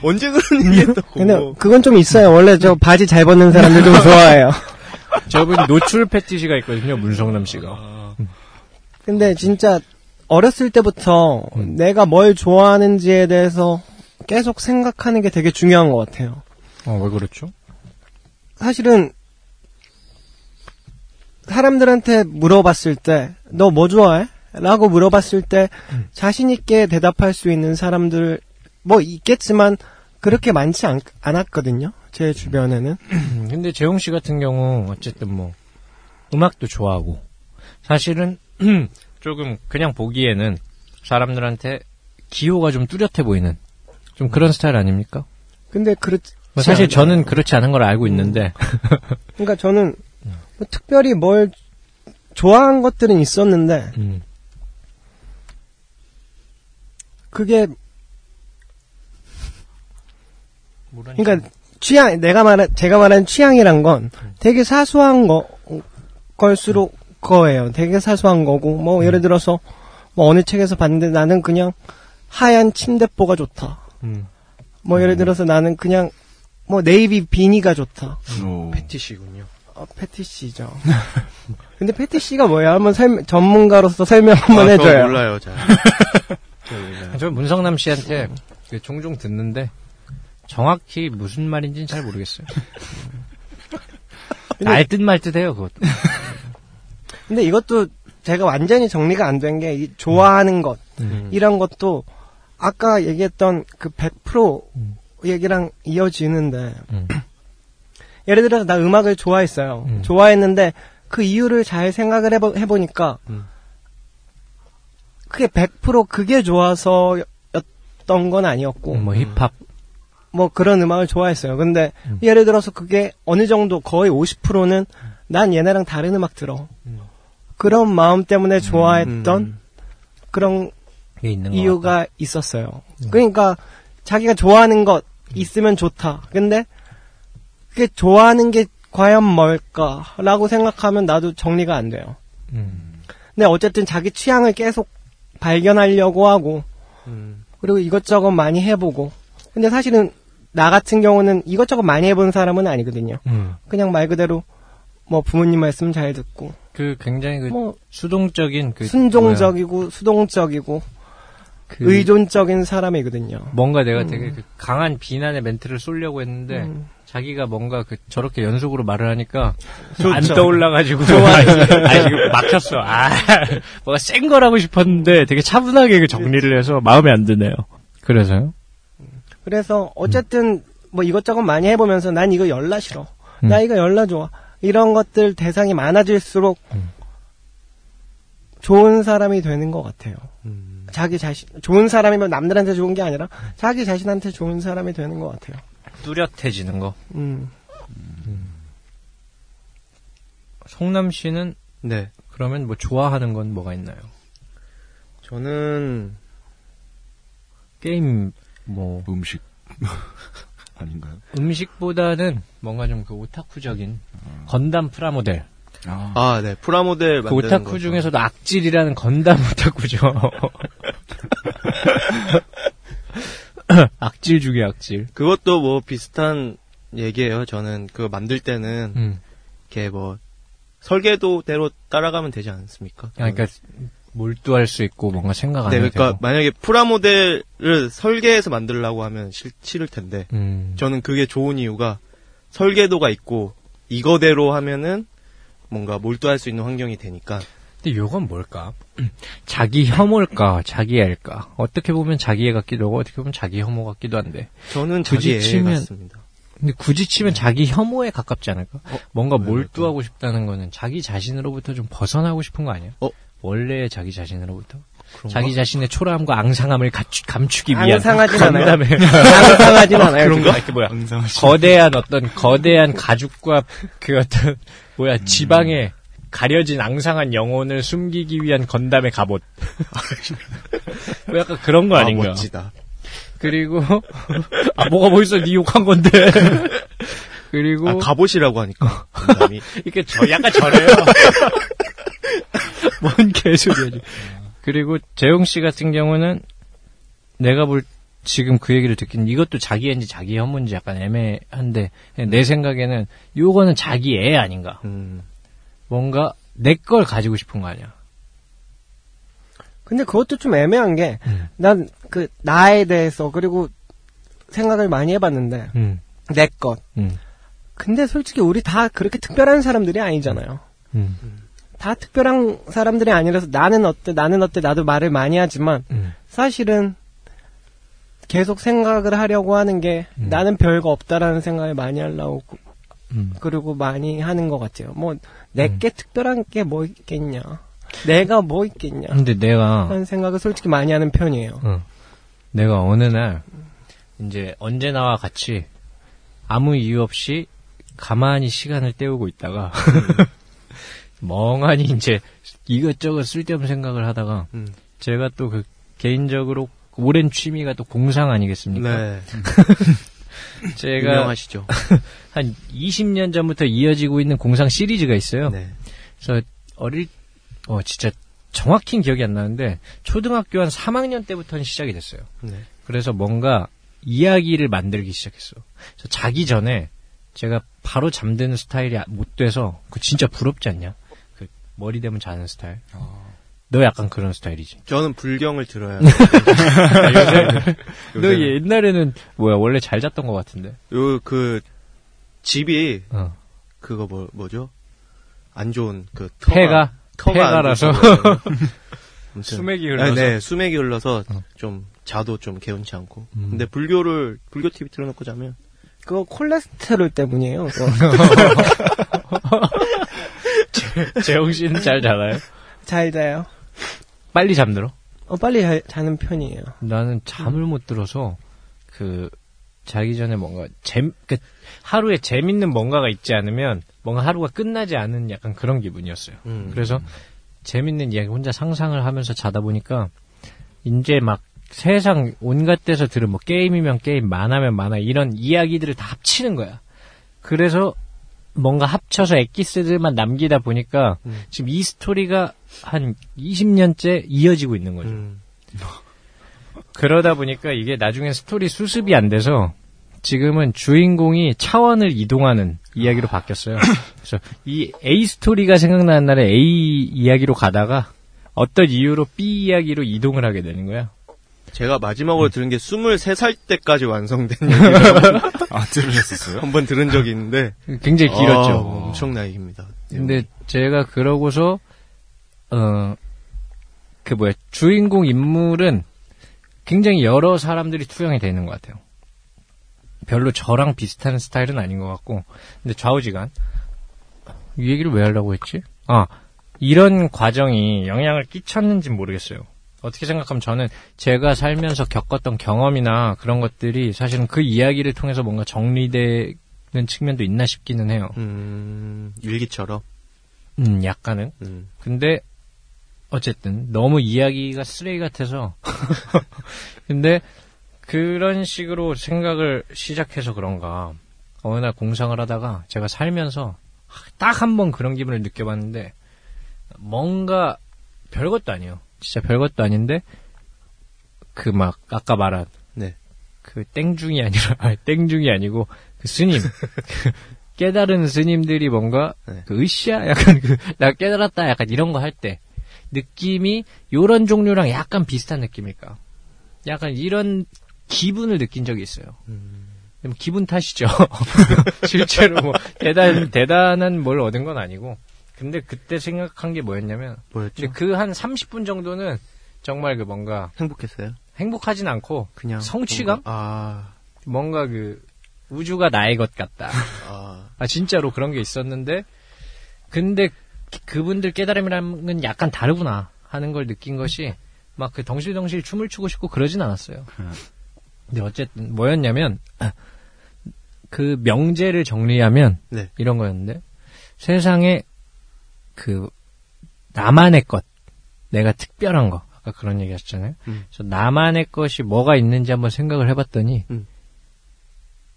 언제 그런 얘기 했다고. 근데 그건 좀 있어요. 원래 저 바지 잘 벗는 사람들 좀 좋아해요. 저분 노출 패티슈가 있거든요, 문성남 씨가. 근데 진짜 어렸을 때부터 음. 내가 뭘 좋아하는지에 대해서 계속 생각하는 게 되게 중요한 것 같아요. 아, 왜 그렇죠? 사실은 사람들한테 물어봤을 때 너 뭐 좋아해? 라고 물어봤을 때 음. 자신 있게 대답할 수 있는 사람들 뭐 있겠지만 그렇게 많지 않, 않았거든요. 제 주변에는. 근데 재홍 씨 같은 경우 어쨌든 뭐 음악도 좋아하고 사실은 조금 그냥 보기에는 사람들한테 기호가 좀 뚜렷해 보이는 좀 그런 스타일 아닙니까? 근데 그렇지 뭐 사실 않나. 저는 그렇지 않은 걸 알고 있는데 그러니까 저는 뭐 특별히 뭘 좋아한 것들은 있었는데 음. 그게 뭐라니까. 그러니까 취향 내가 말한 제가 말한 취향이란 건 되게 사소한 거 걸수록 거예요. 되게 사소한 거고 뭐 음. 예를 들어서 뭐 어느 책에서 봤는데 나는 그냥 하얀 침대뽀가 좋다. 음. 뭐 예를 들어서 음. 나는 그냥 뭐 네이비 비니가 좋다. 오. 패티시군요. 어, 패티시죠. 근데 패티시가 뭐야? 한번 설 전문가로서 설명 한번 아, 해줘요. 저 몰라요, 잘. 저 몰라요. 저 문성남 씨한테 종종 듣는데 정확히 무슨 말인지는 잘 모르겠어요. 알 듯 말 듯해요, 그것도. 근데 이것도 제가 완전히 정리가 안 된 게 좋아하는 것 음. 이런 것도 아까 얘기했던 그 백 퍼센트 음. 얘기랑 이어지는데 음. 예를 들어서 나 음악을 좋아했어요. 음. 좋아했는데 그 이유를 잘 생각을 해보, 해보니까 음. 그게 백 퍼센트 그게 좋아서였던 건 아니었고 음, 뭐 힙합 뭐 그런 음악을 좋아했어요. 근데 음. 예를 들어서 그게 어느 정도 거의 오십 퍼센트는 난 얘네랑 다른 음악 들어. 음. 그런 마음 때문에 좋아했던 음, 음. 그런 있는 이유가 있었어요. 음. 그러니까 자기가 좋아하는 것 있으면 좋다. 근데 그게 좋아하는 게 과연 뭘까라고 생각하면 나도 정리가 안 돼요. 음. 근데 어쨌든 자기 취향을 계속 발견하려고 하고 음. 그리고 이것저것 많이 해보고 근데 사실은 나 같은 경우는 이것저것 많이 해본 사람은 아니거든요. 음. 그냥 말 그대로 뭐 부모님 말씀 잘 듣고 그 굉장히 그 뭐 수동적인 그 순종적이고 뭐야. 수동적이고 그 의존적인 사람이거든요. 뭔가 내가 음. 되게 그 강한 비난의 멘트를 쏘려고 했는데 음. 자기가 뭔가 그 저렇게 연속으로 말을 하니까 좋죠. 안 떠올라가지고 아 지금 막혔어. 아 뭔가 센 거라고 싶었는데 되게 차분하게 그 정리를 해서 마음에 안 드네요. 그래서요? 그래서 어쨌든 음. 뭐 이것저것 많이 해보면서 난 이거 열라 싫어. 음. 나 이거 열라 좋아. 이런 것들 대상이 많아질수록 음. 좋은 사람이 되는 것 같아요. 음. 자기 자신 좋은 사람이면 남들한테 좋은 게 아니라 자기 자신한테 좋은 사람이 되는 것 같아요. 뚜렷해지는 거. 음. 음. 송남 씨는 네. 그러면 뭐 좋아하는 건 뭐가 있나요? 저는 게임 뭐 음식 아닌가요? 음식보다는 뭔가 좀 그 오타쿠적인 아. 건담 프라모델. 아, 아 네. 프라모델 그 만드는 오타쿠 거죠. 중에서도 악질이라는 건담 오타쿠죠. 악질 중에 악질. 그것도 뭐 비슷한 얘기예요. 저는 그거 만들 때는 음. 이렇게 뭐 설계도대로 따라가면 되지 않습니까? 아, 그러니까 몰두할 수 있고 뭔가 생각 안 해도 네, 그러니까 되고. 만약에 프라모델을 설계해서 만들려고 하면 싫, 싫을 텐데 음. 저는 그게 좋은 이유가 설계도가 있고 이거대로 하면은 뭔가 몰두할 수 있는 환경이 되니까. 근데 요건 뭘까? 자기 혐오일까? 자기 애일까? 어떻게 보면 자기 애 같기도 하고 어떻게 보면 자기 혐오 같기도 한데 저는 자기 애 같습니다. 근데 굳이 치면 네. 자기 혐오에 가깝지 않을까? 어? 뭔가 몰두하고 그럴까? 싶다는 거는 자기 자신으로부터 좀 벗어나고 싶은 거 아니야? 어? 원래의 자기 자신으로부터 그런가? 자기 자신의 초라함과 앙상함을 감추, 감추기 위한 앙상하진 않아요. 앙상하진 않아요. 그런가? 이게 뭐야? 거대한 어떤 거대한 가죽과 그 어떤 뭐야 음. 지방에 가려진 앙상한 영혼을 숨기기 위한 건담의 갑옷. 뭐 약간 그런 거 아닌가? 아, 멋지다. 그리고 아 뭐가 멋있어? 니 욕한 건데. 그리고 아, 갑옷이라고 하니까 건담이 이게 저 약간 저래요. 뭔 개소리야. 그리고 재용 씨 같은 경우는 내가 볼 지금 그 얘기를 듣긴 이것도 자기 애인지 자기 혐오인지 약간 애매한데 내 생각에는 요거는 자기 애 아닌가. 음. 뭔가 내 걸 가지고 싶은 거 아니야. 근데 그것도 좀 애매한 게, 난 그 나에 대해서 그리고 생각을 많이 해봤는데, 음. 내 것. 음. 근데 솔직히 우리 다 그렇게 특별한 사람들이 아니잖아요. 음. 다 특별한 사람들이 아니라서 나는 어때, 나는 어때, 나도 말을 많이 하지만, 음. 사실은 계속 생각을 하려고 하는 게, 음. 나는 별거 없다라는 생각을 많이 하려고, 음. 그리고 많이 하는 것 같아요. 뭐, 내게 음. 특별한 게 뭐 있겠냐. 내가 뭐 있겠냐. 근데 내가. 하는 생각을 솔직히 많이 하는 편이에요. 어. 내가 어느 날, 이제 언제나와 같이 아무 이유 없이 가만히 시간을 때우고 있다가, 멍하니 이제 이것저것 쓸데없는 생각을 하다가, 음. 제가 또 그 개인적으로 오랜 취미가 또 공상 아니겠습니까? 네. 제가. 유명하시죠. 한 이십 년 전부터 이어지고 있는 공상 시리즈가 있어요. 네. 그래서 어릴, 어, 진짜 정확히는 기억이 안 나는데, 초등학교 한 삼 학년 때부터는 시작이 됐어요. 네. 그래서 뭔가 이야기를 만들기 시작했어. 그래서 자기 전에 제가 바로 잠드는 스타일이 못 돼서, 그 진짜 부럽지 않냐? 그 머리 대면 자는 스타일. 어. 너 약간 그런 스타일이지. 저는 불경을 들어야 돼. 요새, 너 옛날에는 뭐야 원래 잘 잤던 것 같은데. 요 그 집이 어. 그거 뭐 뭐죠? 안 좋은 그 폐가 폐가라서 수맥이 흘러서. 아, 네, 수맥이 흘러서 어. 좀 자도 좀 개운치 않고. 음. 근데 불교를 불교 티비 틀어놓고 자면 그거 콜레스테롤 때문이에요. 재홍 씨는 잘 자나요? 잘 자요. 빨리 잠들어? 어, 빨리 자, 자는 편이에요. 나는 잠을 음. 못 들어서, 그, 자기 전에 뭔가, 재, 그, 하루에 재밌는 뭔가가 있지 않으면, 뭔가 하루가 끝나지 않은 약간 그런 기분이었어요. 음. 그래서, 음. 재밌는 이야기 혼자 상상을 하면서 자다 보니까, 이제 막 세상 온갖 데서 들은 뭐 게임이면 게임, 만화면 만화, 이런 이야기들을 다 합치는 거야. 그래서, 뭔가 합쳐서 엑기스들만 남기다 보니까 음. 지금 이 스토리가 한 이십 년째 이어지고 있는 거죠. 음. 그러다 보니까 이게 나중에 스토리 수습이 안 돼서 지금은 주인공이 차원을 이동하는 이야기로 바뀌었어요. 그래서 이 A 스토리가 생각나는 날에 A 이야기로 가다가 어떤 이유로 B 이야기로 이동을 하게 되는 거야. 제가 마지막으로 음. 들은 게 스물세 살 때까지 완성된 얘기를 아, 들으셨었어요? 한번 들은 적이 있는데 굉장히 길었죠. 아, 엄청난 얘기입니다. 근데 제가 그러고서 어, 그 뭐야 주인공 인물은 굉장히 여러 사람들이 투영이 되는 것 같아요. 별로 저랑 비슷한 스타일은 아닌 것 같고 근데 좌우지간 이 얘기를 왜 하려고 했지? 아 이런 과정이 영향을 끼쳤는지는 모르겠어요. 어떻게 생각하면 저는 제가 살면서 겪었던 경험이나 그런 것들이 사실은 그 이야기를 통해서 뭔가 정리되는 측면도 있나 싶기는 해요. 음, 일기처럼? 음, 약간은. 음. 근데, 어쨌든, 너무 이야기가 쓰레기 같아서. 근데, 그런 식으로 생각을 시작해서 그런가. 어느 날 공상을 하다가 제가 살면서 딱 한 번 그런 기분을 느껴봤는데, 뭔가 별것도 아니에요. 진짜 별것도 아닌데 그 막 아까 말한 네. 그 땡중이 아니라 아니, 땡중이 아니고 그 스님 깨달은 스님들이 뭔가 네. 그 으쌰 약간 그 나 깨달았다 약간 이런 거 할 때 느낌이 요런 종류랑 약간 비슷한 느낌일까 약간 이런 기분을 느낀 적이 있어요. 음. 그럼 기분 탓이죠. 실제로 뭐 대단, 대단한 뭘 얻은 건 아니고 근데 그때 생각한 게 뭐였냐면 뭐였죠? 그 한 삼십 분 정도는 정말 그 뭔가 행복했어요? 행복하진 않고 그냥 성취감? 뭔가, 아... 뭔가 그 우주가 나의 것 같다. 아... 아 진짜로 그런 게 있었는데 근데 그분들 깨달음이라는 건 약간 다르구나 하는 걸 느낀 것이 막 그 덩실덩실 춤을 추고 싶고 그러진 않았어요. 근데 어쨌든 뭐였냐면 그 명제를 정리하면 네. 이런 거였는데 세상에 그 나만의 것, 내가 특별한 거 아까 그런 얘기 하셨잖아요. 음. 그래서 나만의 것이 뭐가 있는지 한번 생각을 해봤더니 음.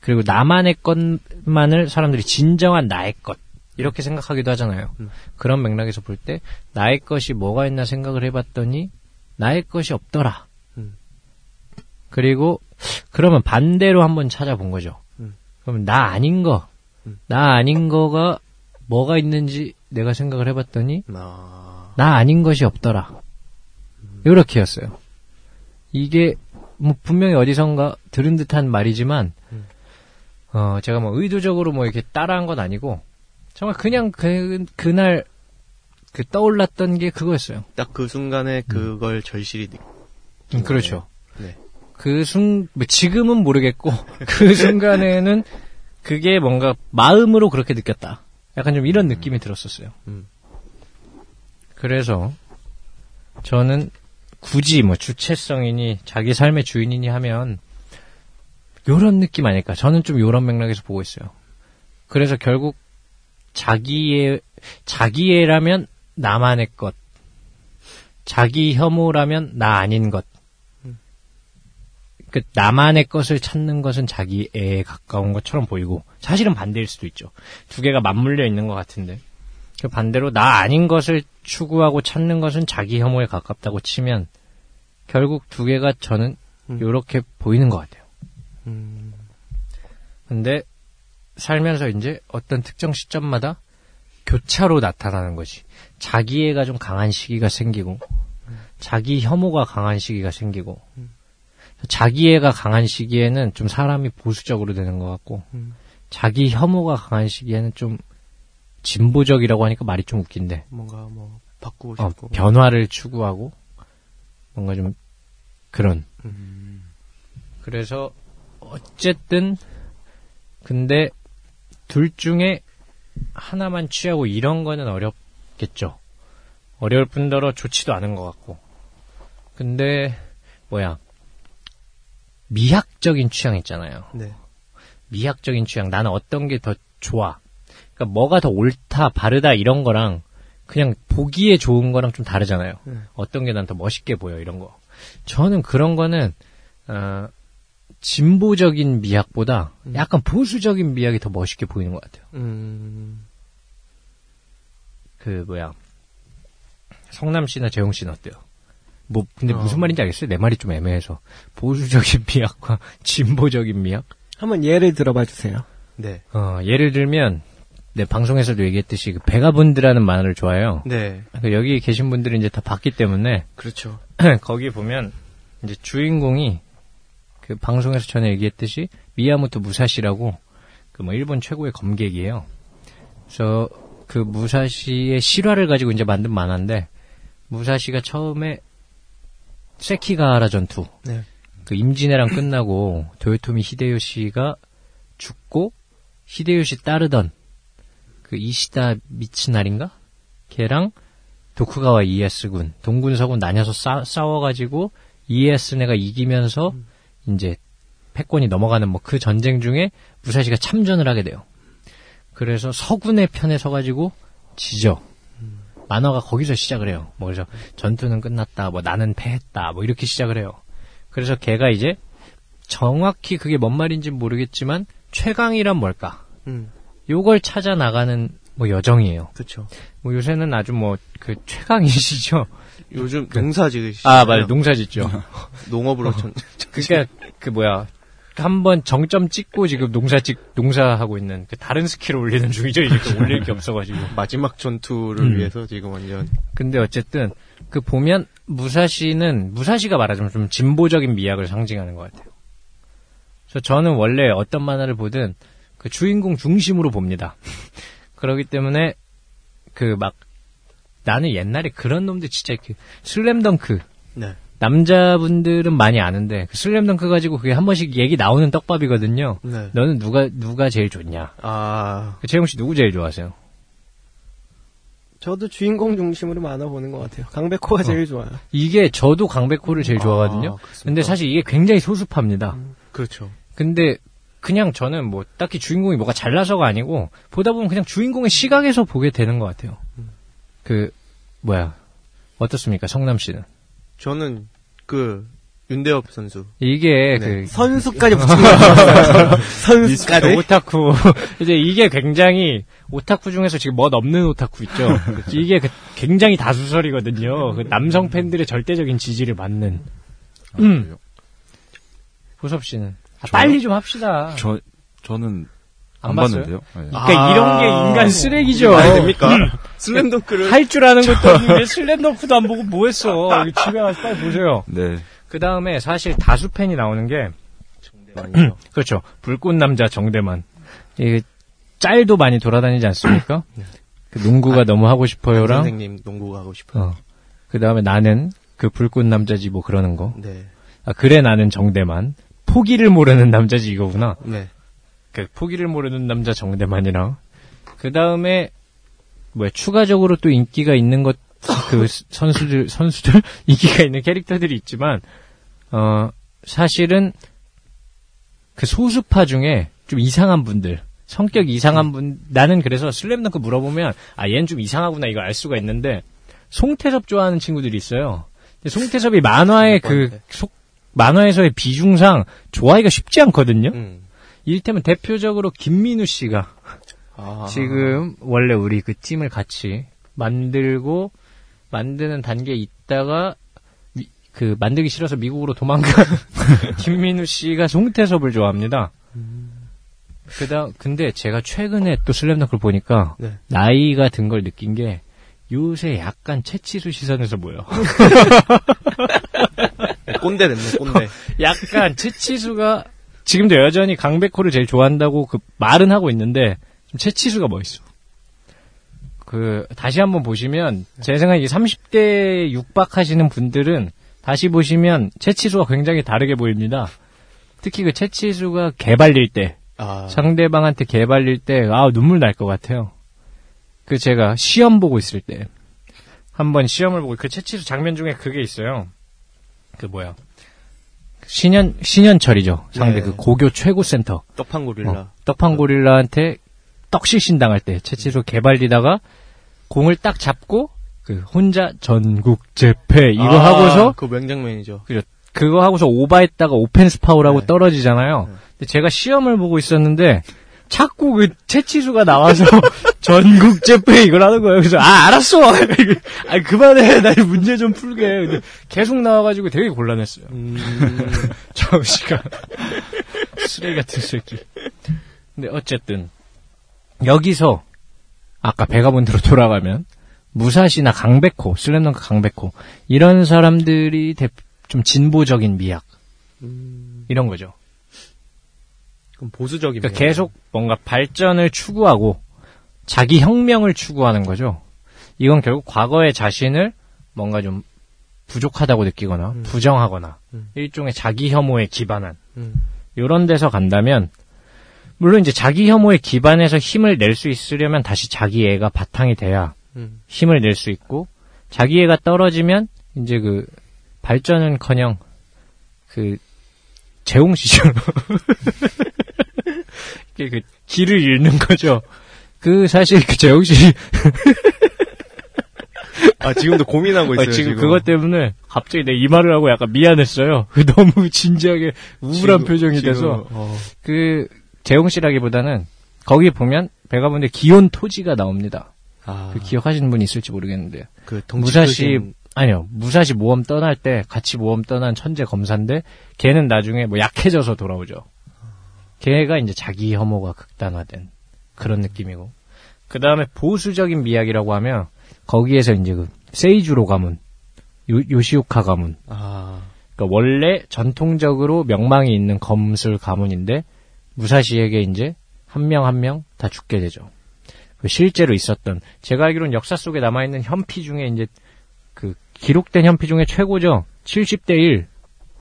그리고 나만의 것만을 사람들이 진정한 나의 것 이렇게 생각하기도 하잖아요. 음. 그런 맥락에서 볼 때 나의 것이 뭐가 있나 생각을 해봤더니 나의 것이 없더라. 음. 그리고 그러면 반대로 한번 찾아본 거죠. 음. 그러면 나 아닌 거, 음. 나 아닌 거가 뭐가 있는지 내가 생각을 해봤더니 나, 나 아닌 것이 없더라. 음. 요렇게였어요. 이게 뭐 분명히 어디선가 들은 듯한 말이지만 음. 어, 제가 뭐 의도적으로 뭐 이렇게 따라한 건 아니고 정말 그냥 그, 그날 그 떠올랐던 게 그거였어요. 딱 그 순간에 그걸 음. 절실히 느끼. 음, 그렇죠. 네. 그 순, 지금은 모르겠고 그 순간에는 그게 뭔가 마음으로 그렇게 느꼈다. 약간 좀 이런 느낌이 음. 들었었어요. 음. 그래서 저는 굳이 뭐 주체성이니 자기 삶의 주인이니 하면 요런 느낌 아닐까. 저는 좀 요런 맥락에서 보고 있어요. 그래서 결국 자기의, 자기애라면 나만의 것. 자기 혐오라면 나 아닌 것. 그 나만의 것을 찾는 것은 자기애에 가까운 것처럼 보이고 사실은 반대일 수도 있죠. 두 개가 맞물려 있는 것 같은데 그 반대로 나 아닌 것을 추구하고 찾는 것은 자기 혐오에 가깝다고 치면 결국 두 개가 저는 요렇게 음. 보이는 것 같아요. 음. 근데 살면서 이제 어떤 특정 시점마다 교차로 나타나는 거지. 자기애가 좀 강한 시기가 생기고 음. 자기 혐오가 강한 시기가 생기고 음. 자기애가 강한 시기에는 좀 사람이 보수적으로 되는 것 같고 음. 자기 혐오가 강한 시기에는 좀 진보적이라고 하니까 말이 좀 웃긴데 뭔가 뭐 바꾸고 싶고 어, 변화를 추구하고 뭔가 좀 그런 음. 그래서 어쨌든 근데 둘 중에 하나만 취하고 이런 거는 어렵겠죠. 어려울 뿐더러 좋지도 않은 것 같고 근데 뭐야 미학적인 취향 있잖아요. 네. 미학적인 취향. 나는 어떤 게 더 좋아. 그러니까 뭐가 더 옳다, 바르다 이런 거랑 그냥 보기에 좋은 거랑 좀 다르잖아요. 네. 어떤 게 난 더 멋있게 보여 이런 거. 저는 그런 거는 어, 진보적인 미학보다 음. 약간 보수적인 미학이 더 멋있게 보이는 것 같아요. 음. 그 뭐야 성남 씨나 재용 씨는 어때요? 뭐 근데 어. 무슨 말인지 알겠어요? 내 말이 좀 애매해서 보수적인 미학과 진보적인 미학? 한번 예를 들어봐 주세요. 네. 어 예를 들면 네 방송에서도 얘기했듯이 그 백아분드라는 만화를 좋아해요. 네. 그 여기 계신 분들이 이제 다 봤기 때문에 그렇죠. 거기 보면 이제 주인공이 그 방송에서 전에 얘기했듯이 미야모토 무사시라고 그 뭐 일본 최고의 검객이에요. 그래서 그 무사시의 실화를 가지고 이제 만든 만화인데 무사시가 처음에 세키가하라 전투. 네. 그 임진왜란 끝나고 도요토미 히데요시가 죽고 히데요시 따르던 그 이시다 미치나리인가? 걔랑 도쿠가와 이에야스 군, 동군서군 나뉘어서 싸, 싸워가지고 이에야스네가 이기면서 음. 이제 패권이 넘어가는 뭐 그 전쟁 중에 무사시가 참전을 하게 돼요. 그래서 서군의 편에 서가지고 지죠. 만화가 거기서 시작을 해요. 뭐 그래서 전투는 끝났다, 뭐 나는 패했다, 뭐 이렇게 시작을 해요. 그래서 걔가 이제 정확히 그게 뭔 말인지 모르겠지만 최강이란 뭘까? 음. 요걸 찾아 나가는 뭐 여정이에요. 그렇죠. 뭐 요새는 아주 뭐 그 최강이시죠. 요즘 그, 농사짓으시죠. 아, 맞아요. 농사짓죠. 농업으로 전. 그러니까 그 뭐야? 한번 정점 찍고 지금 농사 찍, 농사하고 있는, 그 다른 스킬을 올리는 중이죠. 이렇게 올릴 게 없어가지고. 마지막 전투를 음. 위해서 지금 완전. 근데 어쨌든, 그 보면, 무사시는, 무사시가 말하자면 좀 진보적인 미학을 상징하는 것 같아요. 그래서 저는 원래 어떤 만화를 보든, 그 주인공 중심으로 봅니다. 그렇기 때문에, 그 막, 나는 옛날에 그런 놈들 진짜 이렇게, 슬램덩크. 네. 남자분들은 많이 아는데 그 슬램덩크 가지고 그게 한 번씩 얘기 나오는 떡밥이거든요. 네. 너는 누가 누가 제일 좋냐? 아, 그 채용 씨 누구 제일 좋아하세요? 저도 주인공 중심으로 만화 보는 것 같아요. 강백호가 어. 제일 좋아요. 이게 저도 강백호를 제일 좋아하거든요. 아, 근데 사실 이게 굉장히 소수파입니다. 음, 그렇죠. 근데 그냥 저는 뭐 딱히 주인공이 뭐가 잘나서가 아니고 보다 보면 그냥 주인공의 시각에서 보게 되는 것 같아요. 음. 그 뭐야 어떻습니까, 성남 씨는? 저는 그 윤대엽 선수 이게 네. 그 선수까지 붙인 거예요. 선수까지 오타쿠 이제 이게 굉장히 오타쿠 중에서 지금 멋 없는 오타쿠 있죠. 이게 그 굉장히 다수설이거든요. 그 남성 팬들의 절대적인 지지를 받는. 음. 보섭 씨는 아, 빨리 좀 합시다. 저 저는 안, 안 봤는데요. 네. 그러니까 아~ 이런 게 인간 쓰레기죠. 아, 됩니까? 슬램덩크를 할 줄 아는 것도 없는데 슬램덩크도 안 보고 뭐 했어. 집에 가서 빨리 보세요. 네. 그 다음에 사실 다수 팬이 나오는 게 정대만이죠. 그렇죠. 불꽃 남자 정대만. 이게 짤도 많이 돌아다니지 않습니까? 그 농구가 아, 너무 하고 싶어요랑 선생님 농구가 하고 싶어요. 어. 그 다음에 나는 그 불꽃 남자지 뭐 그러는 거. 네. 아, 그래 나는 정대만. 포기를 모르는 남자지 이거구나. 네. 그 포기를 모르는 남자 정대만이랑 그 다음에 뭐 추가적으로 또 인기가 있는 것 그 선수들 선수들 인기가 있는 캐릭터들이 있지만 어 사실은 그 소수파 중에 좀 이상한 분들 성격 이상한 분 나는 그래서 슬램덩크 물어보면 아 얘는 좀 이상하구나 이거 알 수가 있는데 송태섭 좋아하는 친구들이 있어요. 근데 송태섭이 만화의 그 속 만화에서의 비중상 좋아하기가 쉽지 않거든요. 음. 이를테면 대표적으로 김민우 씨가 아. 지금 원래 우리 그 팀을 같이 만들고 만드는 단계에 있다가 미, 그 만들기 싫어서 미국으로 도망간 김민우 씨가 송태섭을 좋아합니다. 음. 그다음 근데 제가 최근에 또 슬램덩크를 보니까 네. 나이가 든 걸 느낀 게 요새 약간 채치수 시선에서 보여. 꼰대 됐네, 꼰대. 약간 채치수가 지금도 여전히 강백호를 제일 좋아한다고 그 말은 하고 있는데 좀 채치수가 멋있어. 그 다시 한번 보시면 제 생각에 삼십 대에 육박하시는 분들은 다시 보시면 채치수가 굉장히 다르게 보입니다. 특히 그 채치수가 개발릴 때 아. 상대방한테 개발릴 때 아 눈물 날 것 같아요. 그 제가 시험 보고 있을 때 한번 시험을 보고 그 채치수 장면 중에 그게 있어요. 그 뭐야? 신현, 신현철이죠. 상대 네. 그 고교 최고 센터. 떡판 고릴라. 어, 떡판 고릴라한테 떡실신 당할 때, 채치수 개발리다가 공을 딱 잡고, 그, 혼자 전국 재패, 이거 아, 하고서. 그 명장면이죠. 그죠. 그거 하고서 오바했다가 오펜스 파울하고 네. 떨어지잖아요. 네. 근데 제가 시험을 보고 있었는데, 자꾸 그 채치수가 나와서 전국 재패 이걸 하는 거예요. 그래서 아 알았어. 아 그만해. 나 문제 좀 풀게. 근데 계속 나와가지고 되게 곤란했어요. 음... 저 시간 쓰레기 같은 새끼. 근데 어쨌든 여기서 아까 백화본대로 돌아가면 무사시나 강백호, 슬램덩크 강백호 이런 사람들이 대, 좀 진보적인 미학 음... 이런 거죠. 그럼 보수적인 그러니까 계속 뭔가 발전을 추구하고 자기 혁명을 추구하는 거죠. 이건 결국 과거의 자신을 뭔가 좀 부족하다고 느끼거나 음. 부정하거나 음. 일종의 자기 혐오에 기반한 음. 이런 데서 간다면 물론 이제 자기 혐오에 기반해서 힘을 낼 수 있으려면 다시 자기애가 바탕이 돼야 음. 힘을 낼 수 있고 자기애가 떨어지면 이제 그 발전은커녕 그 재홍 시절 그 길을 잃는 거죠. 그 사실 그 재홍 씨 아 지금도 고민하고 있어요. 아, 지금, 지금 그것 때문에 갑자기 내가 이 말을 하고 약간 미안했어요. 너무 진지하게 우울한 지금, 표정이 지금, 돼서 어. 그 재홍 씨라기보다는 거기 보면 백화문대 기온 토지가 나옵니다. 아. 그 기억하시는 분이 있을지 모르겠는데 그 무사시 표신... 아니요 무사시 모험 떠날 때 같이 모험 떠난 천재 검사인데 걔는 나중에 뭐 약해져서 돌아오죠. 걔가 이제 자기 혐오가 극단화된 그런 느낌이고 그 다음에 보수적인 미학이라고 하면 거기에서 이제 그 세이주로 가문 요, 요시오카 가문 아. 그러니까 원래 전통적으로 명망이 있는 검술 가문인데 무사시에게 이제 한 명 한 명 다 죽게 되죠. 실제로 있었던 제가 알기로는 역사 속에 남아있는 현피 중에 이제 그 기록된 현피 중에 최고죠. 칠십 대 일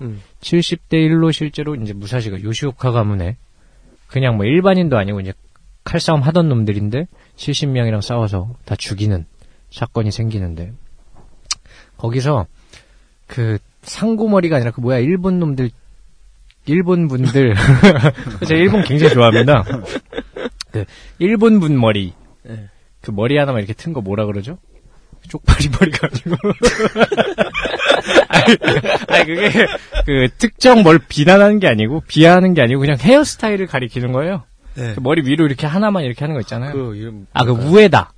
음. 칠십 대 일로 실제로 이제 무사시가 요시오카 가문에 그냥 뭐 일반인도 아니고 이제 칼싸움 하던 놈들인데 칠십 명이랑 싸워서 다 죽이는 사건이 생기는데 거기서 그 상고머리가 아니라 그 뭐야 일본 놈들 일본 분들 제가 일본 굉장히 좋아합니다. 그 일본 분 머리 그 머리 하나만 이렇게 튼 거 뭐라 그러죠? 쪽팔이 머리가 아니고 아니, 아니 그게 그 특정 뭘 비난하는 게 아니고 비하하는 게 아니고 그냥 헤어스타일을 가리키는 거예요. 네. 그 머리 위로 이렇게 하나만 이렇게 하는 거 있잖아요. 그 이름 아 그 우에다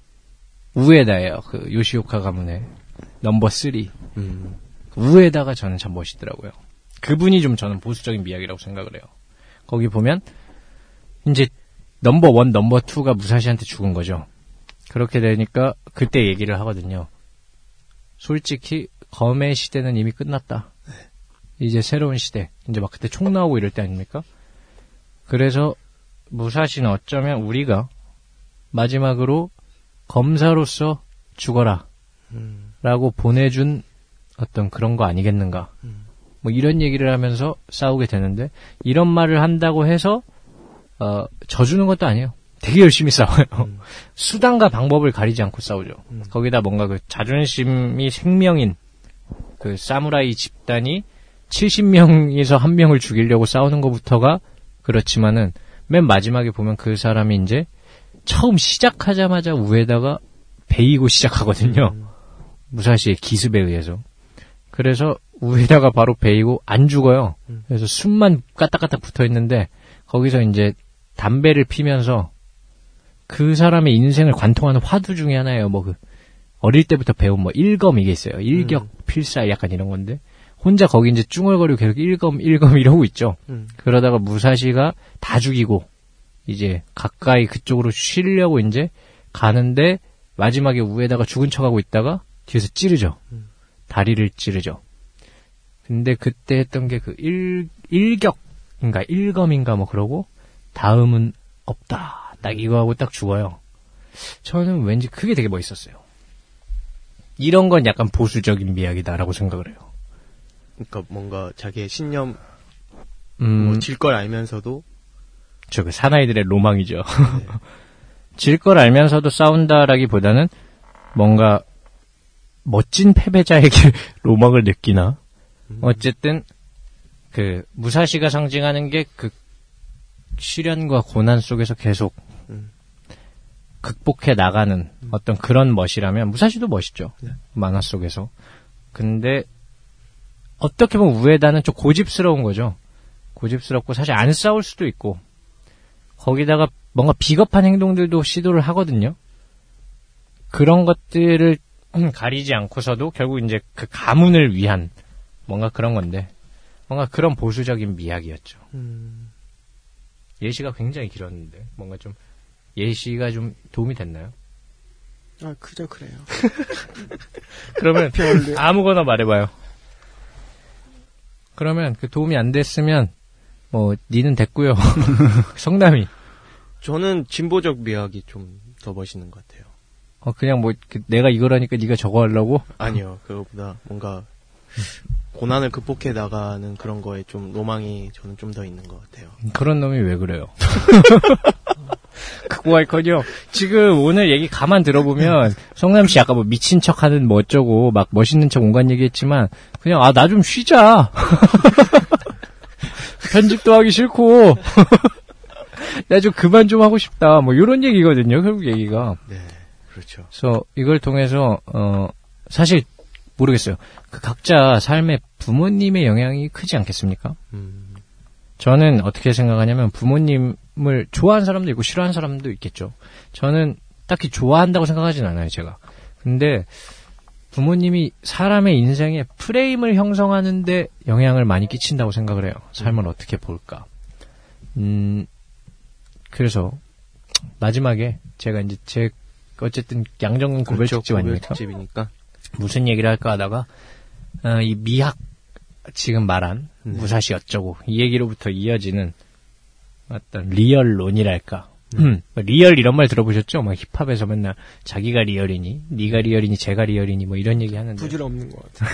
우에다예요. 그 요시오카 가문의 넘버 쓰리 음. 우에다가 저는 참 멋있더라고요. 그분이 좀 저는 보수적인 미학이라고 생각을 해요. 거기 보면 이제 넘버 원, 넘버 투가 무사시한테 죽은 거죠. 그렇게 되니까 그때 얘기를 하거든요. 솔직히 검의 시대는 이미 끝났다. 이제 새로운 시대. 이제 막 그때 총 나오고 이럴 때 아닙니까? 그래서 무사시는 어쩌면 우리가 마지막으로 검사로서 죽어라 음. 라고 보내준 어떤 그런 거 아니겠는가. 음. 뭐 이런 얘기를 하면서 싸우게 되는데, 이런 말을 한다고 해서 어, 져주는 것도 아니에요. 되게 열심히 싸워요. 음. 수단과 방법을 가리지 않고 싸우죠. 음. 거기다 뭔가 그 자존심이 생명인 그 사무라이 집단이 칠십 명에서 한 명을 죽이려고 싸우는 것부터가 그렇지만은, 맨 마지막에 보면 그 사람이 이제 처음 시작하자마자 우에다가 베이고 시작하거든요. 음. 무사시의 기습에 의해서. 그래서 우에다가 바로 베이고 안 죽어요. 음. 그래서 숨만 까딱까딱 붙어 있는데, 거기서 이제 담배를 피면서 그 사람의 인생을 관통하는 화두 중에 하나예요. 뭐 그 어릴 때부터 배운 뭐 일검 이게 있어요. 일격 음. 필사 약간 이런 건데, 혼자 거기 이제 쭝얼거리고 계속 일검 일검 이러고 있죠. 음. 그러다가 무사시가 다 죽이고 이제 가까이 그쪽으로 쉬려고 이제 가는데, 마지막에 우에다가 죽은 척하고 있다가 뒤에서 찌르죠. 음. 다리를 찌르죠. 근데 그때 했던 게 그 일 일격인가 일검인가 뭐 그러고, 다음은 없다 딱 이거 하고 딱 죽어요. 저는 왠지 그게 되게 멋있었어요. 이런 건 약간 보수적인 미학이다라고 생각을 해요. 그러니까 뭔가 자기의 신념, 음, 뭐 질 걸 알면서도, 저 그 사나이들의 로망이죠. 네. 질 걸 알면서도 싸운다라기보다는 뭔가 멋진 패배자에게 로망을 느끼나. 음. 어쨌든 그 무사시가 상징하는 게 그 시련과 고난 속에서 계속 음. 극복해 나가는 음. 어떤 그런 멋이라면, 무사시도 멋있죠. 네. 만화 속에서. 근데 어떻게 보면 우에다는 좀 고집스러운 거죠. 고집스럽고 사실 안 싸울 수도 있고, 거기다가 뭔가 비겁한 행동들도 시도를 하거든요. 그런 것들을 가리지 않고서도 결국 이제 그 가문을 위한 뭔가 그런 건데, 뭔가 그런 보수적인 미학이었죠. 음. 예시가 굉장히 길었는데 뭔가 좀 예시가 좀 도움이 됐나요? 아, 그저 그래요. 그러면 아무거나 말해봐요. 그러면 그 도움이 안 됐으면 뭐 니는 됐고요. 성남이. 저는 진보적 미학이 좀 더 멋있는 것 같아요. 어 그냥 뭐 그, 내가 이거라니까 니가 저거 하려고? 아니요, 그거보다 뭔가 고난을 극복해 나가는 그런 거에 좀 로망이 저는 좀 더 있는 것 같아요. 그런 놈이 왜 그래요? 그거 할거요. 지금 오늘 얘기 가만 들어보면 성남씨 아까 뭐 미친 척하는 뭐 어쩌고 막 멋있는 척 온갖 얘기했지만, 그냥 아 나 좀 쉬자. 편집도 하기 싫고 나 좀 그만 좀 하고 싶다 뭐 이런 얘기거든요, 결국 얘기가. 네, 그렇죠. 그래서 이걸 통해서 어 사실 모르겠어요. 그 각자 삶에 부모님의 영향이 크지 않겠습니까? 음. 저는 어떻게 생각하냐면, 부모님을 좋아하는 사람도 있고 싫어하는 사람도 있겠죠. 저는 딱히 좋아한다고 생각하진 않아요, 제가. 근데 부모님이 사람의 인생에 프레임을 형성하는 데 영향을 많이 끼친다고 생각을 해요. 삶을 음. 어떻게 볼까. 음, 그래서 마지막에 제가 이제 제 어쨌든 양정근 고별 특집 아닙니까? 특집이니까. 무슨 얘기를 할까 하다가 어, 이 미학 지금 말한 네. 무사시 어쩌고 이 얘기로부터 이어지는 어떤 리얼론이랄까. 음. 리얼 이런 말 들어보셨죠? 막 힙합에서 맨날 자기가 리얼이니 네가 리얼이니 제가 리얼이니 뭐 이런 얘기 하는데, 부질없는 것 같아요.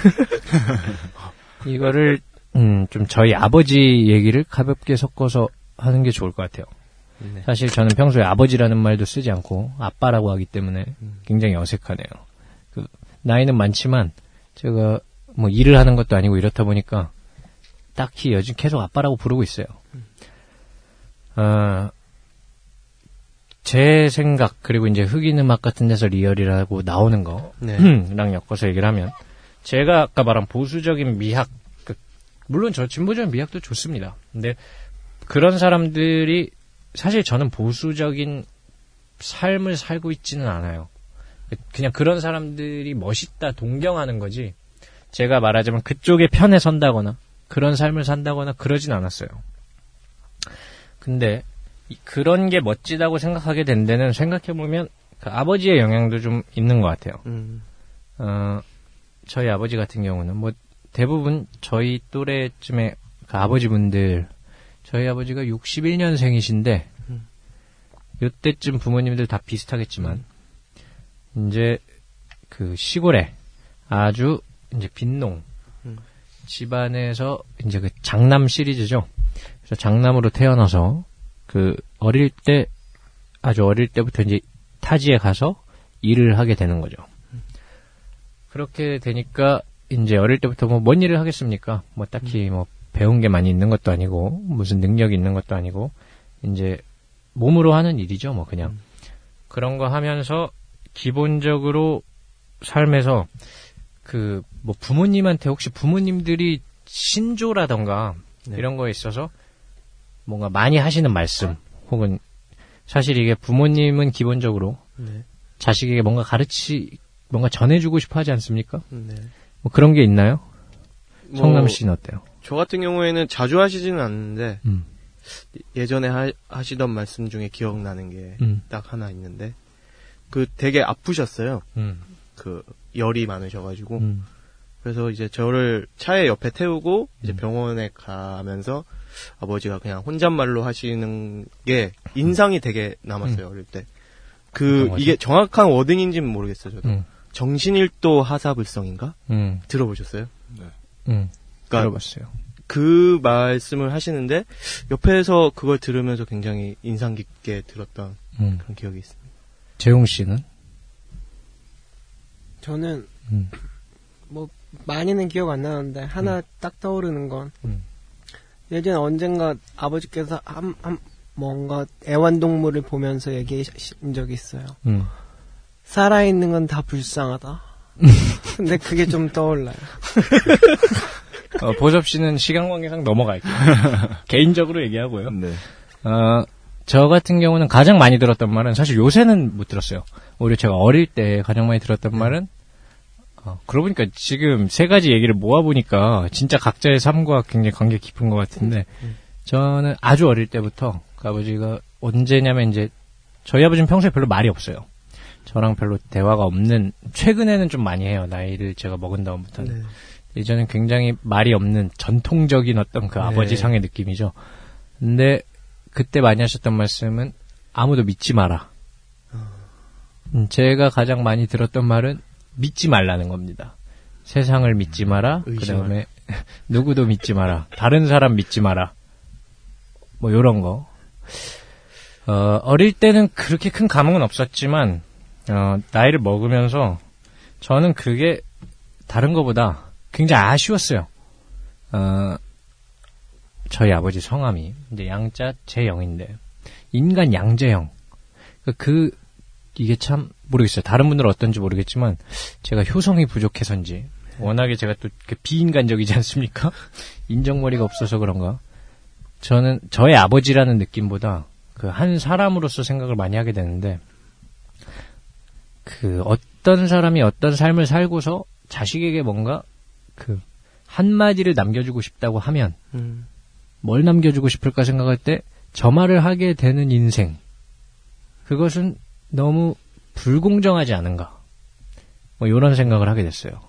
이거를 음, 좀 저희 아버지 얘기를 가볍게 섞어서 하는 게 좋을 것 같아요. 네. 사실 저는 평소에 아버지라는 말도 쓰지 않고 아빠라고 하기 때문에 굉장히 어색하네요. 그 나이는 많지만 제가 뭐 일을 하는 것도 아니고 이렇다 보니까 딱히 요즘 계속 아빠라고 부르고 있어요. 어, 제 생각, 그리고 이제 흑인 음악 같은 데서 리얼이라고 나오는 거랑 네. 엮어서 얘기를 하면, 제가 아까 말한 보수적인 미학, 물론 저 진보적인 미학도 좋습니다. 근데 그런 사람들이 사실 저는 보수적인 삶을 살고 있지는 않아요. 그냥 그런 사람들이 멋있다 동경하는 거지, 제가 말하자면 그쪽의 편에 선다거나 그런 삶을 산다거나 그러진 않았어요. 근데 그런 게 멋지다고 생각하게 된 데는 생각해보면 그 아버지의 영향도 좀 있는 것 같아요. 음. 어, 저희 아버지 같은 경우는 뭐 대부분 저희 또래쯤에 그 아버지분들, 저희 아버지가 육십일 년생이신데 음. 이때쯤 부모님들 다 비슷하겠지만 음. 이제 그 시골에 아주 이제 빈농 음. 집안에서 이제 그 장남 시리즈죠. 그래서 장남으로 태어나서 그 어릴 때 아주 어릴 때부터 이제 타지에 가서 일을 하게 되는 거죠. 그렇게 되니까 이제 어릴 때부터 뭐 뭔 일을 하겠습니까? 뭐 딱히 뭐 배운 게 많이 있는 것도 아니고 무슨 능력이 있는 것도 아니고 이제 몸으로 하는 일이죠. 뭐 그냥 음. 그런 거 하면서 기본적으로 삶에서 그 뭐 부모님한테 혹시 부모님들이 신조라던가 네. 이런 거에 있어서 뭔가 많이 하시는 말씀 혹은 사실 이게 부모님은 기본적으로 네. 자식에게 뭔가 가르치 뭔가 전해주고 싶어 하지 않습니까? 네. 뭐 그런 게 있나요? 뭐, 성남 씨는 어때요? 저 같은 경우에는 자주 하시지는 않는데 음. 예전에 하, 하시던 말씀 중에 기억나는 게 딱 음. 하나 있는데 그 되게 아프셨어요. 음. 그 열이 많으셔가지고 음. 그래서 이제 저를 차에 옆에 태우고 이제 음. 병원에 가면서 아버지가 그냥 혼잣말로 하시는 게 인상이 되게 남았어요. 음. 어릴 때. 그 음, 이게 정확한 워딩인지는 모르겠어요. 저도. 음. 정신일도 하사불성인가? 음. 들어보셨어요? 네. 음. 그러니까 들어봤어요. 그 말씀을 하시는데 옆에서 그걸 들으면서 굉장히 인상 깊게 들었던 음. 그런 기억이 있습니다. 재용 씨는? 저는 음. 뭐 많이는 기억 안 나는데 하나 음. 딱 떠오르는 건 음. 예전에 언젠가 아버지께서 한, 한 뭔가 애완동물을 보면서 얘기하신 적이 있어요. 음. 살아있는 건 다 불쌍하다. 근데 그게 좀 떠올라요. 어, 보섭 씨는 시간 관계상 넘어갈게요. 개인적으로 얘기하고요. 네. 어, 저 같은 경우는 가장 많이 들었던 말은 사실 요새는 못 들었어요. 오히려 제가 어릴 때 가장 많이 들었던 말은 어, 그러고 보니까 지금 세 가지 얘기를 모아보니까 진짜 각자의 삶과 굉장히 관계 깊은 것 같은데 음. 저는 아주 어릴 때부터 그 아버지가 언제냐면 이제 저희 아버지는 평소에 별로 말이 없어요. 저랑 별로 대화가 없는, 최근에는 좀 많이 해요. 나이를 제가 먹은 다음부터는. 네. 예전엔 굉장히 말이 없는 전통적인 어떤 그 네. 아버지 상의 느낌이죠. 근데 그때 많이 하셨던 말씀은 아무도 믿지 마라. 어. 제가 가장 많이 들었던 말은 믿지 말라는 겁니다. 세상을 믿지 마라. 의심하라. 그다음에 누구도 믿지 마라. 다른 사람 믿지 마라. 뭐 요런 거. 어, 어릴 때는 그렇게 큰 감흥은 없었지만 어, 나이를 먹으면서 저는 그게 다른 거보다 굉장히 아쉬웠어요. 어, 저희 아버지 성함이 이제 양자 재영인데 인간 양재영. 그, 그 이게 참 모르겠어요. 다른 분들은 어떤지 모르겠지만 제가 효성이 부족해서인지 워낙에 제가 또 비인간적이지 않습니까? 인정머리가 없어서 그런가? 저는 저의 아버지라는 느낌보다 그 한 사람으로서 생각을 많이 하게 되는데 그 어떤 사람이 어떤 삶을 살고서 자식에게 뭔가 그 한마디를 남겨주고 싶다고 하면 음. 뭘 남겨주고 싶을까 생각할 때 저 말을 하게 되는 인생, 그것은 너무 불공정하지 않은가 뭐 이런 생각을 하게 됐어요.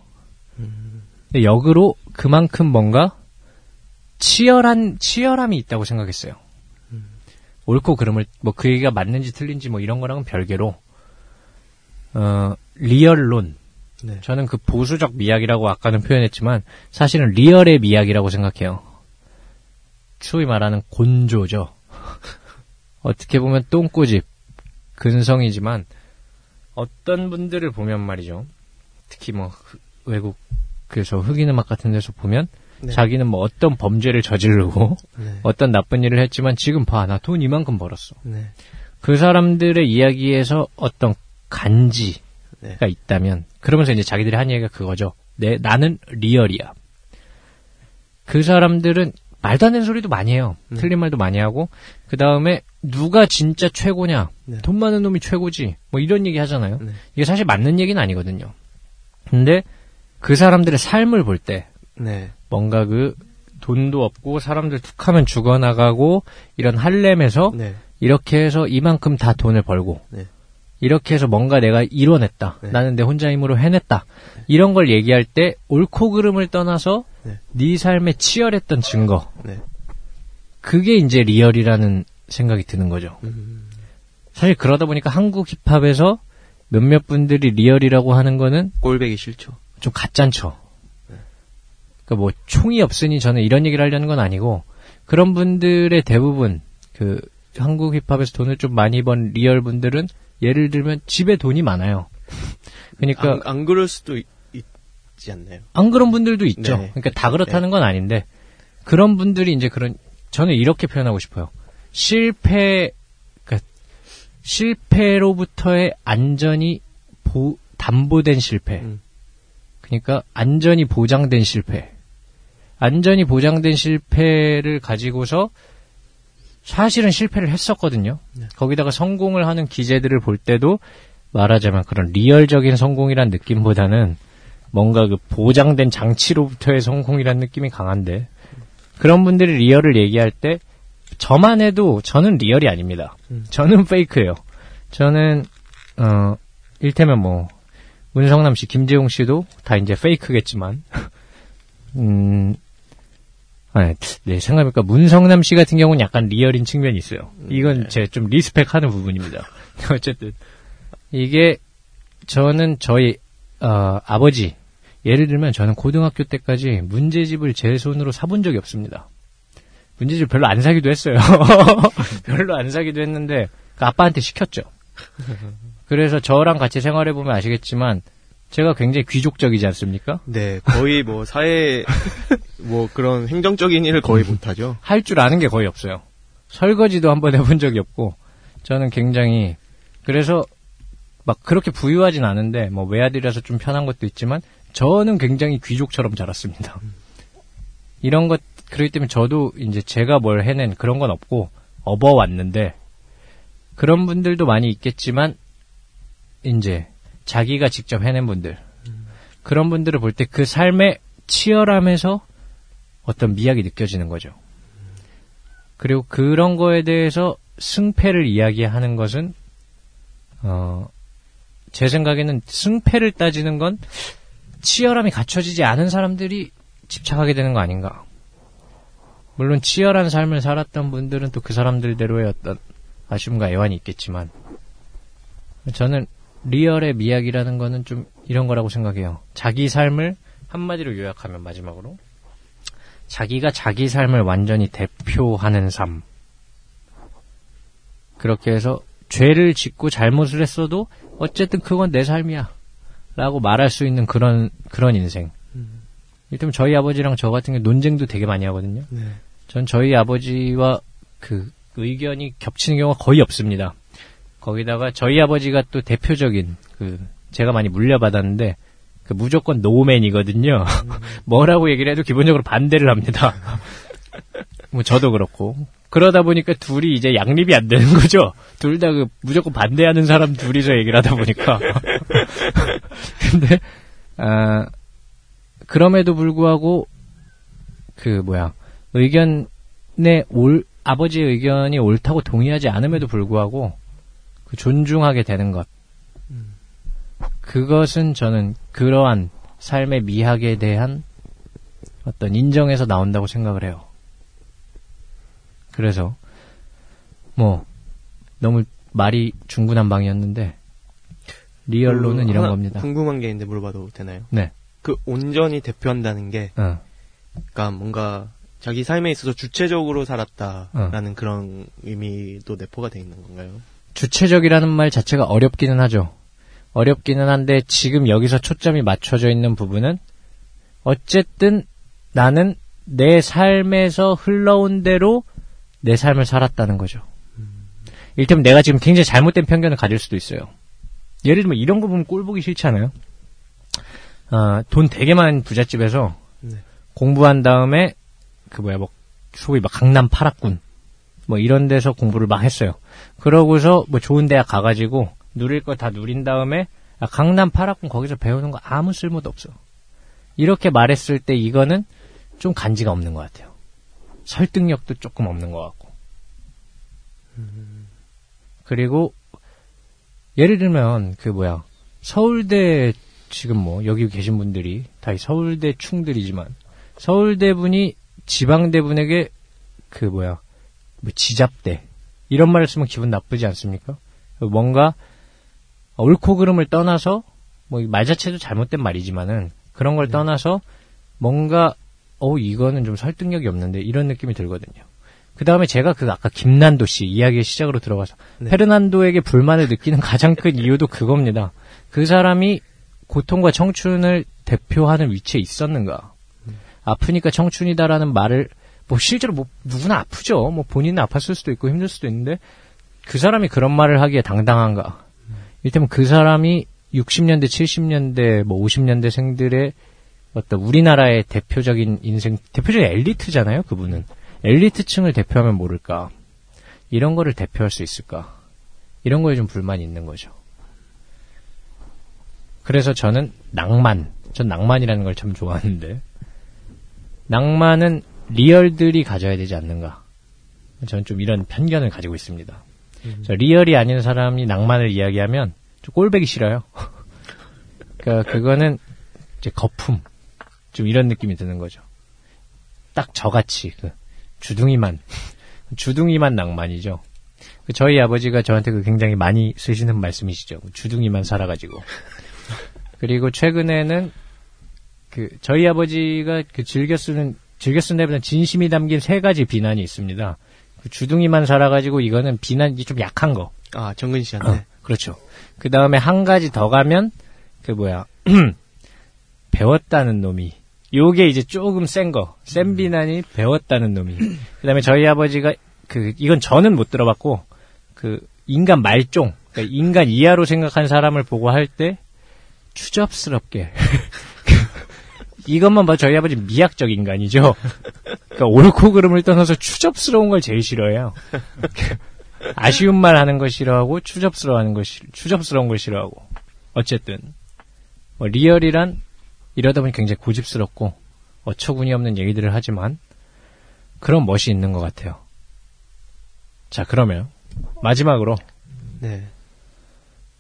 음. 근데 역으로 그만큼 뭔가 치열한 치열함이 있다고 생각했어요. 음. 옳고 그름을 뭐 그 얘기가 맞는지 틀린지 뭐 이런 거랑은 별개로 어, 리얼론. 네. 저는 그 보수적 미학이라고 아까는 표현했지만 사실은 리얼의 미학이라고 생각해요. 소위 말하는 곤조죠. 어떻게 보면 똥꼬집 근성이지만 어떤 분들을 보면 말이죠. 특히 뭐 외국에서 흑인 음악 같은 데서 보면 네. 자기는 뭐 어떤 범죄를 저지르고 네. 어떤 나쁜 일을 했지만 지금 봐, 나 돈 이만큼 벌었어. 네. 그 사람들의 이야기에서 어떤 간지가 네. 있다면 그러면서 이제 자기들이 한 얘기가 그거죠. 내, 나는 리얼이야. 그 사람들은 말도 안 되는 소리도 많이 해요. 음. 틀린 말도 많이 하고 그 다음에 누가 진짜 최고냐. 네. 돈 많은 놈이 최고지. 뭐 이런 얘기 하잖아요. 네. 이게 사실 맞는 얘기는 아니거든요. 근데 그 사람들의 삶을 볼 때 네. 뭔가 그 돈도 없고 사람들 툭하면 죽어나가고 이런 할렘에서 네. 이렇게 해서 이만큼 다 돈을 벌고 네. 이렇게 해서 뭔가 내가 이뤄냈다. 네. 나는 내 혼자 힘으로 해냈다. 네. 이런 걸 얘기할 때 옳고 그름을 떠나서 네, 네 삶에 치열했던 증거. 네. 그게 이제 리얼이라는 생각이 드는 거죠. 음. 사실 그러다 보니까 한국 힙합에서 몇몇 분들이 리얼이라고 하는 거는 꼴배기 싫죠. 좀 가짠죠. 네. 그러니까 뭐 총이 없으니 저는 이런 얘기를 하려는 건 아니고 그런 분들의 대부분 그 한국 힙합에서 돈을 좀 많이 번 리얼 분들은 예를 들면 집에 돈이 많아요. 그러니까 안, 안 그럴 수도 있, 있지 않나요? 안 그런 분들도 있죠. 네네. 그러니까 다 그렇다는 건 아닌데 그런 분들이 이제 그런 저는 이렇게 표현하고 싶어요. 실패 그러니까 실패로부터의 안전이 보, 담보된 실패. 음. 그러니까 안전이 보장된 실패. 안전이 보장된 실패를 가지고서 사실은 실패를 했었거든요. 네. 거기다가 성공을 하는 기재들을 볼 때도 말하자면 그런 리얼적인 성공이란 느낌보다는 뭔가 그 보장된 장치로부터의 성공이란 느낌이 강한데 그런 분들이 리얼을 얘기할 때 저만 해도 저는 리얼이 아닙니다. 음. 저는 페이크예요. 저는 어 일테면 뭐 문성남 씨, 김재용 씨도 다 이제 페이크겠지만 음 네, 네, 생각해보니까 문성남 씨 같은 경우는 약간 리얼인 측면이 있어요. 이건 네. 제 좀 리스펙하는 부분입니다. 어쨌든 이게 저는 저희 어, 아버지 예를 들면 저는 고등학교 때까지 문제집을 제 손으로 사본 적이 없습니다. 문제집 별로 안 사기도 했어요. 별로 안 사기도 했는데 그 아빠한테 시켰죠. 그래서 저랑 같이 생활해보면 아시겠지만 제가 굉장히 귀족적이지 않습니까? 네, 거의 뭐 사회 뭐 그런 행정적인 일을 거의 못하죠. 할 줄 아는 게 거의 없어요. 설거지도 한번 해본 적이 없고 저는 굉장히 그래서 막 그렇게 부유하진 않은데 뭐 외아들이라서 좀 편한 것도 있지만 저는 굉장히 귀족처럼 자랐습니다. 이런 것 그렇기 때문에 저도 이제 제가 뭘 해낸 그런 건 없고 업어왔는데 그런 분들도 많이 있겠지만 이제 자기가 직접 해낸 분들 음. 그런 분들을 볼 때 그 삶의 치열함에서 어떤 미학이 느껴지는 거죠. 음. 그리고 그런 거에 대해서 승패를 이야기하는 것은 어, 제 생각에는 승패를 따지는 건 치열함이 갖춰지지 않은 사람들이 집착하게 되는 거 아닌가. 물론 치열한 삶을 살았던 분들은 또 그 사람들대로의 어떤 아쉬움과 애환이 있겠지만 저는 리얼의 미학이라는 거는 좀 이런 거라고 생각해요. 자기 삶을 한마디로 요약하면 마지막으로 자기가 자기 삶을 완전히 대표하는 삶. 그렇게 해서 죄를 짓고 잘못을 했어도 어쨌든 그건 내 삶이야 라고 말할 수 있는 그런 그런 인생. 일단 저희 아버지랑 저 같은 경우 논쟁도 되게 많이 하거든요. 네. 전 저희 아버지와 그 의견이 겹치는 경우가 거의 없습니다. 거기다가 저희 아버지가 또 대표적인 그 제가 많이 물려받았는데 그 무조건 노맨이거든요. 음. 뭐라고 얘기를 해도 기본적으로 반대를 합니다. 뭐 저도 그렇고 그러다 보니까 둘이 이제 양립이 안 되는 거죠. 둘 다 그 무조건 반대하는 사람 둘이서 얘기를 하다 보니까. 근데 아 그럼에도 불구하고 그 뭐야 의견에 올 아버지의 의견이 옳다고 동의하지 않음에도 불구하고. 그 존중하게 되는 것. 음. 그것은 저는 그러한 삶의 미학에 대한 어떤 인정에서 나온다고 생각을 해요. 그래서 뭐 너무 말이 중구난방이었는데 리얼로는 음, 이런 겁니다. 궁금한 게 있는데 물어봐도 되나요? 네. 그 온전히 대표한다는 게 어. 그러니까 뭔가 자기 삶에 있어서 주체적으로 살았다라는 어. 그런 의미도 내포가 돼 있는 건가요? 주체적이라는 말 자체가 어렵기는 하죠. 어렵기는 한데 지금 여기서 초점이 맞춰져 있는 부분은 어쨌든 나는 내 삶에서 흘러온 대로 내 삶을 살았다는 거죠. 음. 일테면 내가 지금 굉장히 잘못된 편견을 가질 수도 있어요. 예를 들면 이런 거 보면 꼴보기 싫지 않아요? 아, 돈 되게 많은 부잣집에서 네. 공부한 다음에 그 뭐야 뭐 소위 막 강남 팔 학군 뭐 이런 데서 공부를 막 했어요. 그러고서 뭐 좋은 대학 가가지고 누릴 거 다 누린 다음에 아, 강남 팔 학군 거기서 배우는 거 아무 쓸모도 없어. 이렇게 말했을 때 이거는 좀 간지가 없는 것 같아요. 설득력도 조금 없는 것 같고. 음. 그리고 예를 들면 그 뭐야 서울대 지금 뭐 여기 계신 분들이 다 서울대 충들이지만 서울대 분이 지방대 분에게 그 뭐야 뭐 지잡대 이런 말을 쓰면 기분 나쁘지 않습니까? 뭔가 옳고 그름을 떠나서 뭐 말 자체도 잘못된 말이지만은 그런 걸 네. 떠나서 뭔가 어 이거는 좀 설득력이 없는데 이런 느낌이 들거든요. 그 다음에 제가 그 아까 김난도 씨 이야기의 시작으로 들어가서 네. 페르난도에게 불만을 느끼는 가장 큰 이유도 그겁니다. 그 사람이 고통과 청춘을 대표하는 위치에 있었는가? 음. 아프니까 청춘이다라는 말을 뭐 실제로 뭐 누구나 아프죠. 뭐 본인은 아팠을 수도 있고 힘들 수도 있는데 그 사람이 그런 말을 하기에 당당한가? 음. 이를테면 그 사람이 육십 년대, 칠십 년대, 뭐 오십 년대 생들의 어떤 우리나라의 대표적인 인생, 대표적인 엘리트잖아요. 그분은. 엘리트층을 대표하면 모를까. 이런 거를 대표할 수 있을까. 이런 거에 좀 불만이 있는 거죠. 그래서 저는 낭만. 전 낭만이라는 걸 참 좋아하는데. 낭만은 리얼들이 가져야 되지 않는가. 저는 좀 이런 편견을 가지고 있습니다. 음. 저 리얼이 아닌 사람이 낭만을 이야기하면 좀 꼴배기 싫어요. 그러니까 그거는 이제 거품. 좀 이런 느낌이 드는 거죠. 딱 저같이. 그 주둥이만. 주둥이만 낭만이죠. 저희 아버지가 저한테 그 굉장히 많이 쓰시는 말씀이시죠. 주둥이만 살아가지고. 그리고 최근에는 그 저희 아버지가 그 즐겨 쓰는 즐겨 쓴다보다 진심이 담긴 세 가지 비난이 있습니다. 그 주둥이만 살아가지고 이거는 비난이 좀 약한 거. 아 정근 씨한테. 어, 그렇죠. 그 다음에 한 가지 더 가면 그 뭐야 배웠다는 놈이. 요게 이제 조금 센 거. 센 비난이 배웠다는 놈이. 그 다음에 저희 아버지가 그 이건 저는 못 들어봤고 그 인간 말종. 그러니까 인간 이하로 생각한 사람을 보고 할 때. 추접스럽게 이것만 봐도 저희 아버지 미학적 인간이죠. 그러니까 옳고 그름을 떠나서 추접스러운 걸 제일 싫어해요. 아쉬운 말 하는 걸 싫어하고 추접스러워하는 걸 추접스러운 걸 싫어하고 어쨌든 뭐 리얼이란 이러다 보니 굉장히 고집스럽고 어처구니 없는 얘기들을 하지만 그런 멋이 있는 것 같아요. 자 그러면 마지막으로 네.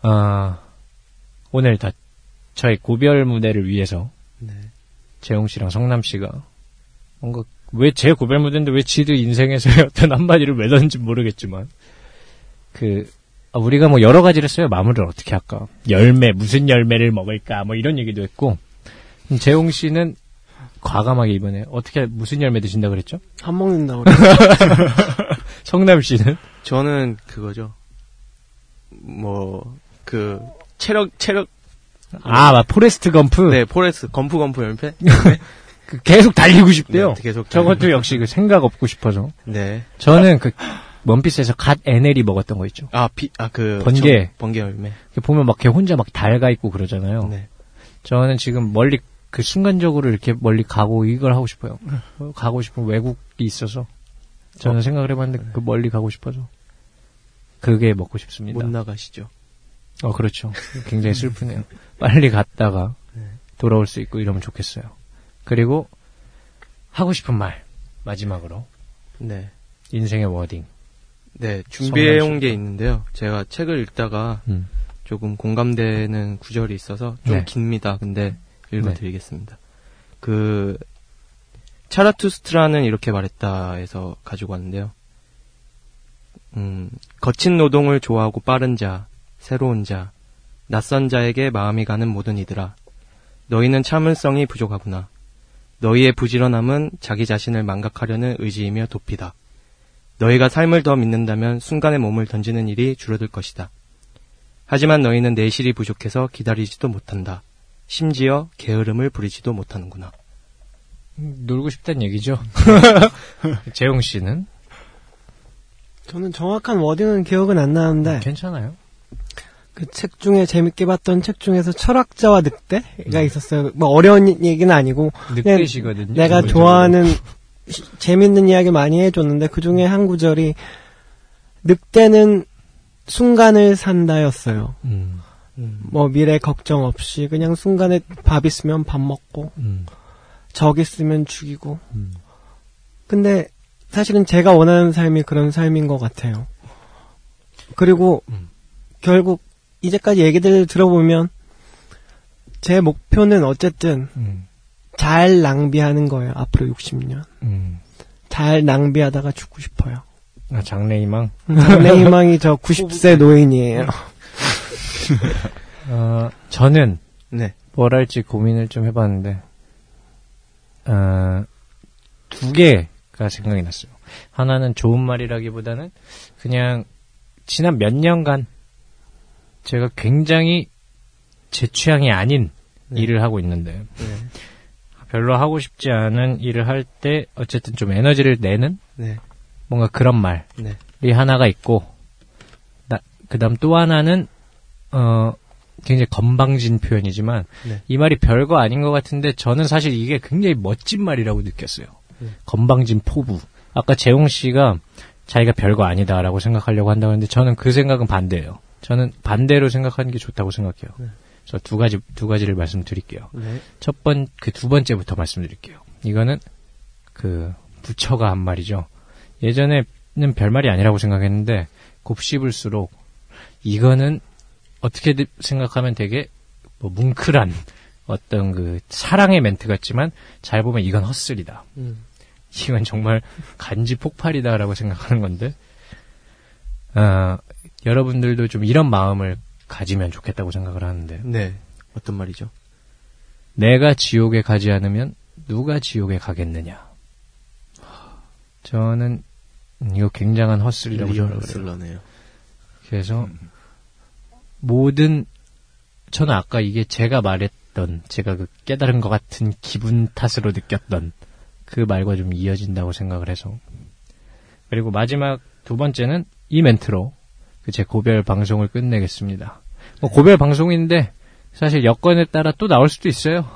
아 오늘 다 저희 고별 무대를 위해서 네. 재홍 씨랑 성남 씨가 뭔가 왜 제 고별 무대인데 왜 지들 인생에서의 어떤 한마디를 왜 넣는지 모르겠지만 그 아, 우리가 뭐 여러 가지를 써요. 마무리를 어떻게 할까? 열매 무슨 열매를 먹을까? 뭐 이런 얘기도 했고 재홍 씨는 과감하게 이번에 어떻게 무슨 열매 드신다 그랬죠? 안 먹는다고 그랬죠. 성남 씨는 저는 그거죠. 뭐 그 체력 체력 아, 막 포레스트 검프. 네, 포레스트 검프 검프 연패. 그 계속 달리고 싶대요. 네, 계속. 저것도 역시 그 생각 없고 싶어서. 네. 저는 그 원피스에서 갓 에넬이 먹었던 거 있죠. 아, 비, 아, 그 번개, 저, 번개 열매. 보면 막 걔 혼자 막 달가 있고 그러잖아요. 네. 저는 지금 멀리 그 순간적으로 이렇게 멀리 가고 이걸 하고 싶어요. 가고 싶은 외국이 있어서 저는 어? 생각을 해봤는데 네. 그 멀리 가고 싶어서 그게 먹고 싶습니다. 못 나가시죠. 어, 그렇죠. 굉장히 슬프네요. 빨리 갔다가 돌아올 수 있고 이러면 좋겠어요. 그리고 하고 싶은 말 마지막으로 네 인생의 워딩 네 준비해온 게 있는데요. 제가 책을 읽다가 음. 조금 공감되는 구절이 있어서 좀 네. 깁니다. 근데 읽어드리겠습니다. 네. 그 차라투스트라는 이렇게 말했다에서 가지고 왔는데요. 음 거친 노동을 좋아하고 빠른 자 새로운 자, 낯선 자에게 마음이 가는 모든 이들아. 너희는 참을성이 부족하구나. 너희의 부지런함은 자기 자신을 망각하려는 의지이며 도피다. 너희가 삶을 더 믿는다면 순간에 몸을 던지는 일이 줄어들 것이다. 하지만 너희는 내실이 부족해서 기다리지도 못한다. 심지어 게으름을 부리지도 못하는구나. 놀고 싶단 얘기죠. 재용 씨는? 저는 정확한 워딩은 기억은 안 나는데. 괜찮아요. 그 책 중에 재밌게 봤던 책 중에서 철학자와 늑대가 있었어요. 뭐 어려운 얘기는 아니고 늑대시거든요. 내가 좋아하는 재밌는 이야기 많이 해줬는데 그 중에 한 구절이 늑대는 순간을 산다였어요. 음, 음. 뭐 미래 걱정 없이 그냥 순간에 밥 있으면 밥 먹고 음. 적 있으면 죽이고. 음. 근데 사실은 제가 원하는 삶이 그런 삶인 것 같아요. 그리고 음. 결국 이제까지 얘기들 들어보면 제 목표는 어쨌든 음. 잘 낭비하는 거예요. 앞으로 육십 년. 음. 잘 낭비하다가 죽고 싶어요. 아, 장래희망? 장래희망이 저 구십 세 노인이에요. 어, 저는 네. 뭘 할지 고민을 좀 해봤는데 어, 두 개가 생각이 났어요. 하나는 좋은 말이라기보다는 그냥 지난 몇 년간 제가 굉장히 제 취향이 아닌 네. 일을 하고 있는데 네. 별로 하고 싶지 않은 일을 할 때 어쨌든 좀 에너지를 내는 네. 뭔가 그런 말이 네. 하나가 있고 나, 그다음 또 하나는 어 굉장히 건방진 표현이지만 네. 이 말이 별거 아닌 것 같은데 저는 사실 이게 굉장히 멋진 말이라고 느꼈어요. 네. 건방진 포부. 아까 재홍 씨가 자기가 별거 아니다라고 생각하려고 한다고 했는데 저는 그 생각은 반대예요. 저는 반대로 생각하는 게 좋다고 생각해요. 네. 그래서 두 가지 두 가지를 말씀드릴게요. 네. 첫 번 그 두 번째부터 말씀드릴게요. 이거는 그 부처가 한 말이죠. 예전에는 별말이 아니라고 생각했는데 곱씹을수록 이거는 어떻게 생각하면 되게 뭐 뭉클한 어떤 그 사랑의 멘트 같지만 잘 보면 이건 헛슬이다. 음. 이건 정말 간지 폭발이다라고 생각하는 건데 어, 여러분들도 좀 이런 마음을 가지면 좋겠다고 생각을 하는데 네. 어떤 말이죠? 내가 지옥에 가지 않으면 누가 지옥에 가겠느냐. 저는 이거 굉장한 헛슬이라고 생각을 헛슬러네요. 그래서 음. 모든 저는 아까 이게 제가 말했던 제가 그 깨달은 것 같은 기분 탓으로 느꼈던 그 말과 좀 이어진다고 생각을 해서 그리고 마지막 두 번째는 이 멘트로 제 고별 방송을 끝내겠습니다. 뭐 고별 방송인데 사실 여건에 따라 또 나올 수도 있어요.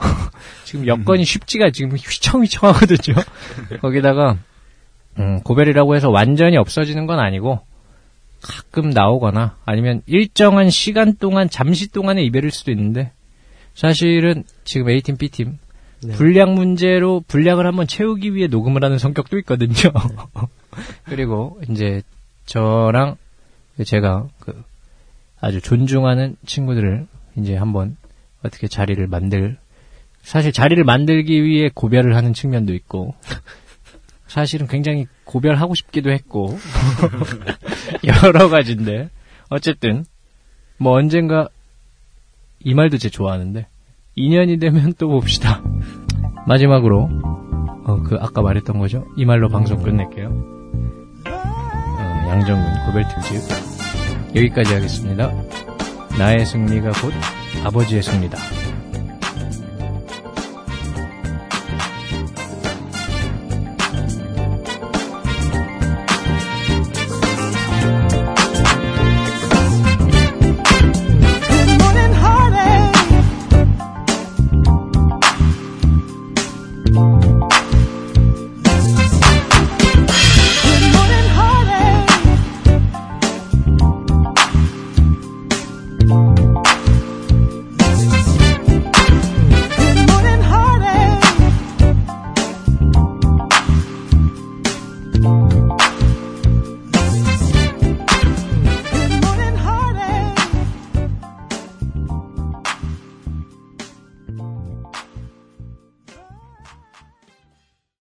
지금 여건이 쉽지가 지금 휘청휘청하거든요. 거기다가 음, 고별이라고 해서 완전히 없어지는 건 아니고 가끔 나오거나 아니면 일정한 시간 동안 잠시 동안에 이별일 수도 있는데 사실은 지금 A팀, B팀 네. 분량 문제로 분량을 한번 채우기 위해 녹음을 하는 성격도 있거든요. 네. 그리고 이제 저랑 제가 그 아주 존중하는 친구들을 이제 한번 어떻게 자리를 만들 사실 자리를 만들기 위해 고별을 하는 측면도 있고 사실은 굉장히 고별하고 싶기도 했고 여러 가지인데 어쨌든 뭐 언젠가 이 말도 제 좋아하는데 인연이 되면 또 봅시다. 마지막으로 어, 그 아까 말했던 거죠. 이 말로 방송 끝낼게요. 어, 양정근 고별 특집 여기까지 하겠습니다. 나의 승리가 곧 아버지의 승리다.